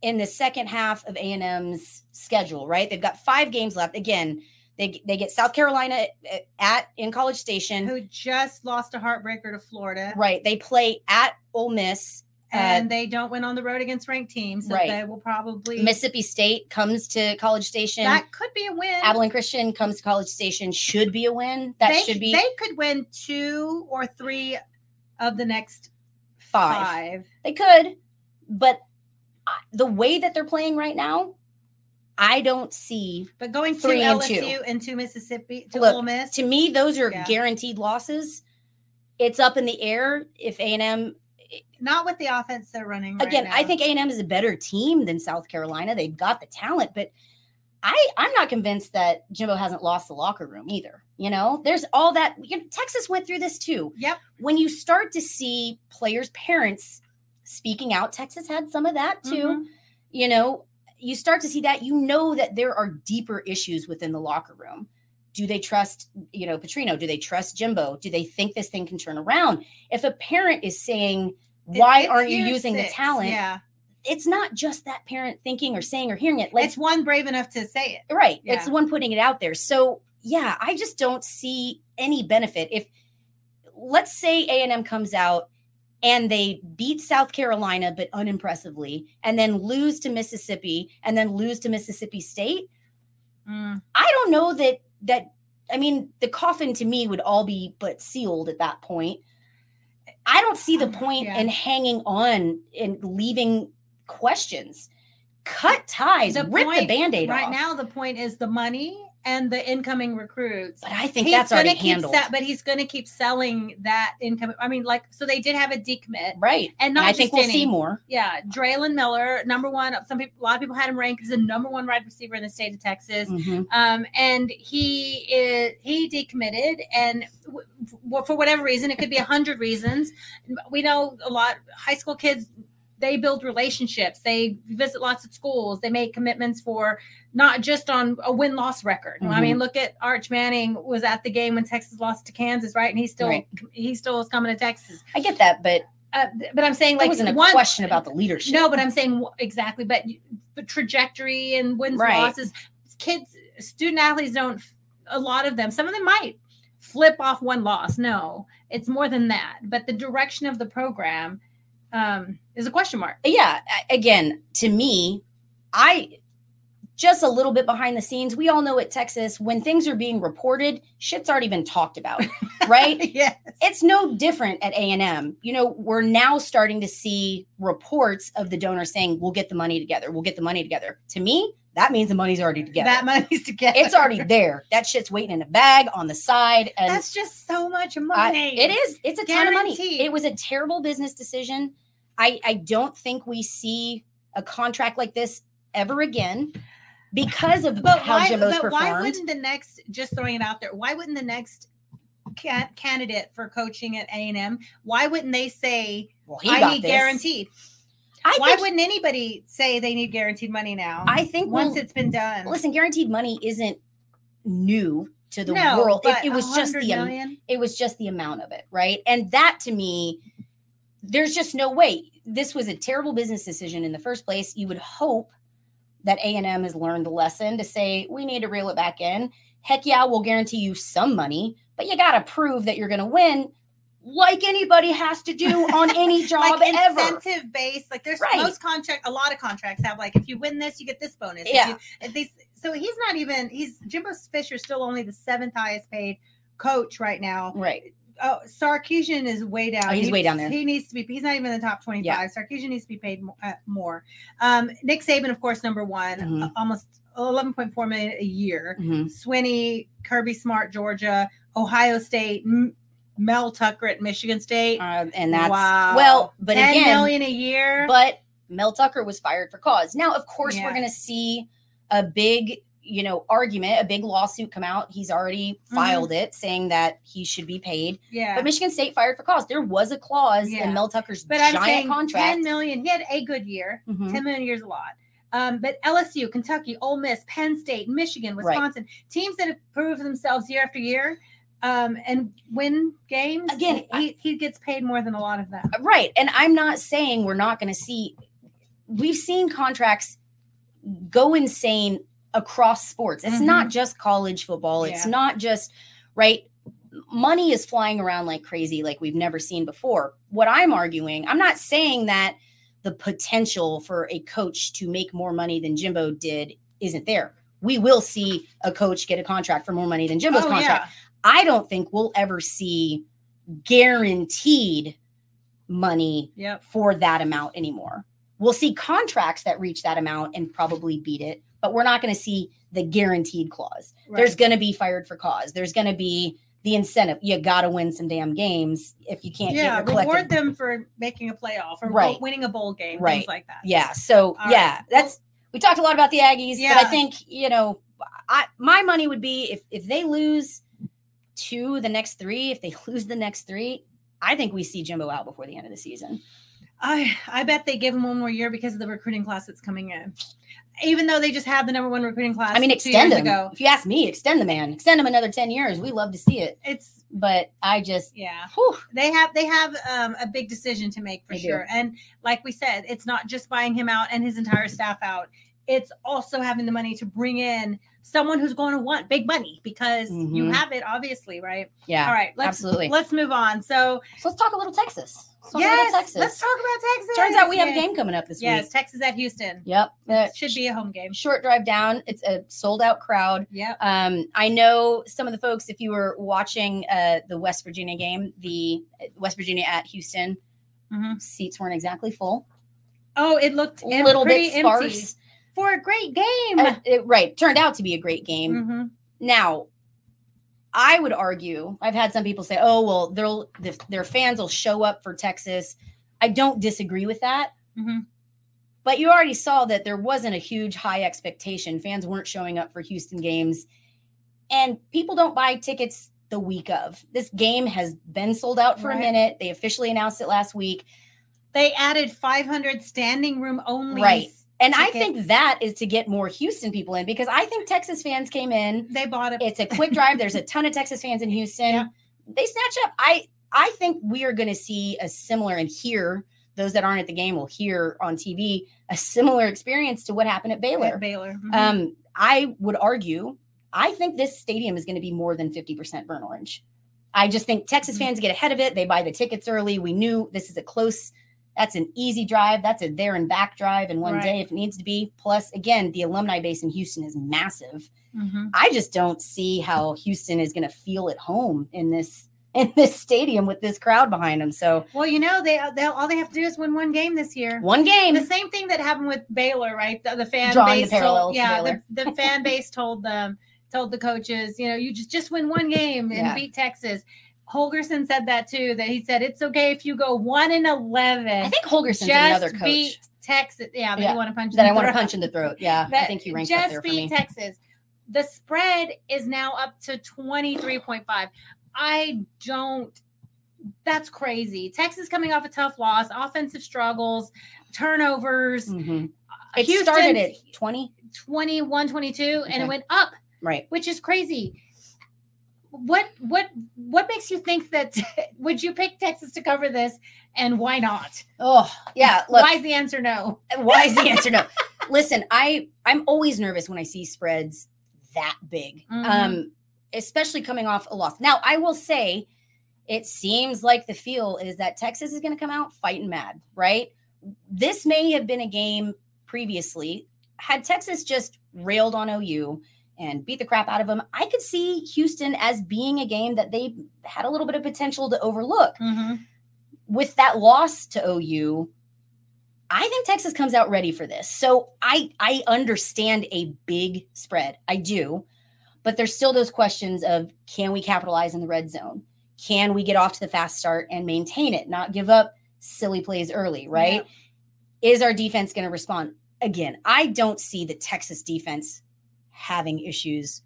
in the second half of A and M's schedule, right? They've got five games left. Again, They they get South Carolina at, at in College Station, who just lost a heartbreaker to Florida. Right. They play at Ole Miss, and uh, they don't win on the road against ranked teams. So right. They will probably Mississippi State comes to College Station. That could be a win. Abilene Christian comes to College Station. Should be a win. That they, should be. They could win two or three of the next five. five. They could, but the way that they're playing right now, I don't see, but going to L S U and to Mississippi, to Ole Miss, to me, those are yeah. guaranteed losses. It's up in the air if A and M, not with the offense they're running. Right again, now. I think A and M is a better team than South Carolina. They've got the talent, but I I'm not convinced that Jimbo hasn't lost the locker room either. You know, there's all that. You know, Texas went through this too. Yep. When you start to see players' parents speaking out, Texas had some of that too. Mm-hmm. You know. You start to see that, you know, that there are deeper issues within the locker room. Do they trust, you know, Petrino? Do they trust Jimbo? Do they think this thing can turn around? If a parent is saying, why it's aren't you using six. the talent? Yeah. It's not just that parent thinking or saying or hearing it. Like, it's one brave enough to say it. Right. Yeah. It's the one putting it out there. So, yeah, I just don't see any benefit. If, let's say A and M comes out and they beat South Carolina, but unimpressively, and then lose to Mississippi, and then lose to Mississippi State. Mm. I don't know that, that, I mean, the coffin to me would all be but sealed at that point. I don't see the point yeah. in hanging on and leaving questions. Cut ties, the rip point, the Band-Aid right off. Right now, the point is the money and the incoming recruits. But I think he's that's already handled. That, but he's going to keep selling that incoming. I mean, like, so they did have a decommit. Right. And, not and I just think we'll any, see more. Yeah. Draylen Miller, number one. Some people, a lot of people had him ranked as the number one wide receiver in the state of Texas. Mm-hmm. Um, and he is, he decommitted. And w- w- for whatever reason, it could be a hundred reasons. We know a lot high school kids, they build relationships. They visit lots of schools. They make commitments for not just on a win-loss record. Mm-hmm. I mean, look at Arch Manning was at the game when Texas lost to Kansas, right? And he still right. he still is coming to Texas. I get that, but uh, but I'm saying like wasn't a one, question about the leadership. No, but I'm saying exactly. But the trajectory and wins right. and losses, kids, student athletes don't. A lot of them, some of them might flip off one loss. No, it's more than that. But the direction of the program. Um, is a question mark. Yeah. Again, to me, I just a little bit behind the scenes. We all know at Texas, when things are being reported, shit's already been talked about, right? Yes. It's no different at A and M. You know, we're now starting to see reports of the donor saying, we'll get the money together. We'll get the money together. To me, that means the money's already together. That money's together. It's already there. That shit's waiting in a bag on the side. And that's just so much money. I, it is. It's a Guaranteed. ton of money. It was a terrible business decision. I, I don't think we see a contract like this ever again because of but how why, Jimbo's but performed. Why wouldn't the next, just throwing it out there, why wouldn't the next ca- candidate for coaching at A and M, why wouldn't they say, well, I need this. guaranteed? I why think, wouldn't anybody say they need guaranteed money now? I think once well, it's been done. Listen, guaranteed money isn't new to the no, world. It, it was just the um, it was just the amount of it, right? And that to me, there's just no way. This was a terrible business decision in the first place. You would hope that A and M has learned the lesson to say, we need to reel it back in. Heck yeah, we'll guarantee you some money, but you got to prove that you're going to win. like anybody has to do on any job like ever. Incentive based. Like there's right. most contract, a lot of contracts have like, if you win this, you get this bonus. Yeah. If you, if they, so he's not even, he's Jimbo Fisher still only the seventh highest paid coach right now. Right. Oh, Sarkisian is way down. Oh, he's he, way down there. He needs to be. He's not even in the top twenty-five. Yeah. Sarkisian needs to be paid more. Uh, more. Um, Nick Saban, of course, number one, mm-hmm. uh, almost eleven point four million a year. Mm-hmm. Swinney, Kirby Smart, Georgia, Ohio State, M- Mel Tucker at Michigan State, uh, and that's wow. well, but ten again, million a year. But Mel Tucker was fired for cause. Now, of course, yeah. we're going to see a big. you know, argument, a big lawsuit come out. He's already filed mm-hmm. it saying that he should be paid. Yeah. But Michigan State fired for cause. There was a clause yeah. in Mel Tucker's but giant I'm saying contract. ten million. He had a good year. Mm-hmm. ten million a year is a lot. Um, but L S U, Kentucky, Ole Miss, Penn State, Michigan, Wisconsin, right. teams that have proved themselves year after year um, and win games. Again, he, he gets paid more than a lot of them. Right. And I'm not saying we're not going to see, we've seen contracts go insane across sports. It's mm-hmm. not just college football. It's yeah. not just, right? Money is flying around like crazy, like we've never seen before. What I'm arguing, I'm not saying that the potential for a coach to make more money than Jimbo did isn't there. We will see a coach get a contract for more money than Jimbo's oh, contract. Yeah. I don't think we'll ever see guaranteed money yep. for that amount anymore. We'll see contracts that reach that amount and probably beat it. But we're not going to see the guaranteed clause. Right. There's going to be fired for cause. There's going to be the incentive. You got to win some damn games if you can't. Yeah, get your reward them for making a playoff or right. winning a bowl game, right. things like that. Yeah. So All yeah, right. that's we talked a lot about the Aggies, yeah. but I think you know, I, my money would be if if they lose two the next three, if they lose the next three, I think we see Jimbo out before the end of the season. I I bet they give him one more year because of the recruiting class that's coming in. Even though they just had the number one recruiting class, I mean, extend them. Ago. If you ask me, extend the man, extend him another ten years. We love to see it. It's, but I just, yeah, whew. they have they have um, a big decision to make for they sure. Do. And like we said, it's not just buying him out and his entire staff out. It's also having the money to bring in someone who's going to want big money because mm-hmm. you have it, obviously, right? Yeah. All right. Let's, absolutely. Let's move on. So, so let's talk a little Texas. Let's yes, talk Texas. Let's talk about Texas. Turns out we have a game coming up this yes, week. Yes, Texas at Houston. Yep. Uh, should be a home game. Short drive down. It's a sold-out crowd. Yep. Um, I know some of the folks, if you were watching uh, the West Virginia game, the West Virginia at Houston, mm-hmm. seats weren't exactly full. Oh, it looked a little em- bit sparse. Empty. For a great game. Uh, it, right. Turned out to be a great game. Mm-hmm. Now, I would argue, I've had some people say, oh, well, they'll, the, their fans will show up for Texas. I don't disagree with that. Mm-hmm. But you already saw that there wasn't a huge high expectation. Fans weren't showing up for Houston games. And people don't buy tickets the week of. This game has been sold out for right. a minute. They officially announced it last week. They added five hundred standing room only. Right. And tickets. I think that is to get more Houston people in because I think Texas fans came in. They bought it. It's a quick drive. There's a ton of Texas fans in Houston. Yeah. They snatch up. I I think we are going to see a similar and hear those that aren't at the game will hear on T V a similar experience to what happened at Baylor. At Baylor. Mm-hmm. Um, I would argue. I think this stadium is going to be more than fifty percent burnt orange. I just think Texas mm-hmm. fans get ahead of it. They buy the tickets early. We knew this is a close. That's an easy drive. That's a there and back drive in one right. day if it needs to be. Plus, again, the alumni base in Houston is massive. Mm-hmm. I just don't see how Houston is going to feel at home in this in this stadium with this crowd behind them. So, well, you know, they all they have to do is win one game this year. One game. The same thing that happened with Baylor, right? The, the fan Drawing base. The parallels told, yeah, to the, the fan base told them, told the coaches, you know, you just just win one game and yeah. beat Texas. Holgerson said that too, that he said, it's okay if you go one and eleven. I think Holgerson's another coach. Just beat Texas. Yeah, but yeah. you want to punch in that the I throat. want to punch in the throat. Yeah, that, I think he ranks up there for me. Just beat Texas. The spread is now up to twenty-three point five. I don't, that's crazy. Texas coming off a tough loss, offensive struggles, turnovers. Mm-hmm. It Houston, started at twenty? twenty-one, twenty-two, okay. and it went up. Right. Which is crazy. What what what makes you think that? Would you pick Texas to cover this, and why not? Oh yeah, look, why is the answer no? Why is the answer no? Listen, I I'm always nervous when I see spreads that big, mm-hmm. um, especially coming off a loss. Now I will say, it seems like the feel is that Texas is going to come out fighting mad, right? This may have been a game previously. Had Texas just railed on O U and beat the crap out of them, I could see Houston as being a game that they had a little bit of potential to overlook. Mm-hmm. With that loss to O U, I think Texas comes out ready for this. So I, I understand a big spread. I do. But there's still those questions of, can we capitalize in the red zone? Can we get off to the fast start and maintain it, not give up silly plays early, right? Yeah. Is our defense going to respond? Again, I don't see the Texas defense having issues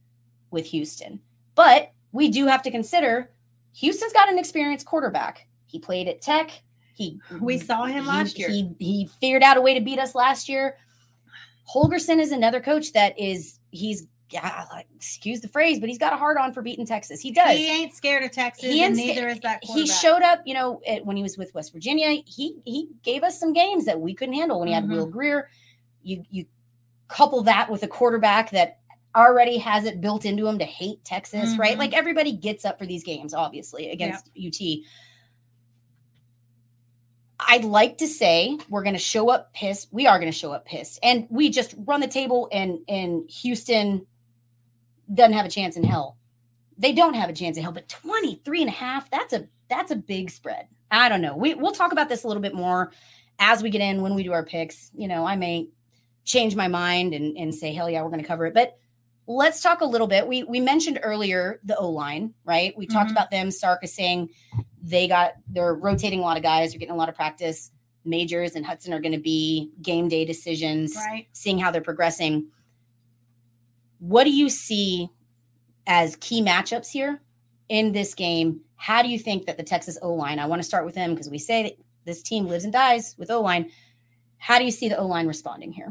with Houston. But we do have to consider Houston's got an experienced quarterback. He played at Tech. He We saw him he, last year. He, he figured out a way to beat us last year. Holgerson is another coach that is – he's – Yeah, like, excuse the phrase, but he's got a hard on for beating Texas. He does. He ain't scared of Texas, and neither is that quarterback. He showed up, you know, at, when he was with West Virginia. He he gave us some games that we couldn't handle when he mm-hmm. had Will Grier. You you couple that with a quarterback that already has it built into him to hate Texas, mm-hmm. right? Like, everybody gets up for these games, obviously, against yep. U T. I'd like to say we're going to show up pissed. We are going to show up pissed, and we just run the table, and and Houston doesn't have a chance in hell. They don't have a chance in hell, but twenty-three and a half, that's a, that's a big spread. I don't know. We, we'll talk about this a little bit more as we get in, when we do our picks. You know, I may change my mind and, and say, hell yeah, we're going to cover it. But let's talk a little bit. We, we mentioned earlier the O-line, right? We mm-hmm. talked about them. Sark is saying they got, they're rotating a lot of guys. They're getting a lot of practice. Majors and Hudson are going to be game day decisions, right? Seeing how they're progressing. What do you see as key matchups here in this game? How do you think that the Texas O-line, I want to start with them because we say that this team lives and dies with O-line. How do you see the O-line responding here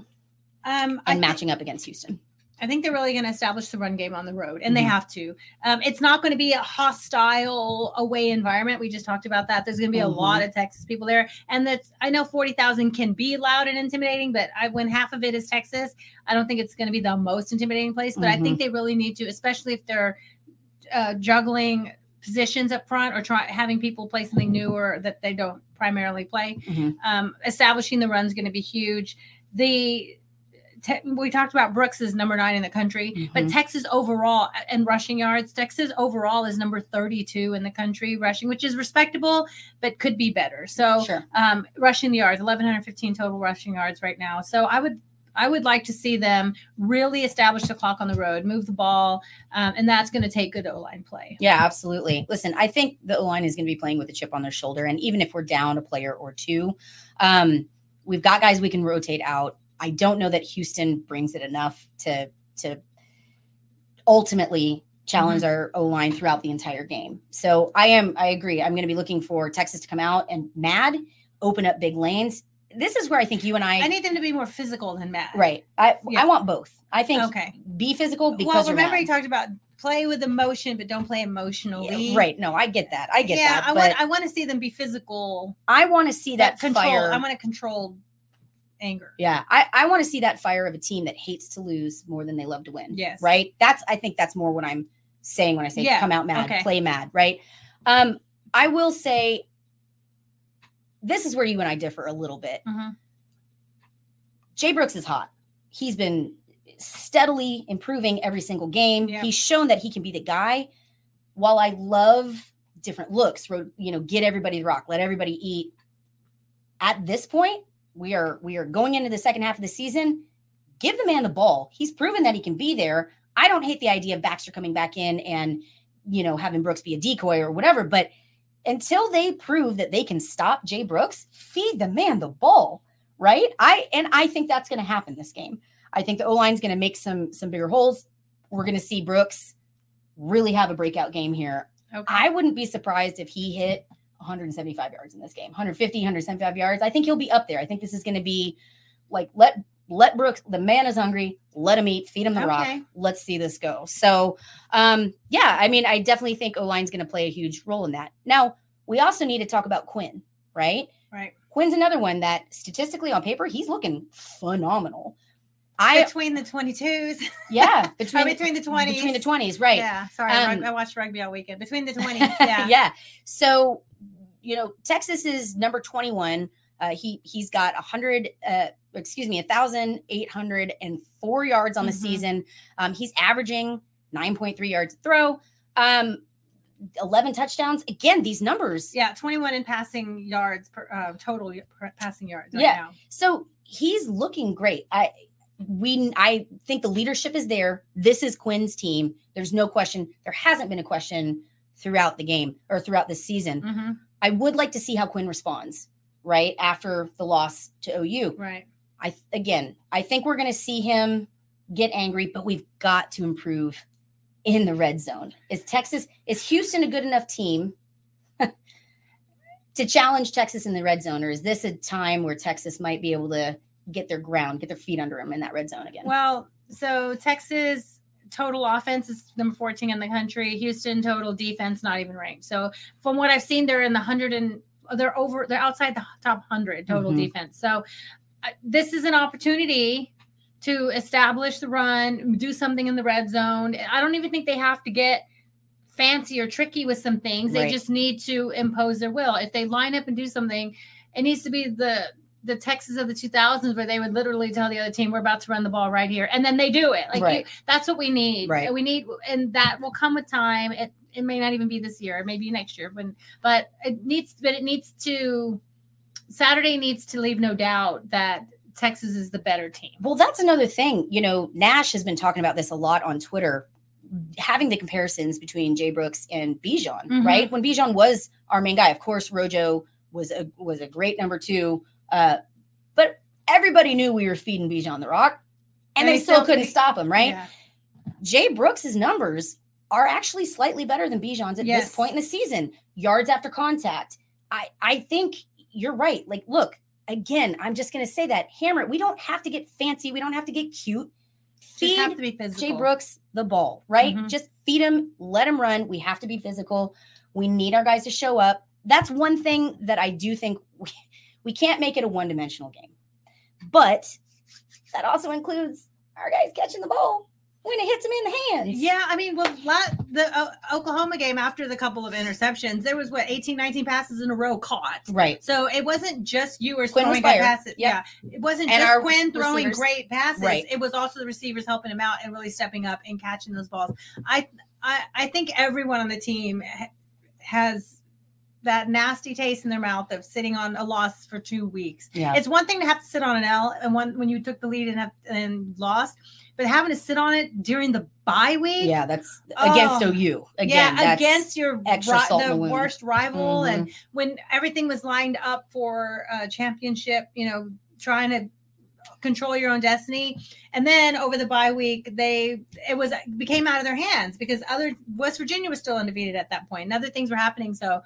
um, and I matching th- up against Houston? I think they're really going to establish the run game on the road, and mm-hmm. they have to. Um, it's not going to be a hostile away environment. We just talked about that. There's going to be mm-hmm. a lot of Texas people there. And that's, I know forty thousand can be loud and intimidating, but I, when half of it is Texas, I don't think it's going to be the most intimidating place. But mm-hmm. I think they really need to, especially if they're uh, juggling positions up front or try, having people play something new or that they don't primarily play. Mm-hmm. Um, establishing the run is going to be huge. The We talked about Brooks is number nine in the country, mm-hmm. but Texas overall and rushing yards, Texas overall is number thirty-two in the country rushing, which is respectable, but could be better. So sure. um, rushing the yards, eleven fifteen total rushing yards right now. So I would, I would like to see them really establish the clock on the road, move the ball. Um, and that's going to take good O-line play. Yeah, absolutely. Listen, I think the O-line is going to be playing with a chip on their shoulder. And even if we're down a player or two, um, we've got guys we can rotate out. I don't know that Houston brings it enough to to ultimately challenge mm-hmm. our O-line throughout the entire game. So I am, I agree. I'm going to be looking for Texas to come out and mad, open up big lanes. This is where I think you and I. I need them to be more physical than mad. Right. I yeah. I want both. I think okay. be physical because well, remember mad. You talked about play with emotion, but don't play emotionally. Yeah, right. No, I get that. I get yeah, that. Yeah, I want I want to see them be physical. I want to see that, that control. Fire. I want to control anger. Yeah. I, I want to see that fire of a team that hates to lose more than they love to win. Yes. Right. That's, I think that's more what I'm saying when I say yeah. come out mad, okay. play mad. Right. Um, I will say this is where you and I differ a little bit. Mm-hmm. Jay Brooks is hot. He's been steadily improving every single game. Yep. He's shown that he can be the guy. While I love different looks, you know, get everybody to rock, let everybody eat. At this point, We are we are going into the second half of the season. Give the man the ball. He's proven that he can be there. I don't hate the idea of Baxter coming back in and, you know, having Brooks be a decoy or whatever. But until they prove that they can stop Jay Brooks, feed the man the ball, right? I and I think that's going to happen this game. I think the O-line's going to make some some bigger holes. We're going to see Brooks really have a breakout game here. Okay. I wouldn't be surprised if he hit one hundred seventy-five yards in this game, one hundred fifty, one hundred seventy-five yards. I think he'll be up there. I think this is going to be like, let, let Brooks, the man is hungry. Let him eat, feed him the okay. rock. Let's see this go. So, um, yeah, I mean, I definitely think O-line's going to play a huge role in that. Now we also need to talk about Quinn, right? Right. Quinn's another one that statistically on paper, he's looking phenomenal. I, between the twenty-twos. Yeah. Between, between the twenties. Between the twenties, right. Yeah. Sorry, um, I watched rugby all weekend. Between the twenties, yeah. Yeah. So, you know, Texas is number twenty-one. Uh, he, he's got one hundred, uh, excuse me, one thousand eight hundred four yards on the mm-hmm. season. Um, he's averaging nine point three yards a throw. Um, eleven touchdowns. Again, these numbers. Yeah, twenty-one in passing yards, per, uh, total per passing yards right yeah. now. So he's looking great. I we I think the leadership is there. This is Quinn's team. There's no question. There hasn't been a question throughout the game or throughout the season. Mm-hmm. I would like to see how Quinn responds right after the loss to O U. Right. I Again, I think we're going to see him get angry, but we've got to improve in the red zone. Is Texas, is Houston a good enough team to challenge Texas in the red zone? Or is this a time where Texas might be able to get their ground, get their feet under them in that red zone again? Well, so Texas total offense is number fourteen in the country. Houston total defense, not even ranked. So from what I've seen, they're in the hundred and they're over, they're outside the top hundred total mm-hmm. defense. So uh, this is an opportunity to establish the run, do something in the red zone. I don't even think they have to get fancy or tricky with some things. Right. They just need to impose their will. If they line up and do something, it needs to be the the Texas of the two thousands where they would literally tell the other team, we're about to run the ball right here. And then they do it. Like right. you, that's what we need. Right. We need, and that will come with time. It it may not even be this year. It may be next year. When, but it needs, but it needs to, Saturday needs to leave no doubt that Texas is the better team. Well, that's another thing. You know, Nash has been talking about this a lot on Twitter, having the comparisons between Jay Brooks and Bijan, mm-hmm. right? When Bijan was our main guy, of course, Rojo was a, was a great number two, uh, but everybody knew we were feeding Bijan the rock, and, and they still, still couldn't they, stop him, right? Yeah. Jay Brooks's numbers are actually slightly better than Bijan's at yes. this point in the season. Yards after contact. I, I think you're right. Like, look, again, I'm just going to say that. Hammer it. We don't have to get fancy. We don't have to get cute. Feed just have to be physical. Jay Brooks the ball, right? Mm-hmm. Just feed him. Let him run. We have to be physical. We need our guys to show up. That's one thing that I do think we, we can't make it a one-dimensional game. But that also includes our guys catching the ball when it hits them in the hands. Yeah, I mean, well, the uh, Oklahoma game after the couple of interceptions, there was, what, eighteen, nineteen passes in a row caught. Right. So it wasn't just you or throwing great passes. Yep. Yeah. It wasn't and just Quinn throwing receivers. Great passes. Right. It was also the receivers helping him out and really stepping up and catching those balls. I, I, I think everyone on the team ha- has that nasty taste in their mouth of sitting on a loss for two weeks. Yeah. It's one thing to have to sit on an L and one, when you took the lead and have, and lost, but having to sit on it during the bye week. Yeah. That's oh, against O U. Again, yeah, that's against your, extra salt the in the worst wound. Rival. Mm-hmm. And when everything was lined up for a championship, you know, trying to control your own destiny. And then over the bye week, they, it was, it became out of their hands because other West Virginia was still undefeated at that point and other things were happening. So,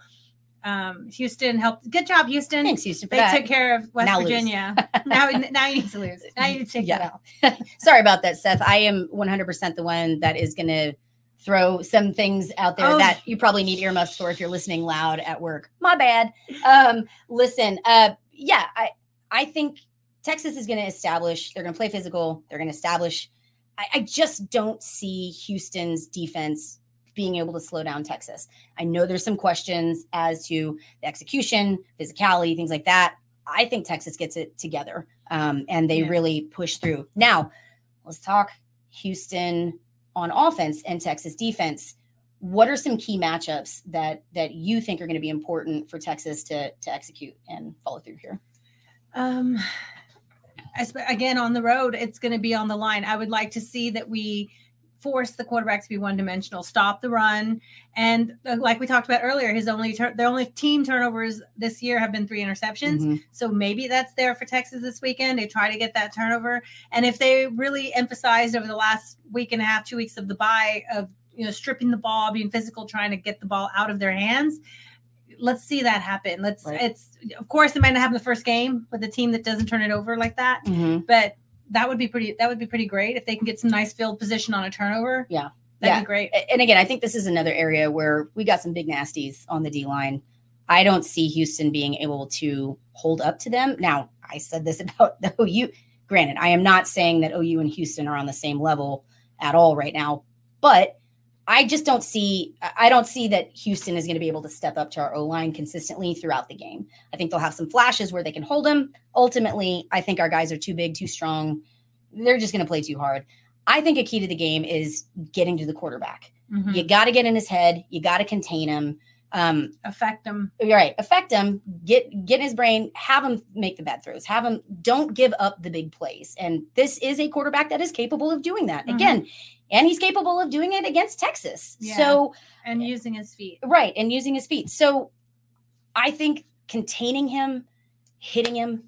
Um, Houston helped. Good job, Houston. Thanks, Houston. For they that. Took care of West now Virginia. now, now you need to lose. Now you need to take yeah. it out. Sorry about that, Seth. I am one hundred percent the one that is going to throw some things out there oh. that you probably need earmuffs for if you're listening loud at work. My bad. Um, listen, uh, yeah, I, I think Texas is going to establish. They're going to play physical. They're going to establish. I, I just don't see Houston's defense being able to slow down Texas. I know there's some questions as to the execution, physicality, things like that. I think Texas gets it together um, and they yeah. really push through. Now, let's talk Houston on offense and Texas defense. What are some key matchups that that you think are going to be important for Texas to to execute and follow through here? Um, again, on the road, it's going to be on the line. I would like to see that we force the quarterback to be one-dimensional, stop the run, and like we talked about earlier, his only tur- their only team turnovers this year have been three interceptions. Mm-hmm. So maybe that's there for Texas this weekend. They try to get that turnover, and if they really emphasized over the last week and a half, two weeks of the bye of you know stripping the ball, being physical, trying to get the ball out of their hands. Let's see that happen. Let's. Right. It's of course it might not happen the first game with a team that doesn't turn it over like that, mm-hmm. but. That would be pretty. That would be pretty great if they can get some nice field position on a turnover. Yeah, that'd yeah. be great. And again, I think this is another area where we got some big nasties on the D line. I don't see Houston being able to hold up to them. Now, I said this about the O U. Granted, I am not saying that O U and Houston are on the same level at all right now, but I just don't see – I don't see that Houston is going to be able to step up to our O-line consistently throughout the game. I think they'll have some flashes where they can hold them. Ultimately, I think our guys are too big, too strong. They're just going to play too hard. I think a key to the game is getting to the quarterback. Mm-hmm. You got to get in his head. You got to contain him. Um, affect him. Right. Affect him. Get, get in his brain. Have him make the bad throws. Have him – don't give up the big plays. And this is a quarterback that is capable of doing that. Mm-hmm. Again – and he's capable of doing it against Texas. Yeah. So and using his feet. Right, and using his feet. So I think containing him, hitting him,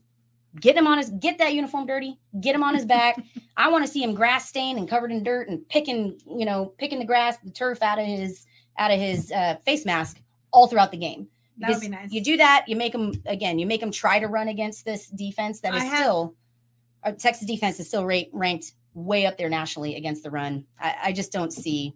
getting him on his get that uniform dirty, get him on his back. I want to see him grass stained and covered in dirt and picking, you know, picking the grass, the turf out of his out of his uh, face mask all throughout the game. That would be nice. You do that, you make him again, you make him try to run against this defense that is I still have- our Texas defense is still rate, ranked way up there nationally against the run. I, I just don't see.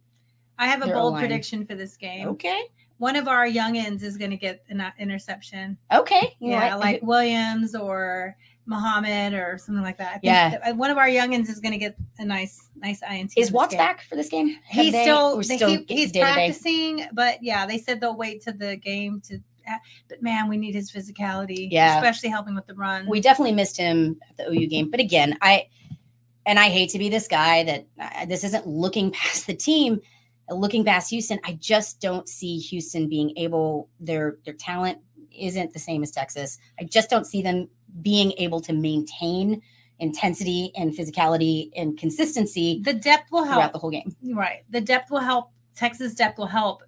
I have a bold O-line prediction for this game. Okay. One of our youngins is going to get an interception. Okay. Yeah. What? Like Williams or Muhammad or something like that. I think yeah. One of our youngins is going to get a nice, nice I N T. Is Watts game. Back for this game? Have he's they, still, they, still he, he's practicing, but yeah, they said they'll wait till the game to, but man, we need his physicality, yeah. especially helping with the run. We definitely missed him at the O U game. But again, I, And I hate to be this guy that uh, this isn't looking past the team, looking past Houston. I just don't see Houston being able, their their talent isn't the same as Texas. I just don't see them being able to maintain intensity and physicality and consistency. The depth will help. Throughout the whole game. Right. The depth will help. Texas depth will help,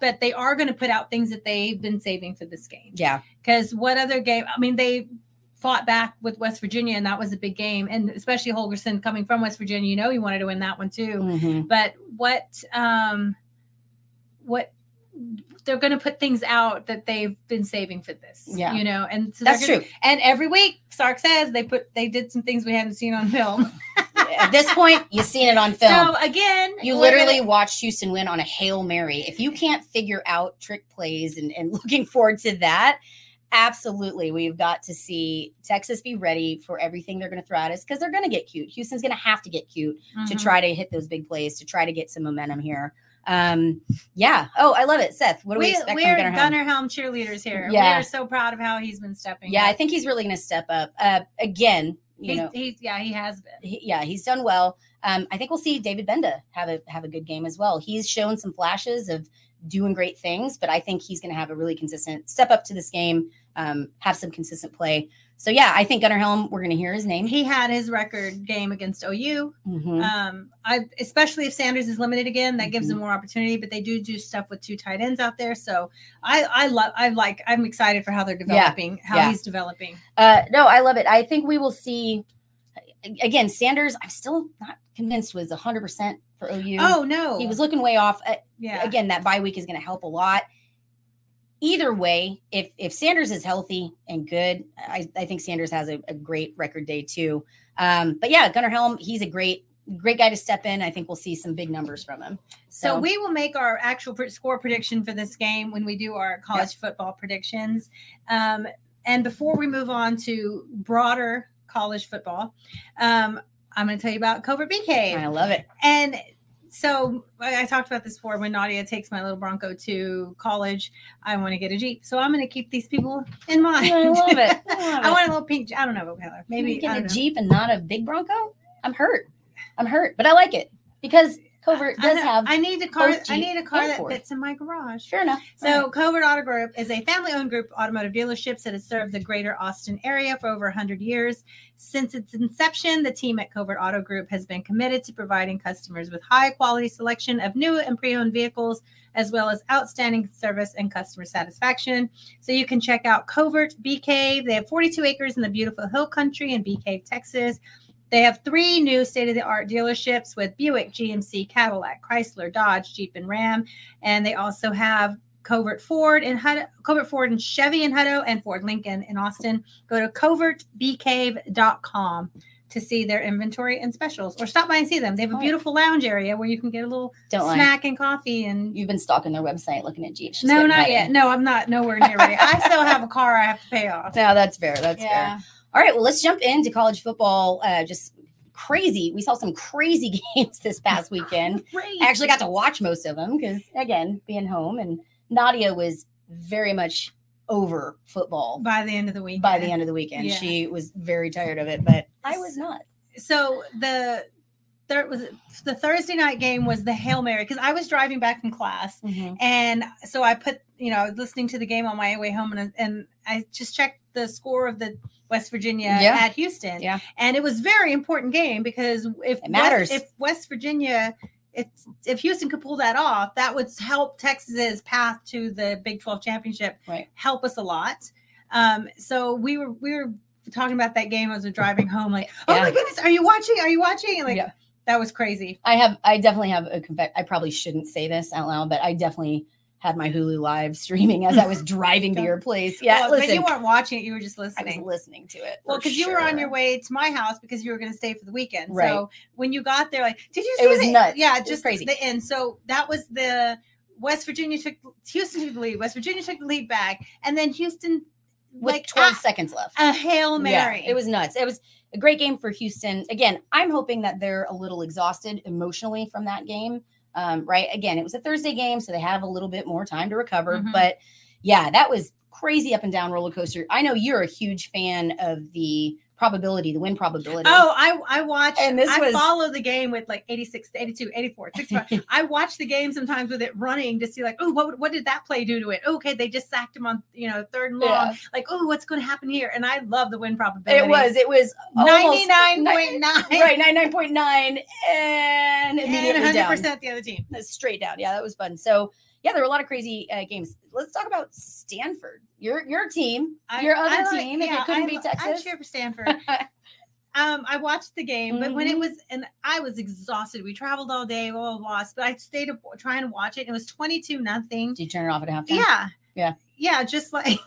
but they are going to put out things that they've been saving for this game. Yeah. Because what other game, I mean, they fought back with West Virginia, and that was a big game. And especially Holgerson coming from West Virginia, you know, he wanted to win that one too. Mm-hmm. But what, um, what they're going to put things out that they've been saving for this, yeah. you know, and so that's gonna, true. And every week Sark says they put, they did some things we hadn't seen on film. At this point, you've seen it on film. So again, you literally gonna... watched Houston win on a Hail Mary. If you can't figure out trick plays and, and looking forward to that, absolutely. We've got to see Texas be ready for everything they're going to throw at us because they're going to get cute. Houston's going to have to get cute mm-hmm. to try to hit those big plays, to try to get some momentum here. Um, yeah. Oh, I love it. Seth, what do we, we expect we're from Gunnar Helm? Helm cheerleaders here. Yeah. We are so proud of how he's been stepping yeah, up. I think he's really going to step up. Uh, again, you he's, know. He's, yeah, he has been. He, yeah, he's done well. Um, I think we'll see David Benda have a have a good game as well. He's shown some flashes of doing great things, but I think he's going to have a really consistent step up to this game, um, have some consistent play. So yeah, I think Gunnar Helm, we're going to hear his name. He had his record game against O U. Mm-hmm. Um, I, especially if Sanders is limited again, that gives mm-hmm. them more opportunity, but they do do stuff with two tight ends out there. So I, I love, I like, I'm excited for how they're developing, yeah. how yeah. he's developing. Uh, no, I love it. I think we will see again, Sanders, I'm still not convinced was a hundred percent for O U. Oh no. He was looking way off. Uh, yeah. Again, that bye week is going to help a lot. Either way, if, if Sanders is healthy and good, I, I think Sanders has a, a great record day too. Um, but yeah, Gunnar Helm, he's a great, great guy to step in. I think we'll see some big numbers from him. So, so we will make our actual score prediction for this game when we do our college yeah. football predictions. Um, and before we move on to broader college football, um, I'm going to tell you about Covert Bee Cave. I love it. And so I talked about this before. When Nadia takes my little Bronco to college, I want to get a Jeep. So I'm going to keep these people in mind. I love it. I, love I it. want a little pink. I don't know what color. Maybe you get a know. Jeep and not a big Bronco. I'm hurt. I'm hurt, but I like it because Covert does I have. I need a car. I need a car that fits in my garage. Sure enough. So right. Covert Auto Group is a family-owned group of automotive dealerships that has served the greater Austin area for over one hundred years. Since its inception, the team at Covert Auto Group has been committed to providing customers with high-quality selection of new and pre-owned vehicles, as well as outstanding service and customer satisfaction. So you can check out Covert Bee Cave. They have forty-two acres in the beautiful Hill Country in Bee Cave, Texas. They have three new state-of-the-art dealerships with Buick, G M C, Cadillac, Chrysler, Dodge, Jeep, and Ram. And they also have Covert Ford and Hutto, Covert Ford and Chevy and Hutto, and Ford Lincoln in Austin. Go to covert bee cave dot com to see their inventory and specials, or stop by and see them. They have a beautiful lounge area where you can get a little Don't snack lie. and coffee. And you've been stalking their website, looking at Jeeps. No, not ready. yet. No, I'm not. Nowhere near ready. I still have a car I have to pay off. No, that's fair. That's yeah. fair. All right, well, let's jump into college football. Uh, just crazy. We saw some crazy games this past weekend. Crazy. I actually got to watch most of them because, again, being home, and Nadia was very much over football. By the end of the weekend. By the end of the weekend. Yeah. She was very tired of it, but I was not. So the... There was the Thursday night game was the Hail Mary, because I was driving back from class, mm-hmm. and so I put, you know, I was listening to the game on my way home, and, and I just checked the score of the West Virginia yeah. at Houston, yeah. and it was a very important game, because if it matters, West, if West Virginia, if if Houston could pull that off, that would help Texas's path to the Big twelve championship, right. help us a lot. Um, so we were we were talking about that game as we were driving home, like, oh yeah. my goodness, are you watching? Are you watching? And like. Yeah. That was crazy. I have, I definitely have a confession. I probably shouldn't say this out loud, but I definitely had my Hulu live streaming as I was driving to your place. Yeah, well, but you weren't watching it; you were just listening. I was listening to it. Well, because sure. you were on your way to my house because you were going to stay for the weekend. Right. So when you got there, like, did you? See it was the, nuts. Yeah, just crazy. The end. So that was the West Virginia took Houston took the lead. West Virginia took the lead back, and then Houston with like, twelve ah, seconds left. A Hail Mary. Yeah, it was nuts. It was. A great game for Houston. Again, I'm hoping that they're a little exhausted emotionally from that game, um, right? Again, it was a Thursday game, so they have a little bit more time to recover. Mm-hmm. But, yeah, that was crazy up and down roller coaster. I know you're a huge fan of the probability, the win probability. Oh, I I watch. And this I was, follow the game with like eighty-six, eighty-two, eighty-four, sixty-five. I watch the game sometimes with it running to see like, oh, what what did that play do to it? Oh, okay, they just sacked him on, you know, third and long. Yeah. Like, oh, what's going to happen here? And I love the win probability. It was. It was ninety-nine point nine. Right, ninety-nine point nine and immediately and one hundred percent down. The other team. Straight down. Yeah, that was fun. So, yeah, there were a lot of crazy uh, games. Let's talk about Stanford. Your your team, I, your other like, team. Yeah, if it couldn't I, be Texas, I cheer for Stanford. um, I watched the game, but mm-hmm. when it was, and I was exhausted. We traveled all day, blah blah blah. But I stayed up trying to watch it. And it was twenty-two nothing. Did you turn it off at halftime? Yeah, yeah, yeah. Just like,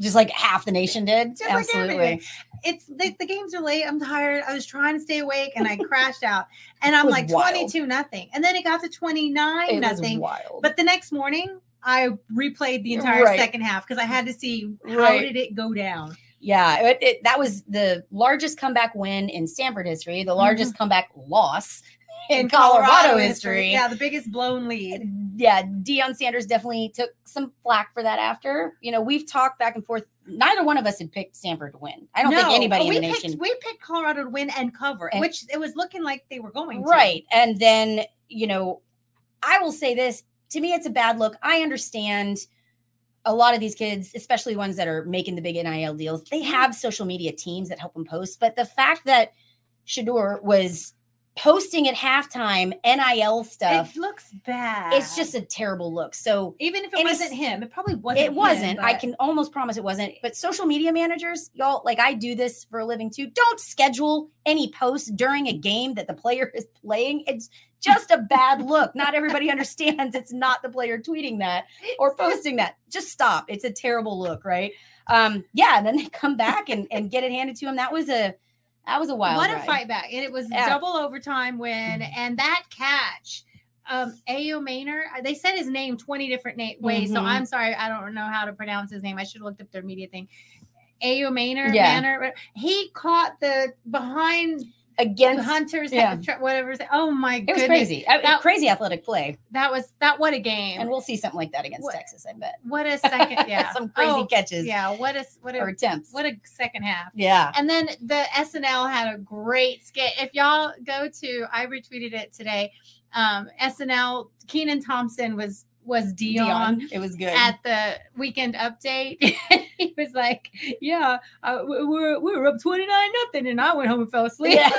just like half the nation did. Just absolutely. Like it's the, the games are late. I'm tired. I was trying to stay awake, and I crashed out. And I'm like twenty-two nothing. And then it got to twenty-nine nothing. Wild. But the next morning. I replayed the entire right. second half because I had to see how right. did it go down. Yeah, it, it, that was the largest comeback win in Stanford history, the largest mm-hmm. comeback loss in, in Colorado, Colorado history. history. Yeah, the biggest blown lead. Yeah, Deion Sanders definitely took some flack for that after. You know, we've talked back and forth. Neither one of us had picked Stanford to win. I don't no, think anybody in the picked, nation. We picked Colorado to win and cover, and, which it was looking like they were going to. Right, and then, you know, I will say this. To me, it's a bad look. I understand a lot of these kids, especially ones that are making the big N I L deals, they have social media teams that help them post. But the fact that Shador was posting at halftime N I L stuff. It looks bad. It's just a terrible look. So even if it wasn't him, it probably wasn't It wasn't. Him, but... I can almost promise it wasn't. But social media managers, y'all, like I do this for a living too. Don't schedule any posts during a game that the player is playing. It's just a bad look. Not everybody understands it's not the player tweeting that or posting that. Just stop. It's a terrible look, right? Um, yeah, and then they come back and, and get it handed to them. That was a that was a wild What ride. A fight back. And it was yeah. double overtime win. And that catch, um, Ayo Maynor, they said his name twenty different na- ways. Mm-hmm. So I'm sorry. I don't know how to pronounce his name. I should have looked up their media thing. Ayo Maynor, yeah. Manor, he caught the behind – Against Hunters, yeah. whatever. Oh my goodness, it was crazy. That, crazy athletic play. That was that. What a game! And we'll see something like that against what, Texas, I bet. What a second, yeah. Some crazy oh, catches, yeah. What a what a or attempts. What a second half, yeah. And then the S N L had a great skit. If y'all go to, I retweeted it today. Um, S N L Kenan Thompson was. was Dion. Dion. It was good. At the weekend update, he was like, yeah, uh, we we're, were up twenty-nine nothing, and I went home and fell asleep. Yeah.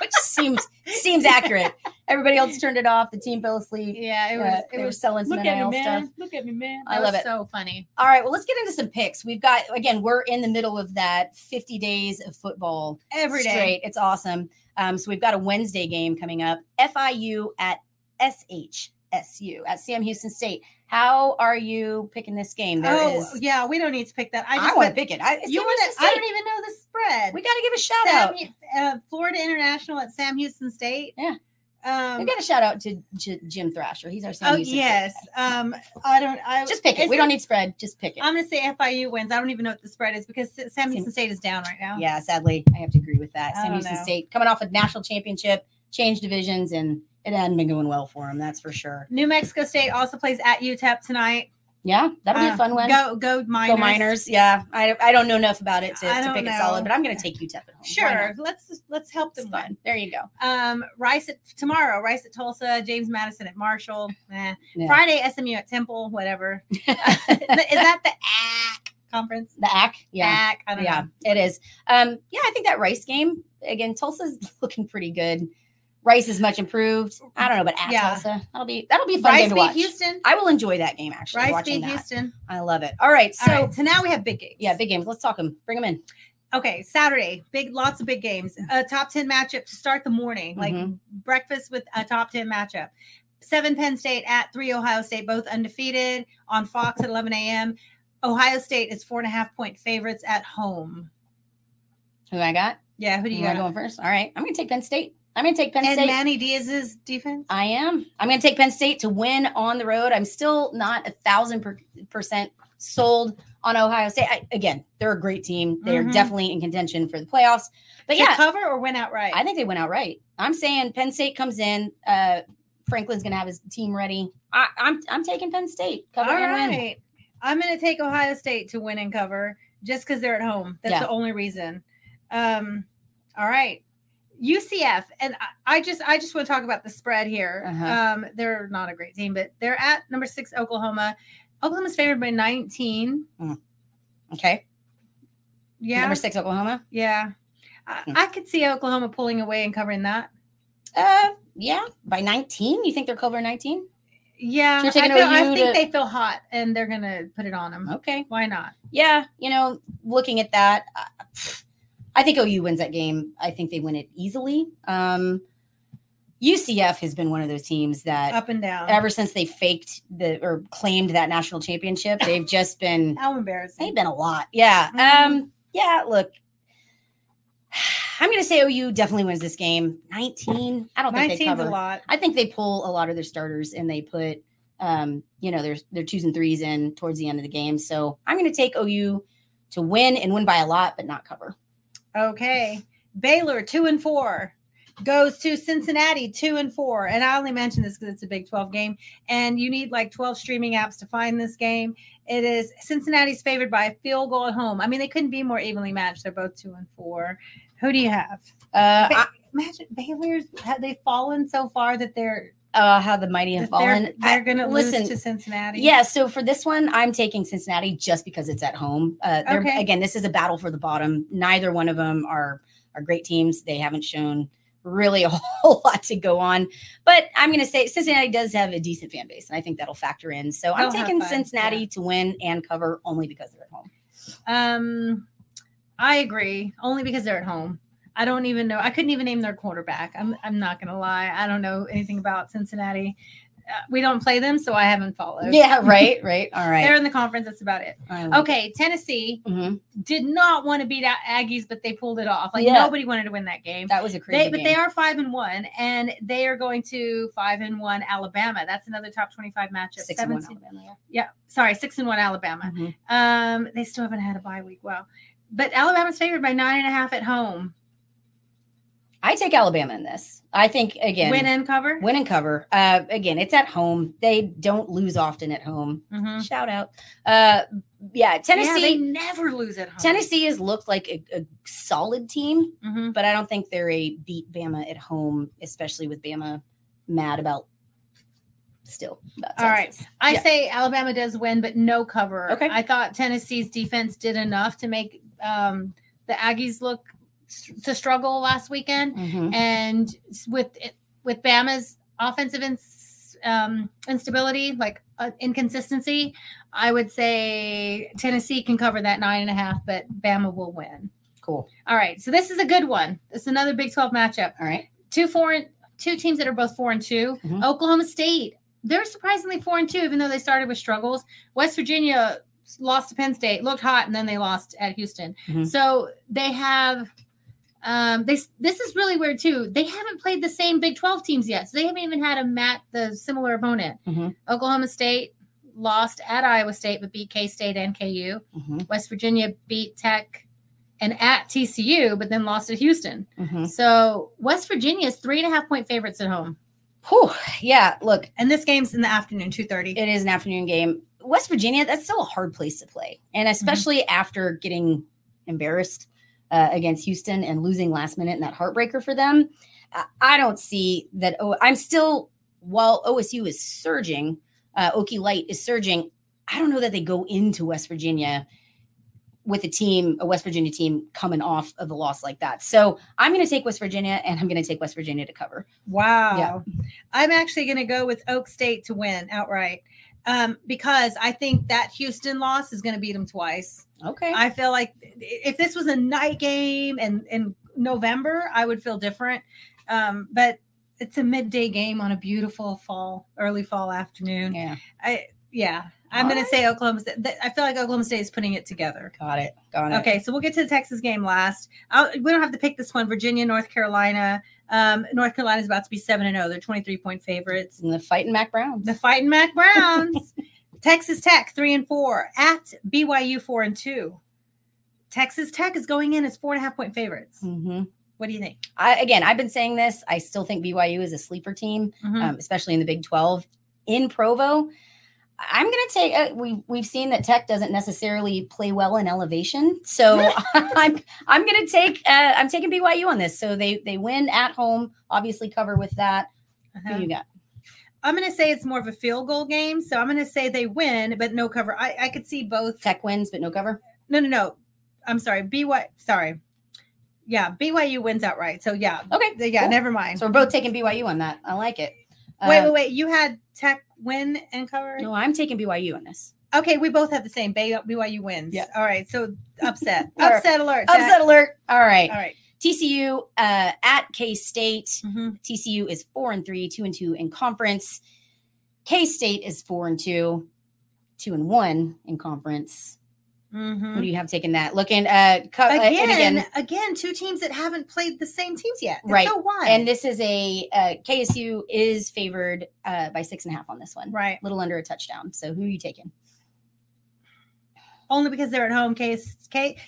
Which seems seems accurate. Everybody else turned it off. The team fell asleep. Yeah, it was. Uh, it was selling some N I L stuff. Look at me, man. I love it. So funny. All right, well, let's get into some picks. We've got, again, we're in the middle of that fifty days of football. Every day. Straight. It's awesome. Um, so we've got a Wednesday game coming up. F I U at S H. S U at Sam Houston State. How are you picking this game? There oh, is, yeah, we don't need to pick that. I, I want to pick it. I, you wanna, I don't even know the spread. We got to give a shout Sam, out. Uh, Florida International at Sam Houston State. Yeah. Um, we got a shout out to J- Jim Thrasher. He's our senior. Oh yes. Um, I don't. I just pick it. We don't need spread. Just pick it. I'm gonna say F I U wins. I don't even know what the spread is because Sam Houston State is down right now. Yeah, sadly, I have to agree with that. Sam Houston State coming off a national championship, changed divisions, and it hadn't been going well for him. That's for sure. New Mexico State also plays at U T E P tonight. Yeah, that'll be uh, a fun one. Go, go Miners. Go Miners. Yeah, I, I don't know enough about it to, to pick know. a solid, but I'm going to take U T E P at home. Sure, let's let's help them win. There you go. Um, Rice at tomorrow. Rice at Tulsa. James Madison at Marshall. Eh. Yeah. Friday, S M U at Temple. Whatever. Is that the A C C conference? The A C C. Yeah. A C C, I don't yeah, know. It is. Um, yeah, I think that Rice game again. Tulsa's looking pretty good. Rice is much improved. I don't know, but at yeah. Tulsa, that'll be that'll be a fun Rice game to watch. Houston. I will enjoy that game actually. Rice beat Houston. I love it. All right, so All right, so now we have big games. Yeah, big games. Let's talk them. Bring them in. Okay, Saturday, big lots of big games. A top ten matchup to start the morning, like mm-hmm. breakfast with a top ten matchup. Seven Penn State at three Ohio State, both undefeated on Fox at eleven a.m. Ohio State is four and a half point favorites at home. Who I got? Yeah, who do you got going first? All right, I'm gonna take Penn State. I'm going to take Penn State. And Manny Diaz's defense? I am. I'm going to take Penn State to win on the road. I'm still not a thousand per- percent sold on Ohio State. I, again, they're a great team. They mm-hmm. are definitely in contention for the playoffs. But to yeah. cover or win outright? I think they win outright. I'm saying Penn State comes in. Uh, Franklin's going to have his team ready. I, I'm I'm taking Penn State. Cover All and right. win. I'm going to take Ohio State to win and cover just because they're at home. That's yeah. the only reason. Um, all right. U C F, and I just I just want to talk about the spread here. Uh-huh. Um, they're not a great team, but they're at number six, Oklahoma. Oklahoma's favored by nineteen. Mm. Okay. Yeah. Number six, Oklahoma? Yeah. Mm. I, I could see Oklahoma pulling away and covering that. Uh, yeah. By nineteen? You think they're covering nineteen? Yeah. So I, feel, I think to... they feel hot, and they're going to put it on them. Okay. Why not? Yeah. You know, looking at that... Uh, I think O U wins that game. I think they win it easily. Um, U C F has been one of those teams that up and down ever since they faked the or claimed that national championship. They've just been how embarrassing. They've been a lot. Yeah. Mm-hmm. Um, yeah. Look, I'm going to say O U definitely wins this game. nineteen. I don't think they cover. nineteen's a lot. I think they pull a lot of their starters and they put, um, you know, their their twos and threes in towards the end of the game. So I'm going to take O U to win and win by a lot, but not cover. Okay. Baylor, two and four, goes to Cincinnati, two and four. And I only mention this because it's a Big twelve game, and you need like twelve streaming apps to find this game. It is Cincinnati's favored by a field goal at home. I mean, they couldn't be more evenly matched. They're both two and four. Who do you have? Uh, ba- I, imagine Baylor's, have they fallen so far that they're uh, how the mighty have fallen. They're, they're going to lose to Cincinnati. Yeah. So for this one, I'm taking Cincinnati just because it's at home. Uh, okay. Again, this is a battle for the bottom. Neither one of them are, are great teams. They haven't shown really a whole lot to go on, but I'm going to say Cincinnati does have a decent fan base, and I think that'll factor in. So I'm I'll taking Cincinnati yeah. to win and cover only because they're at home. Um, I agree. Only because they're at home. I don't even know. I couldn't even name their quarterback. I'm I'm not going to lie. I don't know anything about Cincinnati. Uh, we don't play them, so I haven't followed. Yeah, right, right. All right. They're in the conference. That's about it. Okay, Tennessee mm-hmm. did not want to beat out Aggies, but they pulled it off. Like, yeah. nobody wanted to win that game. That was a crazy they, but game. But they are five and one, and they are going to five and one Alabama. That's another top twenty-five matchup. Six seventeen, and one Alabama. Yeah. yeah, sorry, six and one Alabama. Mm-hmm. Um, they still haven't had a bye week. Wow. But Alabama's favored by nine and a half at home. I take Alabama in this. I think, again, win and cover. Win and cover. Uh, again, it's at home. They don't lose often at home. Mm-hmm. Shout out. Uh, yeah, Tennessee. Yeah, they never lose at home. Tennessee has looked like a, a solid team, mm-hmm. but I don't think they're a beat Bama at home, especially with Bama mad about still. About All right. I yeah. say Alabama does win, but no cover. Okay. I thought Tennessee's defense did enough to make um, the Aggies look to struggle last weekend, mm-hmm. and with with Bama's offensive ins, um, instability, like uh, inconsistency, I would say Tennessee can cover that nine and a half, but Bama will win. Cool. All right, so this is a good one. This is another Big twelve matchup. All right, two foreign, two teams that are both four and two. Mm-hmm. Oklahoma State, they're surprisingly four and two, even though they started with struggles. West Virginia lost to Penn State, looked hot, and then they lost at Houston. Mm-hmm. So they have. Um, they this is really weird too. They haven't played the same Big twelve teams yet, so they haven't even had a mat the similar opponent. Mm-hmm. Oklahoma State lost at Iowa State, but beat K State and K U. Mm-hmm. West Virginia beat Tech and at T C U, but then lost at Houston. Mm-hmm. So West Virginia is three and a half point favorites at home. Whew, yeah, look, and this game's in the afternoon, two thirty. It is an afternoon game. West Virginia, that's still a hard place to play, and especially mm-hmm. after getting embarrassed Uh, against Houston and losing last minute and that heartbreaker for them. Uh, I don't see that. Oh, I'm still, while O S U is surging, uh, Okie Light is surging. I don't know that they go into West Virginia with a team, a West Virginia team coming off of a loss like that. So I'm going to take West Virginia, and I'm going to take West Virginia to cover. Wow. Yeah. I'm actually going to go with Oak State to win outright. Um, because I think that Houston loss is going to beat them twice. Okay. I feel like if this was a night game and in November, I would feel different. Um, but it's a midday game on a beautiful fall, early fall afternoon. Yeah. I, yeah, I'm going right. to say Oklahoma State. I feel like Oklahoma State is putting it together. Got it. Got it. Okay. So we'll get to the Texas game last. I'll, we don't have to pick this one. Virginia, North Carolina. Um, North Carolina is about to be seven and oh. They're twenty-three point favorites. And the fighting Mac Browns. The fighting Mac Browns. Texas Tech, three and four. At B Y U, four and two. Texas Tech is going in as four and a half point favorites. Mm-hmm. What do you think? I, again, I've been saying this. I still think B Y U is a sleeper team, mm-hmm. um, especially in the Big twelve. In Provo, I'm going to take uh, – we, we've seen that Tech doesn't necessarily play well in elevation. So I'm I'm going to take uh, – I'm taking B Y U on this. So they they win at home, obviously cover with that. Uh-huh. Who you got? I'm going to say it's more of a field goal game. So I'm going to say they win, but no cover. I, I could see both. Tech wins, but no cover? No, no, no. I'm sorry. B Y U – sorry. Yeah, B Y U wins outright. So, yeah. Okay. Yeah, cool. Never mind. So we're both taking B Y U on that. I like it. Wait, uh, wait, wait. You had Tech win and cover? No, I'm taking B Y U on this. Okay, we both have the same. B Y U wins. Yeah. All right, so upset. upset alert. Tech. Upset alert. All right. All right. T C U uh, at K-State. Mm-hmm. T C U is four and three, two and two in conference. K-State is four and two, two and one in conference. Mm-hmm. What do you have taking that? Looking uh, co- again, uh, again, again, two teams that haven't played the same teams yet. It's right. So why? And this is a uh, K S U is favored uh, by six and a half on this one. Right. A little under a touchdown. So who are you taking? Only because they're at home. K-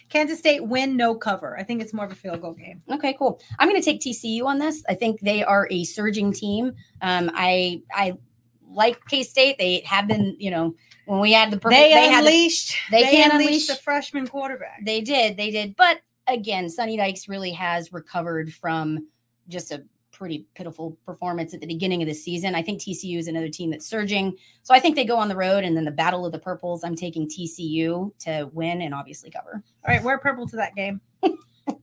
Kansas State win, no cover. I think it's more of a field goal game. Okay, cool. I'm going to take T C U on this. I think they are a surging team. Um, I I like K-State. They have been, you know. When we had the – they, they unleashed – They, they can unleash the freshman quarterback. They did. They did. But, again, Sonny Dykes really has recovered from just a pretty pitiful performance at the beginning of the season. I think T C U is another team that's surging. So, I think they go on the road, and then the Battle of the Purples, I'm taking T C U to win and obviously cover. All right, we're purple to that game.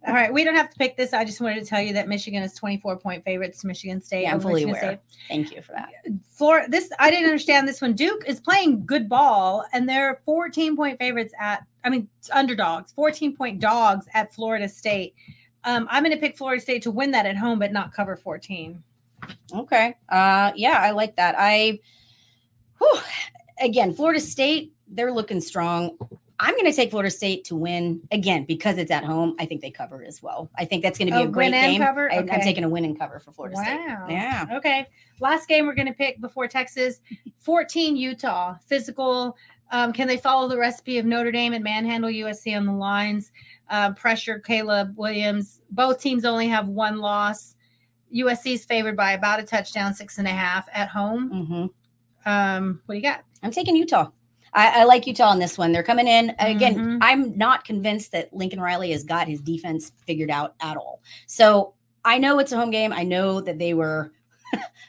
All right, we don't have to pick this. I just wanted to tell you that Michigan is twenty-four point favorites to Michigan State. Yeah, I'm fully Michigan aware. State. Thank you for that. Florida, this I didn't understand this one. Duke is playing good ball, and they're fourteen point favorites at, I mean, underdogs, fourteen point dogs at Florida State. Um, I'm going to pick Florida State to win that at home, but not cover fourteen. Okay. Uh, yeah, I like that. I, whew, again, Florida State, they're looking strong. I'm going to take Florida State to win again because it's at home. I think they cover as well. I think that's going to be oh, a great game. Cover? Okay. I, I'm taking a win and cover for Florida wow. State. Wow. Yeah. Okay. Last game we're going to pick before Texas, fourteen Utah. Physical. Um, can they follow the recipe of Notre Dame and manhandle U S C on the lines? Uh, pressure Caleb Williams. Both teams only have one loss. U S C is favored by about a touchdown, six and a half at home. Mm-hmm. Um, what do you got? I'm taking Utah. I, I like Utah on this one. They're coming in. Again, mm-hmm. I'm not convinced that Lincoln Riley has got his defense figured out at all. So I know it's a home game. I know that they were,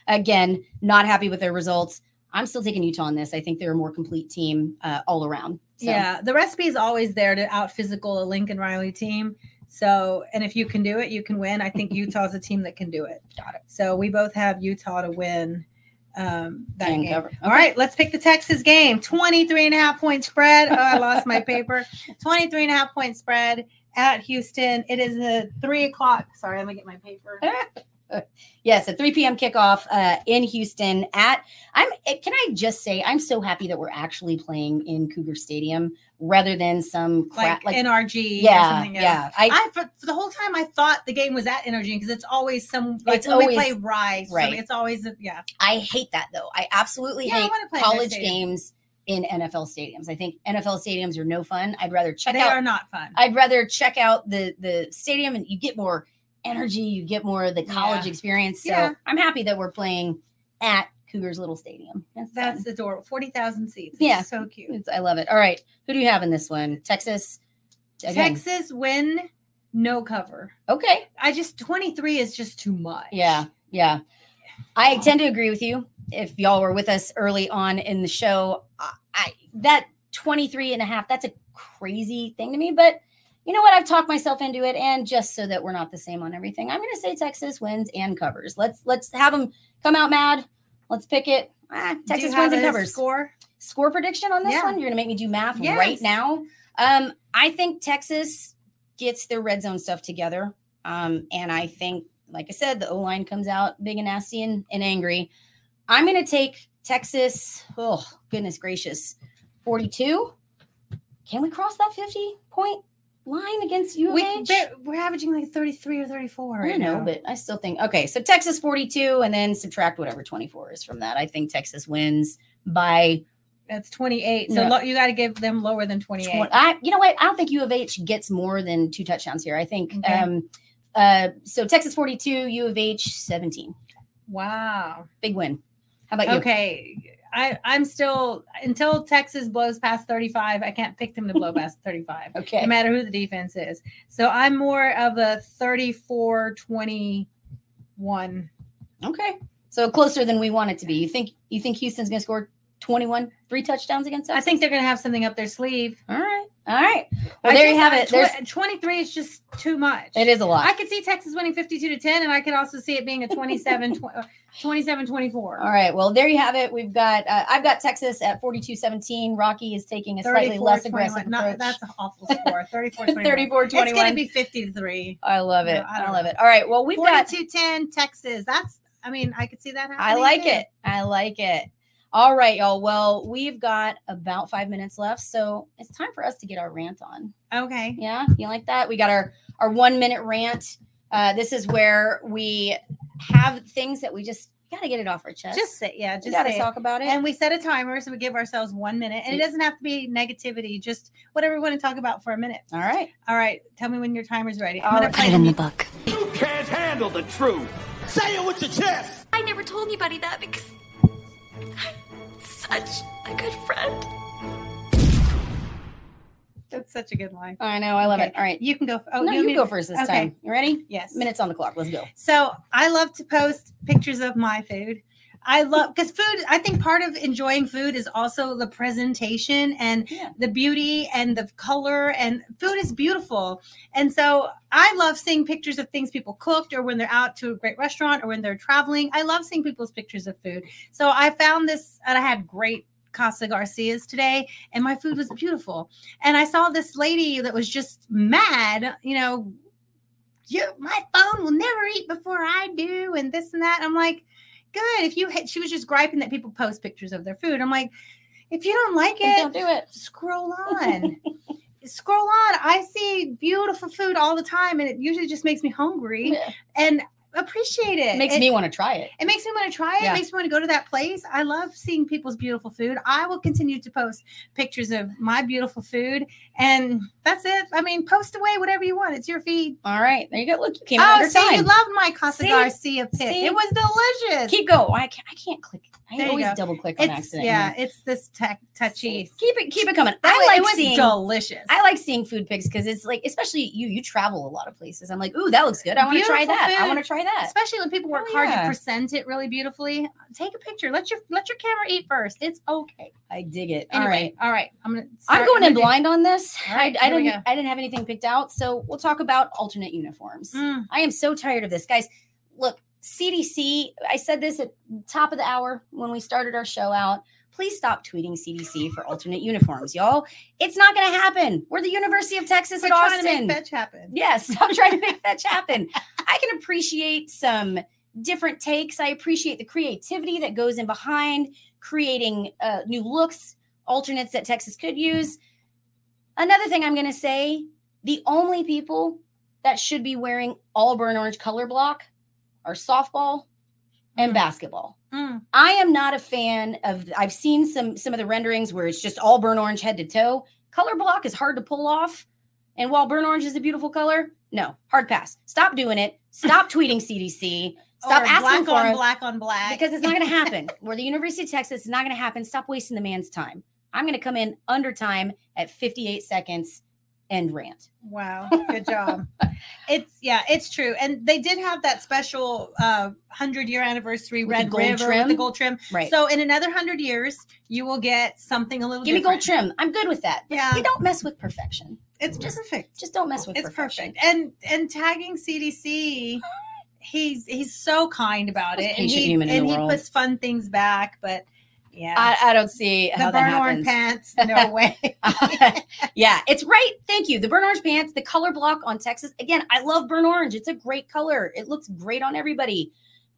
again, not happy with their results. I'm still taking Utah on this. I think they're a more complete team uh, all around. So. Yeah, the recipe is always there to out-physical a Lincoln Riley team. So, and if you can do it, you can win. I think Utah's a team that can do it. Got it. So we both have Utah to win. Um, that game. Cover. All okay. right, let's pick the Texas game. twenty-three and a half point spread. Oh, I lost my paper. twenty-three and a half point spread at Houston. It is a three o'clock. Sorry, let me get my paper. Yes, at three p.m. kickoff uh, in Houston at I'm can I just say I'm so happy that we're actually playing in Cougar Stadium rather than some crap like, like N R G. Yeah, or something else. yeah. I, I for, for the whole time I thought the game was at N R G because it's always some like when always, we play Rice. Right. So it's always yeah. I hate that though. I absolutely yeah, hate I college games in N F L stadiums. I think N F L stadiums are no fun. I'd rather check they out. They are not fun. I'd rather check out the the stadium and you get more energy, you get more of the college yeah. experience. So yeah. I'm happy that we're playing at Cougar's little stadium. That's, That's adorable. forty thousand seats. It's yeah. so cute. It's, I love it. All right. Who do you have in this one? Texas. Again. Texas win, no cover. Okay. I just, twenty-three is just too much. Yeah. Yeah. I tend to agree with you. If y'all were with us early on in the show, I, I that twenty-three and a half, that's a crazy thing to me, but you know what? I've talked myself into it, and just so that we're not the same on everything, I'm going to say Texas wins and covers. Let's let's have them come out mad. Let's pick it. Ah, Texas wins and covers. Score score prediction on this yeah. one. You're going to make me do math yes. right now. Um, I think Texas gets their red zone stuff together, um, and I think, like I said, the O line comes out big and nasty and, and angry. I'm going to take Texas. Oh goodness gracious, forty-two. Can we cross that fifty point? Line against U of H? We're averaging like thirty-three or thirty-four right I know, now. But I still think, okay, so Texas forty-two and then subtract whatever twenty-four is from that. I think Texas wins by... That's twenty-eight. So no. lo- you got to give them lower than twenty-eight. twenty, I, you know what? I don't think U of H gets more than two touchdowns here. I think... Okay. Um, uh, so Texas forty-two, U of H seventeen. Wow. Big win. How about you? Okay. I, I'm still until Texas blows past thirty-five. I can't pick them to blow past thirty-five. Okay, no matter who the defense is. So I'm more of a thirty-four twenty-one. Okay, so closer than we want it to be. You think you think Houston's going to score twenty-one, three touchdowns against us? I think they're going to have something up their sleeve. All right, all right. Well, I there you have it. There's twenty-three is just too much. It is a lot. I could see Texas winning fifty-two to ten, and I could also see it being a twenty-seven twenty-four. All right. Well, there you have it. We've got uh, I've got Texas at forty-two seventeen. Rocky is taking a slightly less aggressive approach. Not, that's an awful score. thirty-four twenty-one. thirty-four twenty-one. It's going to be fifty to three. I love it. No, I, I love know. it. All right. Well, we've got forty-two ten Texas. That's I mean, I could see that happening. I like too. it. I like it. All right, y'all. Well, we've got about five minutes left, so it's time for us to get our rant on. Okay. Yeah, you like that? We got our, our one-minute rant. Uh, this is where we have things that we just got to get it off our chest. Just say, yeah, just got to talk about it. And we set a timer, so we give ourselves one minute. And it doesn't have to be negativity, just whatever we want to talk about for a minute. All right. All right. Tell me when your timer's ready. I'm going to play it in the book. You can't handle the truth. Say it with your chest. I never told anybody that because... I'm such a good friend. That's such a good line. I know. I love okay. it. All right. You can go. Oh, no, you, you go to... first this okay. time. You ready? Yes. Minutes on the clock. Let's go. So I love to post pictures of my food. I love because food, I think part of enjoying food is also the presentation and yeah. the beauty and the color, and food is beautiful. And so I love seeing pictures of things people cooked, or when they're out to a great restaurant, or when they're traveling. I love seeing people's pictures of food. So I found this, and I had great Casa Garcia's today, and my food was beautiful. And I saw this lady that was just mad, you know, you, my phone will never eat before I do, and this and that. I'm like, good. If you had, she was just griping that people post pictures of their food. I'm like, if you don't like it, don't do it. Scroll on, scroll on. I see beautiful food all the time, and it usually just makes me hungry yeah. and appreciate it. It makes it, me want to try it. It makes me want to try it. Yeah. It makes me want to go to that place. I love seeing people's beautiful food. I will continue to post pictures of my beautiful food, and that's it. I mean, post away whatever you want. It's your feed. All right. There you go. Look, you came out. Oh, see, time. You loved my Casa see? Garcia pic. See? It was delicious. Keep going. I can't, I can't click. I there always double click on it's, accident. Yeah, here. It's this tech touchy. Keep it, keep it coming. I, I like it was seeing delicious. I like seeing food pics because it's like, especially you, you travel a lot of places. I'm like, ooh, that looks good. I want to try that. Food. I want to try that. Especially when people work oh, hard yeah. to present it really beautifully. Take a picture. Let your let your camera eat first. It's okay. I dig it. Anyway, all right, all right. I'm gonna. Start. I'm going in blind on this. Right, I, I didn't. I didn't have anything picked out, so we'll talk about alternate uniforms. Mm. I am so tired of this, guys. Look. C D C, I said this at the top of the hour when we started our show out. Please stop tweeting C D C for alternate uniforms, y'all. It's not going to happen. We're the University of Texas We're at Austin. Trying to make fetch happen. Yes, yeah, stop trying to make fetch happen. I can appreciate some different takes. I appreciate the creativity that goes in behind creating uh, new looks, alternates that Texas could use. Another thing I'm going to say, the only people that should be wearing Auburn orange color block are softball and mm. basketball. Mm. I am not a fan of, I've seen some, some of the renderings where it's just all burnt orange head to toe. Color block is hard to pull off. And while burnt orange is a beautiful color, no, hard pass. Stop doing it. Stop tweeting C D C. Stop or asking black for on it black on black. Because it's not going to happen. We're the University of Texas. It's not going to happen. Stop wasting the man's time. I'm going to come in under time at fifty-eight seconds and rant. Wow. Good job. It's yeah, it's true. And they did have that special uh, hundred year anniversary with red river trim. With the gold trim. Right. So in another hundred years, you will get something a little Give different. Give me gold trim. I'm good with that. Yeah. We don't mess with perfection. It's just, perfect. Just don't mess with it's perfection. It's perfect. And and tagging C D C, he's he's so kind about it. And he, and he puts fun things back, but yeah, I, I don't see the how burnt that orange pants. No way. uh, yeah, it's right. Thank you. The burnt orange pants, the color block on Texas. Again, I love burnt orange. It's a great color. It looks great on everybody.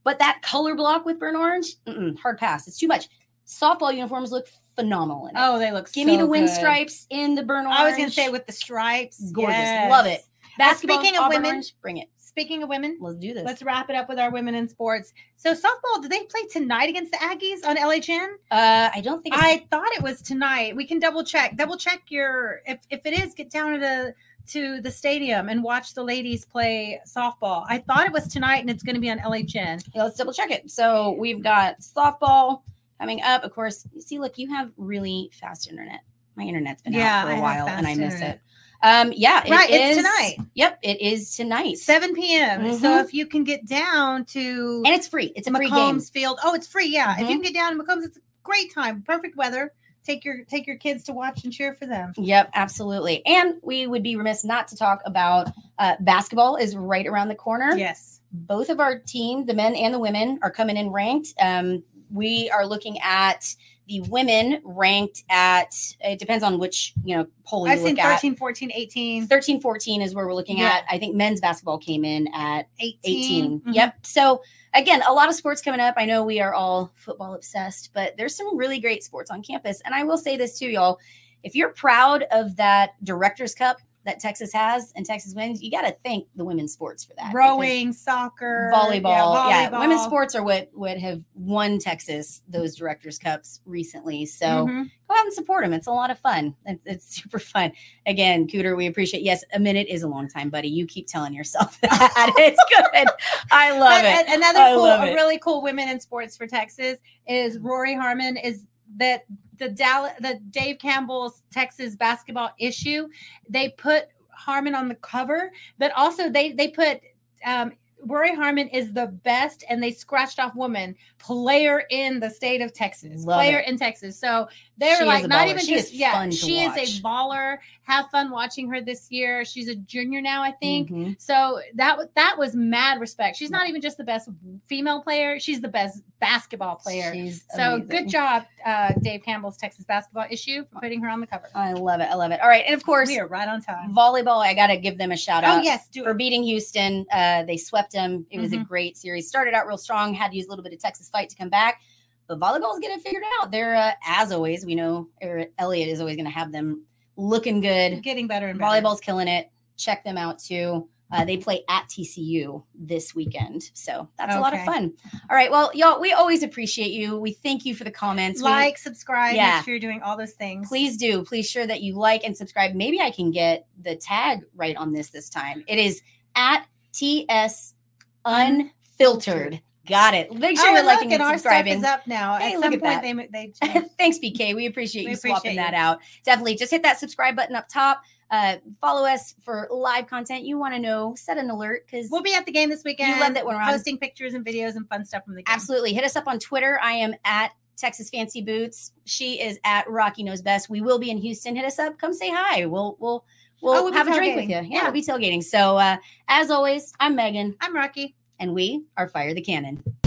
But that color block with burnt orange, mm-mm, hard pass. It's too much. Softball uniforms look phenomenal in it. Oh, they look. Give so me the wind good. Stripes in the burnt orange. I was gonna say with the stripes, gorgeous. Yes. Love it. Basketball, speaking of women, orange, bring it. Speaking of women, let's do this. Let's wrap it up with our women in sports. So softball, do they play tonight against the Aggies on L H N? Uh, I don't think. It's- I thought it was tonight. We can double check. Double check your if if it is. Get down to the to the stadium and watch the ladies play softball. I thought it was tonight, and it's going to be on L H N. Yeah, let's double check it. So we've got softball coming up. Of course, you see, look, you have really fast internet. My internet's been yeah, out for a I while, and I miss internet. It. Um, yeah, it right. Is, it's tonight. Yep, it is tonight, seven p.m. Mm-hmm. So if you can get down to and it's free. It's a McCombs free game. Field. Oh, it's free. Yeah, mm-hmm. If you can get down to McCombs, it's a great time. Perfect weather. Take your take your kids to watch and cheer for them. Yep, absolutely. And we would be remiss not to talk about uh, basketball is right around the corner. Yes, both of our team, the men and the women, are coming in ranked. Um, we are looking at. The women ranked at, it depends on which, you know, poll you I've look at. I've seen thirteen, fourteen, eighteen. thirteen, fourteen is where we're looking yeah. at. I think men's basketball came in at eighteen. eighteen. Mm-hmm. Yep. So, again, a lot of sports coming up. I know we are all football obsessed, but there's some really great sports on campus. And I will say this too, y'all. If you're proud of that Director's Cup that Texas has and Texas wins, you got to thank the women's sports for that. Rowing, soccer, volleyball. Yeah, volleyball. Yeah, women's sports are what would have won Texas those Directors' Cups recently. So mm-hmm. go out and support them. It's a lot of fun. It's, it's super fun. Again, Cooter, we appreciate. Yes, a minute is a long time, buddy. You keep telling yourself that. It's good. I love but, it. Another I cool, a really cool women in sports for Texas is Rory Harmon is that the Dallas, the Dave Campbell's Texas basketball issue, they put Harmon on the cover, but also they they put um, Rory Harmon is the best, and they scratched off woman player in the state of Texas, Love player it. in Texas. So they're she like not even she just yeah, fun to she watch. Is a baller. Have fun watching her this year. She's a junior now, I think. Mm-hmm. So that that was mad respect. She's not even just the best female player; she's the best basketball player. She's so amazing. Good job, uh, Dave Campbell's Texas basketball issue for putting her on the cover. I love it. I love it. All right, and of course we are right on time. Volleyball. I got to give them a shout out. Oh yes, do for it. beating Houston. Uh, they swept them. It was mm-hmm. a great series. Started out real strong. Had to use a little bit of Texas fight to come back. But volleyball is getting figured out. They're uh, as always. We know Elliot is always going to have them looking good, getting better, and better. Volleyball's killing it. Check them out too. Uh, they play at T C U this weekend, so that's okay. a lot of fun. All right, well, y'all, we always appreciate you. We thank you for the comments. Like, we, subscribe. Yeah. Make sure you're doing all those things. Please do. Please sure that you like and subscribe. Maybe I can get the tag right on this this time. It is at T S Unfiltered. Got it. Make sure oh, you're liking and, and subscribing. Our stuff is up now. Hey, at some at point, they, they Thanks, B K. We appreciate we you appreciate swapping you. that out. Definitely. Just hit that subscribe button up top. Uh, follow us for live content. You want to know, set an alert because we'll be at the game this weekend. You love that when we're posting on. pictures and videos and fun stuff from the game. Absolutely. Hit us up on Twitter. I am at Texas Fancy Boots. She is at Rocky Knows Best. We will be in Houston. Hit us up. Come say hi. We'll we'll we'll, oh, we'll have a drink with you. Yeah, yeah, we'll be tailgating. So uh, as always, I'm Megan. I'm Rocky. And we are Fire the Cannon.